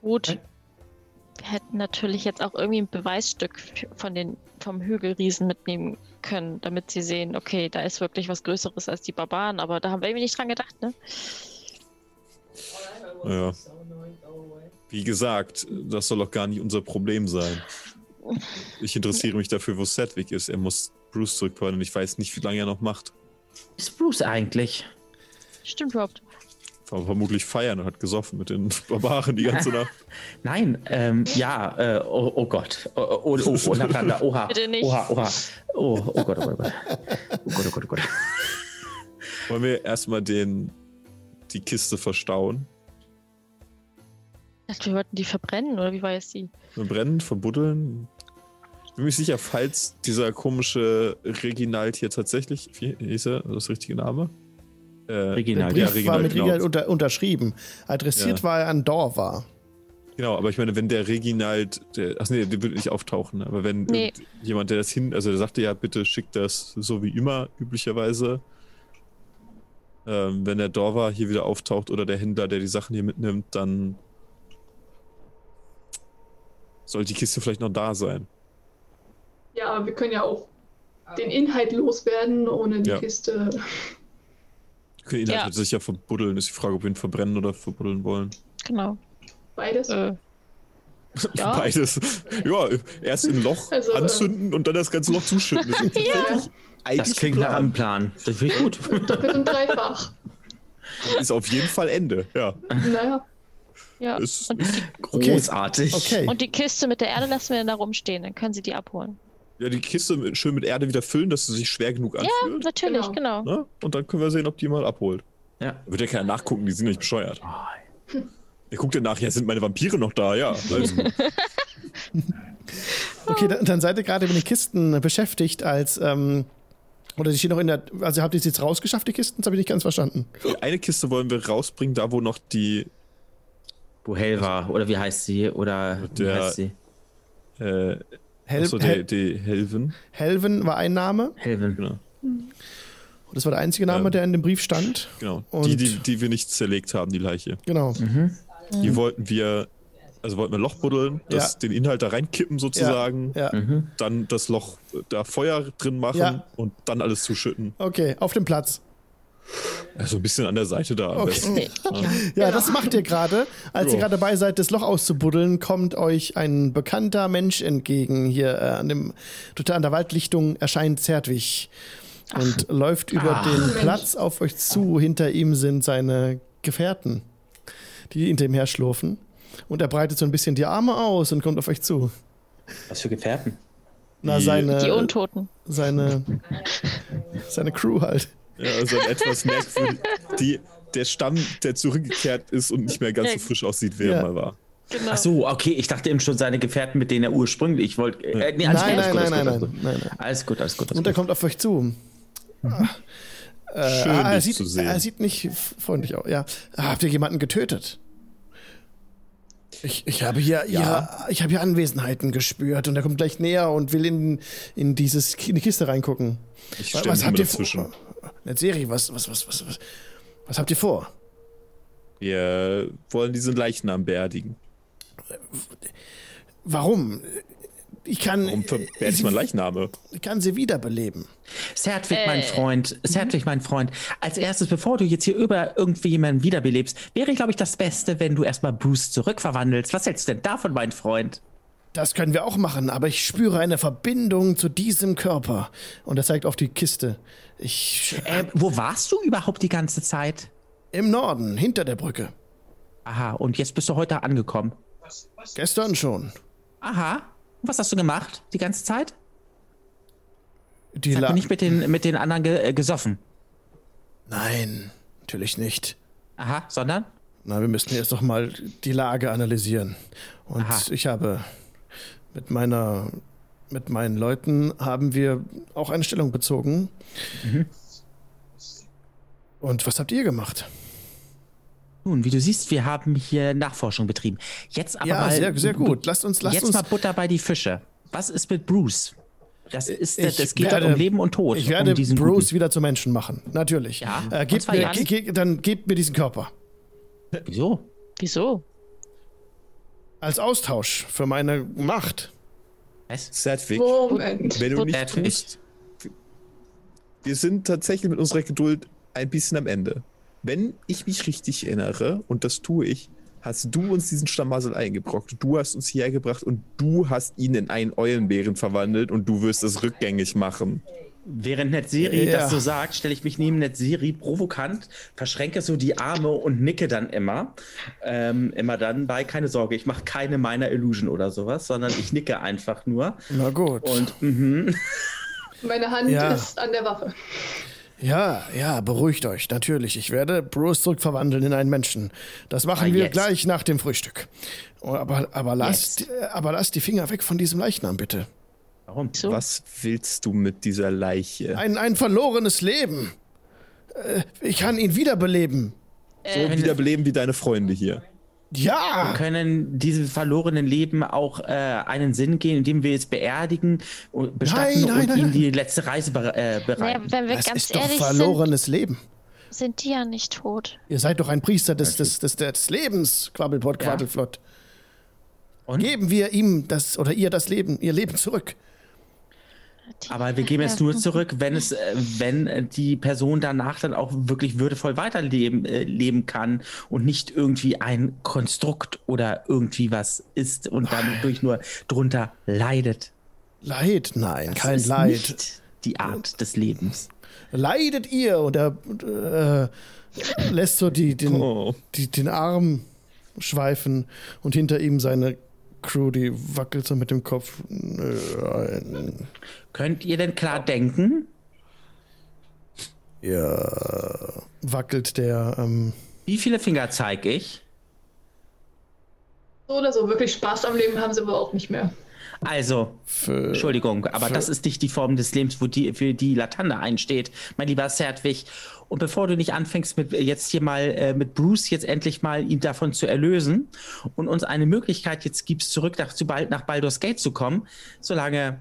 Gut, wir hätten natürlich jetzt auch irgendwie ein Beweisstück von den, vom Hügelriesen mitnehmen können, damit sie sehen, okay, da ist wirklich was Größeres als die Barbaren, aber da haben wir irgendwie nicht dran gedacht, ne? Ja. Wie gesagt, das soll doch gar nicht unser Problem sein. Ich interessiere mich dafür, wo Sertwig ist. Er muss Bruce zurückholen und ich weiß nicht, wie lange er noch macht. Ist Bruce eigentlich? Stimmt überhaupt. War vermutlich feiern und hat gesoffen mit den Barbaren die ganze Nacht. Nein, ähm, ja, äh, oh, oh Gott. Oh, oh, oh, oh, oh, Lathander, oha, bitte nicht. Oha, oha. Oh, oh Gott, oh Gott, oh Gott. Oh Gott, oh Gott, oh Gott. Wollen wir erstmal den, die Kiste verstauen? Ich dachte, wir wollten die verbrennen, oder wie war jetzt die? Verbrennen, verbuddeln? Ich bin mir sicher, falls dieser komische Reginald hier tatsächlich, wie hieß er, das richtige Name? Äh, Reginald, der Brief ja, Reginald war mit Reginald unter, unterschrieben. Adressiert ja. war er an Dorwa. Genau, aber ich meine, wenn der Reginald, der, ach nee, der wird nicht auftauchen, aber wenn nee. jemand, der das hin, also der sagte ja, bitte schickt das so wie immer, üblicherweise. Ähm, wenn der Dorwa hier wieder auftaucht oder der Händler, der die Sachen hier mitnimmt, dann soll die Kiste vielleicht noch da sein. Ja, aber wir können ja auch den Inhalt loswerden ohne die ja. Kiste. Wir können ihn ja. halt sicher verbuddeln, ist die Frage, ob wir ihn verbrennen oder verbuddeln wollen. Genau. Beides? Äh, ja. Beides. Ja, erst im Loch also, anzünden äh, und dann das ganze Loch zuschütten. Das, ja. das klingt nach einem Plan. Das finde ich gut. Doppelt und dreifach. Ist auf jeden Fall Ende, ja. Naja. Ja. Ist und die, großartig. Okay. Und die Kiste mit der Erde lassen wir dann da rumstehen, dann können sie die abholen. Ja, die Kiste mit, schön mit Erde wieder füllen, dass sie sich schwer genug anfühlt. Ja, natürlich, genau. Na? Und dann können wir sehen, ob die mal abholt. Ja. Da wird ja keiner nachgucken, die sind nicht bescheuert. Oh. Er guckt danach, ja, sind meine Vampire noch da? Ja. Also. Okay, dann, dann seid ihr gerade mit den Kisten beschäftigt, als, ähm, oder die stehen noch in der, also habt ihr es jetzt rausgeschafft, die Kisten? Das habe ich nicht ganz verstanden. Eine Kiste wollen wir rausbringen, da wo noch die Buhelva, oder wie heißt sie, oder der, wie heißt sie? Äh, Hel- Achso, die, die Helven. Helven war ein Name. Helven, genau. Und das war der einzige Name, ähm, der in dem Brief stand. Genau, und die, die, die wir nicht zerlegt haben, die Leiche. Genau. Mhm. Die wollten wir, also wollten wir ein Loch buddeln, das, ja. den Inhalt da reinkippen sozusagen, ja. Ja. Mhm. dann das Loch, da Feuer drin machen ja. und dann alles zuschütten. Okay, auf dem Platz. Also ein bisschen an der Seite da. Okay. Ja, ja, das macht ihr gerade. Als jo. ihr gerade dabei seid, das Loch auszubuddeln, kommt euch ein bekannter Mensch entgegen. Hier äh, an dem total an der Waldlichtung erscheint Sertwig und Ach. läuft über Ach. den Platz auf euch zu. Hinter ihm sind seine Gefährten, die hinter ihm her schlurfen. Und er breitet so ein bisschen die Arme aus und kommt auf euch zu. Was für Gefährten? Na, seine. Die Untoten. Seine, seine Crew halt. Ja, also etwas merkwürdig, die, der Stamm, der zurückgekehrt ist und nicht mehr ganz so frisch aussieht, wie er ja. mal war. Genau. Ach so, okay, ich dachte eben schon seine Gefährten, mit denen er ursprünglich, ich wollte, äh, nee, alles nein, gut, nein, alles nein, gut, alles nein, gut, nein, alles gut, nein, nein, alles gut, alles gut. Alles und er kommt auf euch zu. Mhm. Äh, Schön, ah, er sieht, zu sehen. Er sieht nicht freundlich aus, ja. Habt ihr jemanden getötet? Ich, ich habe hier, ja. ja, ich habe hier Anwesenheiten gespürt und er kommt gleich näher und will in, in dieses in die Kiste reingucken. Ich was, was habt ihr dazwischen. Netzeri, was, was, was, was, was, was habt ihr vor? Wir wollen diesen Leichnam beerdigen. Warum? Ich kann. Warum beerdigt man Leichname? Ich kann sie wiederbeleben. Sertwig, äh. mein Freund, Sertwig, mein Freund. Als erstes, bevor du jetzt hier über irgendwie jemanden wiederbelebst, wäre, glaube ich, das Beste, wenn du erstmal Bruce zurückverwandelst. Was hältst du denn davon, mein Freund? Das können wir auch machen, aber ich spüre eine Verbindung zu diesem Körper. Und er zeigt auf die Kiste. Ich. Äh, wo warst du überhaupt die ganze Zeit? Im Norden, hinter der Brücke. Aha, und jetzt bist du heute angekommen? Was, was? Gestern schon. Aha, und was hast du gemacht die ganze Zeit? Die Hast La- du nicht mit den, mit den anderen ge- äh, gesoffen? Nein, natürlich nicht. Aha, sondern? Na, wir müssten erst doch mal die Lage analysieren. Und Aha. ich habe... Mit meiner, mit meinen Leuten haben wir auch eine Stellung bezogen. Mhm. Und was habt ihr gemacht? Nun, wie du siehst, wir haben hier Nachforschung betrieben. Jetzt aber ja, mal, sehr, sehr gut. Lasst uns, lasst jetzt uns mal Butter bei die Fische. Was ist mit Bruce? Das ist, das, das geht werde, um Leben und Tod. Ich werde um Bruce Guten. wieder zu Menschen machen. Natürlich. Ja, äh, gebt mir, ge, ge, dann gebt mir diesen Körper. Wieso? Wieso? Als Austausch für meine Macht. Was? Sertwig, Moment. Wenn du nicht tust, wir sind tatsächlich mit unserer Geduld ein bisschen am Ende. Wenn ich mich richtig erinnere, und das tue ich, hast du uns diesen Schlamassel eingebrockt. Du hast uns hierher gebracht und du hast ihn in einen Eulenbären verwandelt und du wirst es rückgängig machen. Während Netzeri ja. das so sagt, stelle ich mich neben Netzeri provokant, verschränke so die Arme und nicke dann immer. Ähm, immer dann bei, keine Sorge, ich mache keine meiner Illusion oder sowas, sondern ich nicke einfach nur. Na gut. Und mhm. Meine Hand ja. ist an der Waffe. Ja, ja, beruhigt euch, natürlich. Ich werde Bruce zurückverwandeln in einen Menschen. Das machen wir gleich nach dem Frühstück. Aber, aber, lasst, aber lasst die Finger weg von diesem Leichnam, bitte. Warum? So? Was willst du mit dieser Leiche? Ein, ein verlorenes Leben. Äh, ich kann ihn wiederbeleben. Äh, so wiederbeleben wie deine Freunde hier. Ja! Wir können diesem verlorenen Leben auch äh, einen Sinn geben, indem wir es beerdigen und bestatten nein, nein, und nein, ihm nein. die letzte Reise bere- äh, bereiten. Naja, wenn wir das ganz ist ehrlich doch verlorenes sind, Leben. Sind die ja nicht tot. Ihr seid doch ein Priester des, des, des, des Lebens, Quabbelpott, Quaddelflott. Ja. Geben wir ihm das oder ihr das Leben, ihr Leben zurück. Aber wir geben es nur zurück, wenn es, wenn die Person danach dann auch wirklich würdevoll weiterleben äh, leben kann und nicht irgendwie ein Konstrukt oder irgendwie was ist und dadurch nur drunter leidet. Leid? Nein, das kein ist Leid. Nicht die Art des Lebens. Leidet ihr oder äh, lässt so die, den, oh. die, den Arm schweifen und hinter ihm seine Crew, die wackelt so mit dem Kopf. Nein. Könnt ihr denn klar denken? Ja. Wackelt der. Ähm Wie viele Finger zeige ich? So oder so, wirklich Spaß am Leben haben sie aber auch nicht mehr. Also, für, Entschuldigung, aber für, das ist nicht die Form des Lebens, wo die, für die Lathander einsteht, mein lieber Sertwig. Und bevor du nicht anfängst, mit jetzt hier mal äh, mit Bruce jetzt endlich mal ihn davon zu erlösen und uns eine Möglichkeit jetzt gibst, zurück nach, zu, nach Baldur's Gate zu kommen, solange,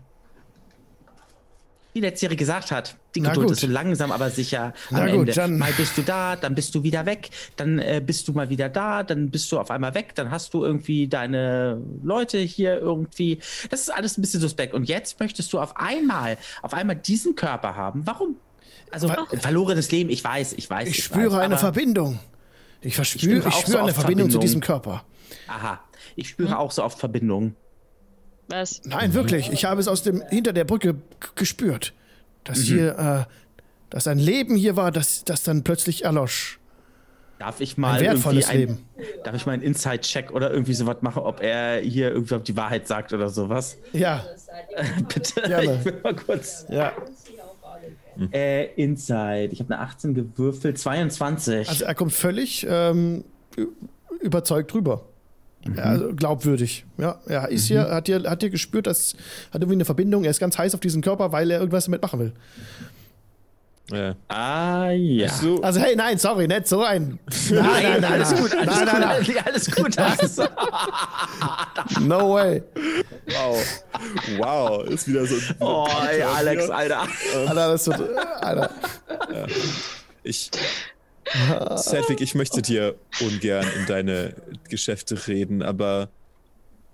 wie Netzeri gesagt hat, die Geduld ist so langsam, aber sicher Na am gut, Ende. Mal bist du da, dann bist du wieder weg, dann äh, bist du mal wieder da, dann bist du auf einmal weg, dann hast du irgendwie deine Leute hier irgendwie. Das ist alles ein bisschen suspekt. Und jetzt möchtest du auf einmal, auf einmal diesen Körper haben. Warum? Also Ver- verlorenes Leben, ich weiß, ich weiß. Ich, ich spüre weiß, eine Verbindung. Ich verspüre, ich spüre, ich spüre so eine Verbindung, Verbindung zu diesem Körper. Aha, ich spüre hm. auch so oft Verbindung. Was? Nein, wirklich. Ich habe es aus dem hinter der Brücke g- gespürt, dass mhm. hier, äh, dass ein Leben hier war, das, das dann plötzlich erlosch. Darf ich mal ein wertvolles ein, Leben. Darf ich mal einen Inside-Check oder irgendwie sowas machen, ob er hier irgendwie die Wahrheit sagt oder sowas? Ja. Bitte. Gerne. Ich will mal kurz. Ja. Äh, Inside. Ich habe eine achtzehn gewürfelt, zweiundzwanzig. Also er kommt völlig ähm, überzeugt rüber. Ja, also glaubwürdig. Ja, er ist mhm. hier, hat hier, hat hier gespürt, dass hat irgendwie eine Verbindung. Er ist ganz heiß auf diesen Körper, weil er irgendwas damit machen will. Ja. Ah ja. So. Also hey, nein, sorry, nicht so ein. Nein, nein, nein, alles gut, nein, alles, nein, nein, gut nein. alles gut, alles gut. Alles no way. Wow, wow, ist wieder so. Oh, ey, Alex, Alter. Alter, das wird, Alter. Ja. Ich. Sedwick, ich möchte dir ungern in deine Geschäfte reden, aber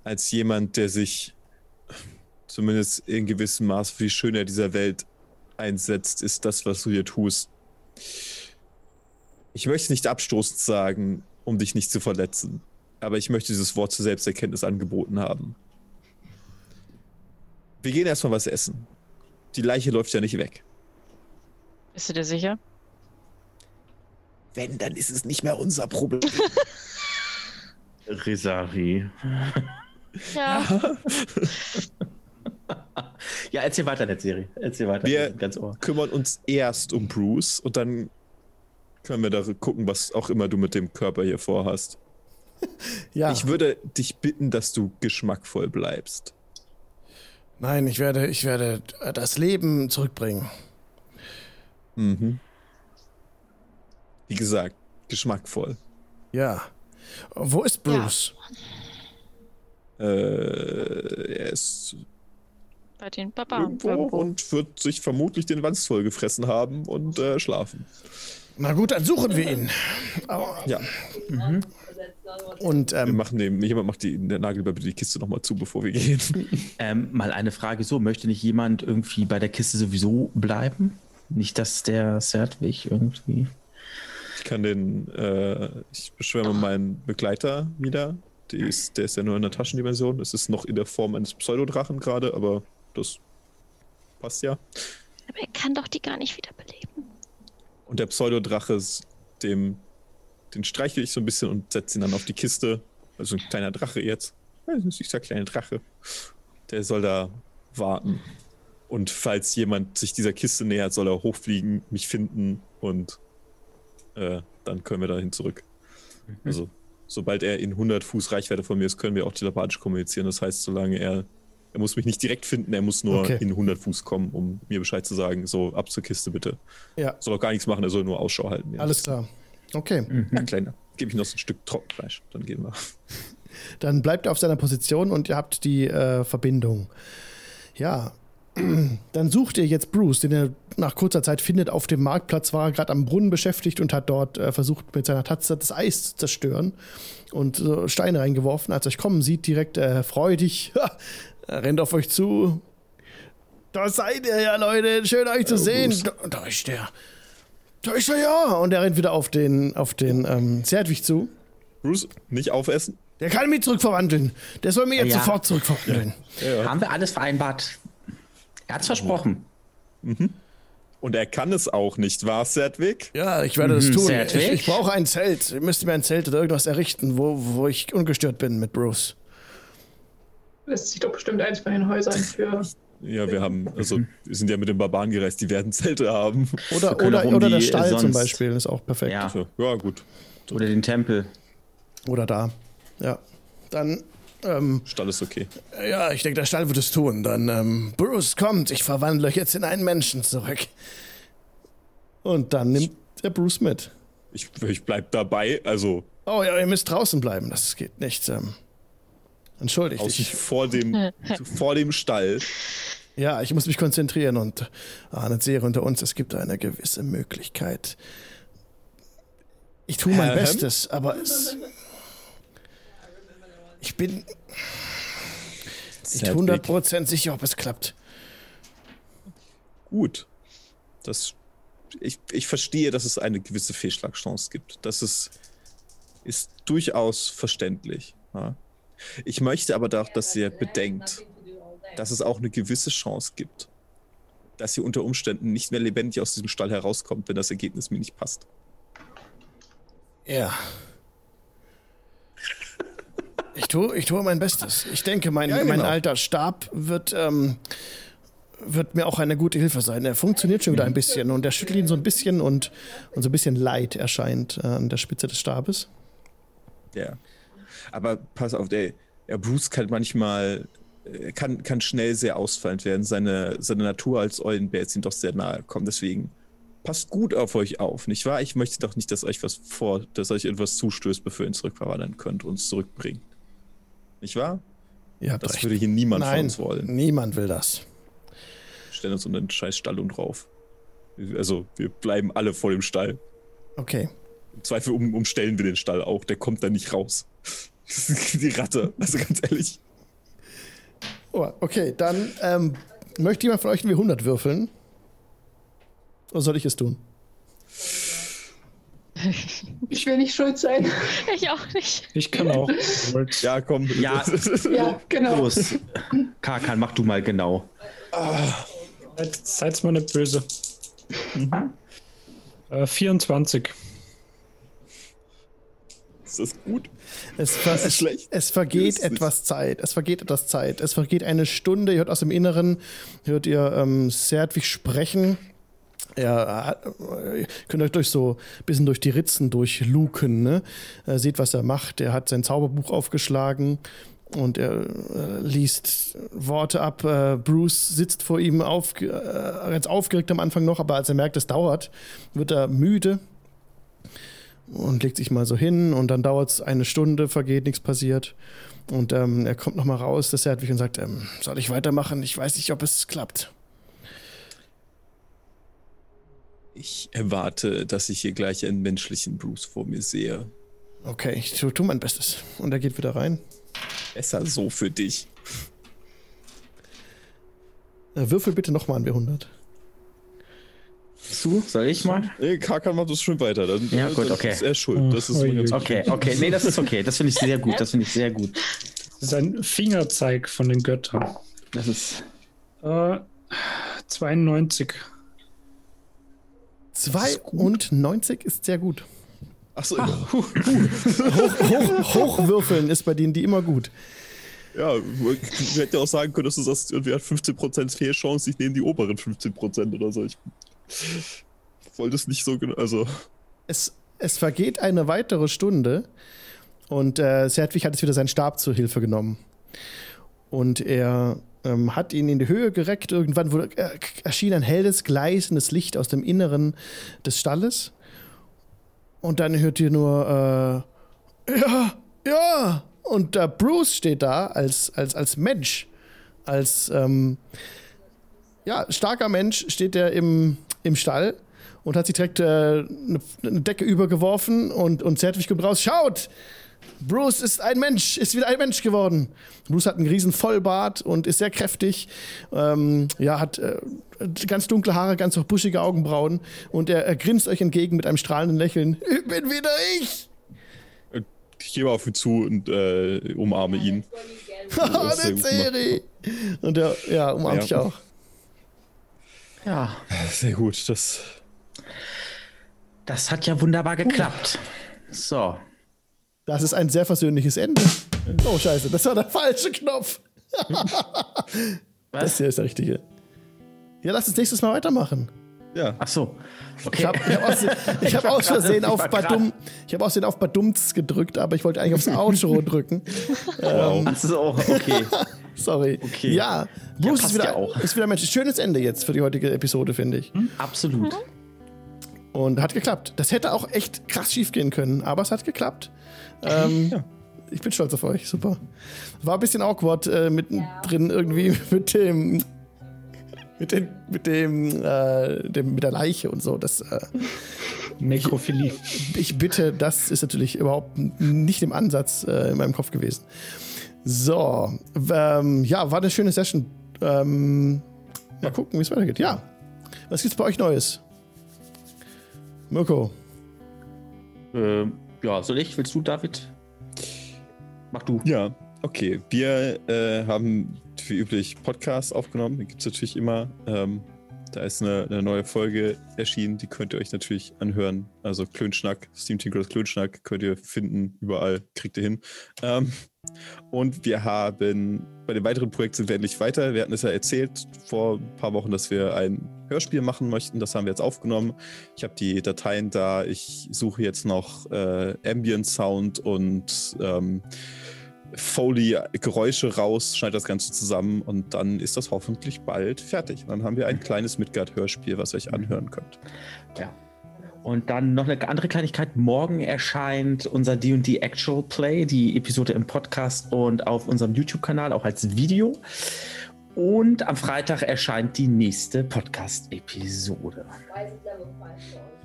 als jemand, der sich zumindest in gewissem Maß für die Schönheit dieser Welt einsetzt, ist das, was du hier tust. Ich möchte es nicht abstoßend sagen, um dich nicht zu verletzen, aber ich möchte dieses Wort zur Selbsterkenntnis angeboten haben. Wir gehen erstmal was essen. Die Leiche läuft ja nicht weg. Bist du dir sicher? Wenn, dann ist es nicht mehr unser Problem. Rezahi. Ja. Ja, erzähl weiter, Netzeri. Erzähl weiter. Wir ganz kümmern uns erst um Bruce und dann können wir da gucken, was auch immer du mit dem Körper hier vorhast. Ja. Ich würde dich bitten, dass du geschmackvoll bleibst. Nein, ich werde, ich werde das Leben zurückbringen. Mhm. Wie gesagt, geschmackvoll. Ja. Wo ist Bruce? Ja. Äh, er ist bei den Barbaren irgendwo und wird sich vermutlich den Wanz vollgefressen haben und äh, schlafen. Na gut, dann suchen wir ihn. Ja. Mhm. Und ähm, wir machen den, jemand macht die der Nagel über die Kiste nochmal zu, bevor wir gehen. Ähm, mal eine Frage so, möchte nicht jemand irgendwie bei der Kiste sowieso bleiben? Nicht, dass der Sertwig irgendwie... Ich kann den, äh, ich beschwöre mal meinen Begleiter wieder. Die ist, der ist ja nur in der Taschendimension. Es ist noch in der Form eines Pseudodrachen gerade, aber das passt ja. Aber er kann doch die gar nicht wiederbeleben. Und der Pseudodrache, dem, den streichle ich so ein bisschen und setze ihn dann auf die Kiste. Also ein kleiner Drache jetzt. Ein süßer kleiner Drache. Der soll da warten. Und falls jemand sich dieser Kiste nähert, soll er hochfliegen, mich finden und Äh, dann können wir dahin zurück. Mhm. Also, sobald er in hundert Fuß Reichweite von mir ist, können wir auch telepathisch kommunizieren. Das heißt, solange er, er muss mich nicht direkt finden, er muss nur okay. in hundert Fuß kommen, um mir Bescheid zu sagen, so, ab zur Kiste bitte. Ja. Soll auch gar nichts machen, er soll nur Ausschau halten. Ja. Alles klar. Okay. Mhm. Ja, kleiner. gebe ich noch so ein Stück Trockenfleisch, dann gehen wir. Dann bleibt er auf seiner Position und ihr habt die äh, Verbindung. Ja, dann sucht ihr jetzt Bruce, den ihr nach kurzer Zeit findet auf dem Marktplatz, war gerade am Brunnen beschäftigt und hat dort äh, versucht, mit seiner Tatze das Eis zu zerstören und äh, Steine reingeworfen. Als er euch kommen sieht, direkt äh, freudig, rennt auf euch zu. Da seid ihr ja, Leute, schön euch zu äh, sehen. Da, da ist der. Da ist er ja. Und er rennt wieder auf den, auf den ähm, Sertwig zu. Bruce, nicht aufessen. Der kann mich zurückverwandeln. Der soll mich jetzt ja. sofort zurückverwandeln. Ja. Ja, ja. Haben wir alles vereinbart? Er hat's versprochen. Mhm. Und er kann es auch nicht, wahr, Sertwig? Ja, ich werde mhm, das tun. Ich, ich brauche ein Zelt. Ich müsste mir ein Zelt oder irgendwas errichten, wo, wo ich ungestört bin mit Bruce. Lässt sich doch bestimmt eins von den Häusern für... Ja, wir haben, also wir sind ja mit den Barbaren gereist, die werden Zelte haben. Oder, oder, oder der Stall sonst. Zum Beispiel ist auch perfekt. Ja, also, ja gut. So. Oder den Tempel. Oder da. Ja, dann... Ähm, Stall ist okay. Ja, ich denke, der Stall wird es tun. Dann, ähm, Bruce, kommt, ich verwandle euch jetzt in einen Menschen zurück. Und dann nimmt der Bruce mit. Ich, ich bleib dabei, also... Oh ja, ihr müsst draußen bleiben, das geht nicht, ähm... Entschuldigt. Aus, ich, vor, dem, vor dem Stall. Ja, ich muss mich konzentrieren und ahnet sehr unter uns, es gibt eine gewisse Möglichkeit. Ich tue mein ähm. Bestes, aber es... Ich bin nicht hundert Prozent sicher, ob es klappt. Gut. Das, ich, ich verstehe, dass es eine gewisse Fehlschlagchance gibt. Das ist, ist durchaus verständlich. Ja. Ich möchte aber doch, dass ihr bedenkt, dass es auch eine gewisse Chance gibt, dass ihr unter Umständen nicht mehr lebendig aus diesem Stall herauskommt, wenn das Ergebnis mir nicht passt. Ja. Ich tue, ich tue mein Bestes. Ich denke, mein, ja, genau. mein alter Stab wird, ähm, wird mir auch eine gute Hilfe sein. Er funktioniert schon wieder ein bisschen und er schüttelt ihn so ein bisschen und, und so ein bisschen Leid erscheint äh, an der Spitze des Stabes. Ja. Aber pass auf, ey, der Bruce kann manchmal, kann, kann schnell sehr ausfallend werden. Seine, seine Natur als Eulenbär ist ihm doch sehr nahe kommen. Deswegen passt gut auf euch auf, nicht wahr? Ich möchte doch nicht, dass euch was vor, dass euch etwas zustößt, bevor ihr ihn zurückverwandeln könnt und uns zurückbringen. Nicht wahr? Ja, das recht. Würde hier niemand Nein, von uns wollen. Niemand will das. Wir stellen uns unter den scheiß Stall und rauf. Also, wir bleiben alle vor dem Stall. Okay. Im Zweifel um, umstellen wir den Stall auch. Der kommt da nicht raus. Die Ratte, also ganz ehrlich. Oh, okay, dann ähm, möchte jemand von euch einen W hundert würfeln? Oder soll ich es tun? Ich will nicht schuld sein. Ich auch nicht. Ich kann auch. Ja, komm. Ja, ja genau. Los. Karkan, mach du mal genau. Ah, seid's mal nicht böse. Mhm. Äh, vierundzwanzig. Ist das gut? Es, ver- das ist schlecht. Es vergeht etwas nicht. Zeit. Es vergeht etwas Zeit. Es vergeht eine Stunde. Ihr hört aus dem Inneren, hört ihr ähm, Sertwig sprechen. Ja, ihr könnt euch durch so ein bisschen durch die Ritzen durchluken, ne? Ihr seht, was er macht. Er hat sein Zauberbuch aufgeschlagen und er äh, liest Worte ab. Äh, Bruce sitzt vor ihm auf, äh, ganz aufgeregt am Anfang noch, aber als er merkt, es dauert, wird er müde und legt sich mal so hin und dann dauert es eine Stunde, vergeht, nichts passiert. Und ähm, er kommt nochmal raus, das Sertwig, und sagt, ähm, soll ich weitermachen? Ich weiß nicht, ob es klappt. Ich erwarte, dass ich hier gleich einen menschlichen Bruce vor mir sehe. Okay, ich tue tu mein Bestes. Und er geht wieder rein. Besser so für dich. Na, würfel bitte nochmal an W hundert. Zu? Soll ich mal? Nee, Karkan macht das schon weiter. Dann, ja, gut, okay. Das ist er schuld. Das ist oh, okay, okay. Nee, das ist okay. Das finde ich sehr gut. Das finde ich sehr gut. Das ist ein Fingerzeig von den Göttern. Das ist... Äh, zweiundneunzig. zweiundneunzig ist, ist sehr gut. Achso, ah. hoch, hoch, Hochwürfeln ist bei denen die immer gut. Ja, ich hätte auch sagen können, dass du sagst, irgendwie hat fünfzehn Prozent Fehlchance, ich nehme die oberen fünfzehn Prozent oder so. Ich wollte es nicht so genau. Also. Es, es vergeht eine weitere Stunde und äh, Sertwig hat jetzt wieder seinen Stab zur Hilfe genommen. Und er. Ähm, hat ihn in die Höhe gereckt. Irgendwann wurde, äh, erschien ein helles, gleißendes Licht aus dem Inneren des Stalles. Und dann hört ihr nur, äh, ja, ja. Und äh, Bruce steht da als, als, als Mensch, als, ähm, ja, starker Mensch steht der im, im Stall und hat sich direkt äh, eine, eine Decke übergeworfen und, und Sertwig kommt raus. Schaut! Bruce ist ein Mensch, ist wieder ein Mensch geworden. Bruce hat einen riesen Vollbart und ist sehr kräftig. Ähm, ja, hat äh, ganz dunkle Haare, ganz hoch buschige Augenbrauen. Und er, er grinst euch entgegen mit einem strahlenden Lächeln. Ich bin wieder ich! Ich gehe mal auf ihn zu und äh, umarme ihn. Oh, Netzeri! Und er ja, umarmt dich ja. auch. Ja. Sehr gut, das... Das hat ja wunderbar geklappt. Uh. So. Das ist ein sehr versöhnliches Ende. Oh, scheiße, das war der falsche Knopf. Das hier ist der richtige. Ja, lass uns nächstes Mal weitermachen. Ja. Ach so. Okay. Ich habe hab aus, hab aus Versehen auf Badum, ich habe aus Versehen auf Badumts gedrückt, aber ich wollte eigentlich aufs Outro drücken. Wow. Ach so, okay. Sorry. Okay. Ja, Bruce ja, ist wieder ja auch. Ist wieder ein schönes Ende jetzt für die heutige Episode, finde ich. Hm? Absolut. Mhm. Und hat geklappt. Das hätte auch echt krass schief gehen können, aber es hat geklappt. Ähm, ja. Ich bin stolz auf euch, super. War ein bisschen awkward äh, mittendrin ja. irgendwie mit dem, mit dem, mit dem, äh, dem, mit der Leiche und so. Das äh, Nekrophilie. Ich, ich bitte, das ist natürlich überhaupt nicht im Ansatz äh, in meinem Kopf gewesen. So, ähm, ja, war eine schöne Session. Ähm, mal gucken, wie es weitergeht. Ja, was gibt's bei euch Neues, Mirko? Ähm. Ja, soll ich? Willst du, David? Mach du. Ja, okay. Wir äh, haben wie üblich Podcasts aufgenommen. Den gibt es natürlich immer. Ähm, da ist eine, eine neue Folge erschienen. Die könnt ihr euch natürlich anhören. Also Klönschnack, Steam Tinkers Klönschnack könnt ihr finden. Überall kriegt ihr hin. Ähm, und wir haben bei dem weiteren Projekt sind wir endlich weiter. Wir hatten es ja erzählt vor ein paar Wochen, dass wir ein Hörspiel machen möchten. Das haben wir jetzt aufgenommen. Ich habe die Dateien da. Ich suche jetzt noch äh, Ambient Sound und ähm, Foley-Geräusche raus, schneide das Ganze zusammen und dann ist das hoffentlich bald fertig. Und dann haben wir ein kleines Midgard-Hörspiel, was ihr euch anhören könnt. Ja. Und dann noch eine andere Kleinigkeit. Morgen erscheint unser D und D Actual Play, die Episode im Podcast und auf unserem YouTube-Kanal, auch als Video. Und am Freitag erscheint die nächste Podcast-Episode.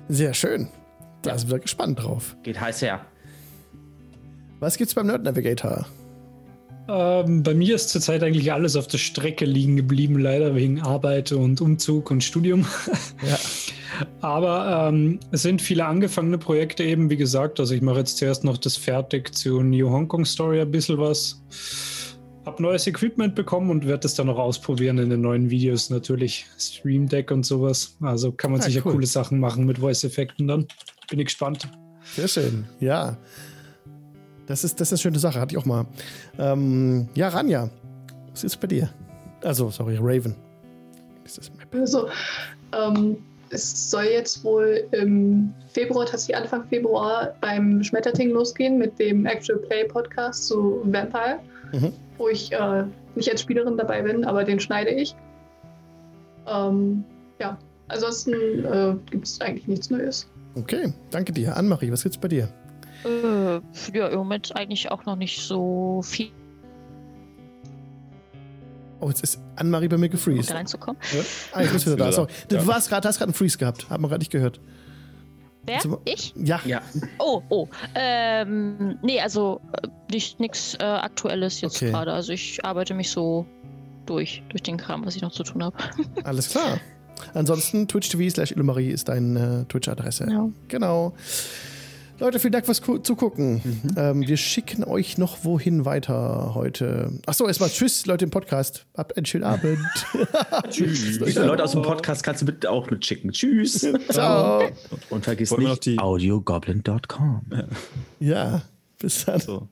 Sehr schön. Da sind wir gespannt drauf. Geht heiß her. Was gibt's beim Nerd-Navigator? Ähm, bei mir ist zurzeit eigentlich alles auf der Strecke liegen geblieben, leider wegen Arbeit und Umzug und Studium. Ja. Aber ähm, es sind viele angefangene Projekte eben, wie gesagt. Also ich mache jetzt zuerst noch das fertig zu New Hong Kong Story ein bisschen was. Hab neues Equipment bekommen und werde das dann noch ausprobieren in den neuen Videos natürlich. Stream Deck und sowas. Also kann man ja, sicher cool. coole Sachen machen mit Voice-Effekten dann. Bin ich gespannt. Sehr schön, ja. Das ist, das ist eine schöne Sache, hatte ich auch mal. Ähm, ja, Rania, was ist bei dir? Also, sorry, Raven. Ist das Map? Also, ähm, es soll jetzt wohl im Februar, tatsächlich Anfang Februar, beim Schmetterting losgehen mit dem Actual Play Podcast zu Vampire, mhm. wo ich äh, nicht als Spielerin dabei bin, aber den schneide ich. Ähm, ja, ansonsten äh, gibt es eigentlich nichts Neues. Okay, danke dir. Anne-Marie, was gibt's bei dir? Äh, ja, im Moment eigentlich auch noch nicht so viel. Oh, jetzt ist Anne-Marie bei mir gefreezed. Um da reinzukommen. Ja. Ah, ich muss wieder da. Sorry. Du ja. warst grad, hast gerade einen Freeze gehabt. Haben wir gerade nicht gehört. Wer? So, ich? Ja. ja. Oh, oh. Ähm, nee, also nicht nichts äh, Aktuelles jetzt okay. gerade. Also ich arbeite mich so durch, durch den Kram, was ich noch zu tun habe. Alles klar. Ansonsten twitch.tv slash Anne-Marie ist deine äh, Twitch-Adresse. Ja. Genau. Leute, vielen Dank fürs Zugucken. Mhm. Ähm, wir schicken euch noch wohin weiter heute. Achso, erstmal tschüss, Leute im Podcast. Habt einen schönen Abend. Tschüss. Leute, Leute aus dem Podcast kannst du bitte auch mitschicken. Tschüss. Ciao. Und, und vergiss nicht, audiogoblin Punkt com. Ja, bis dann. So.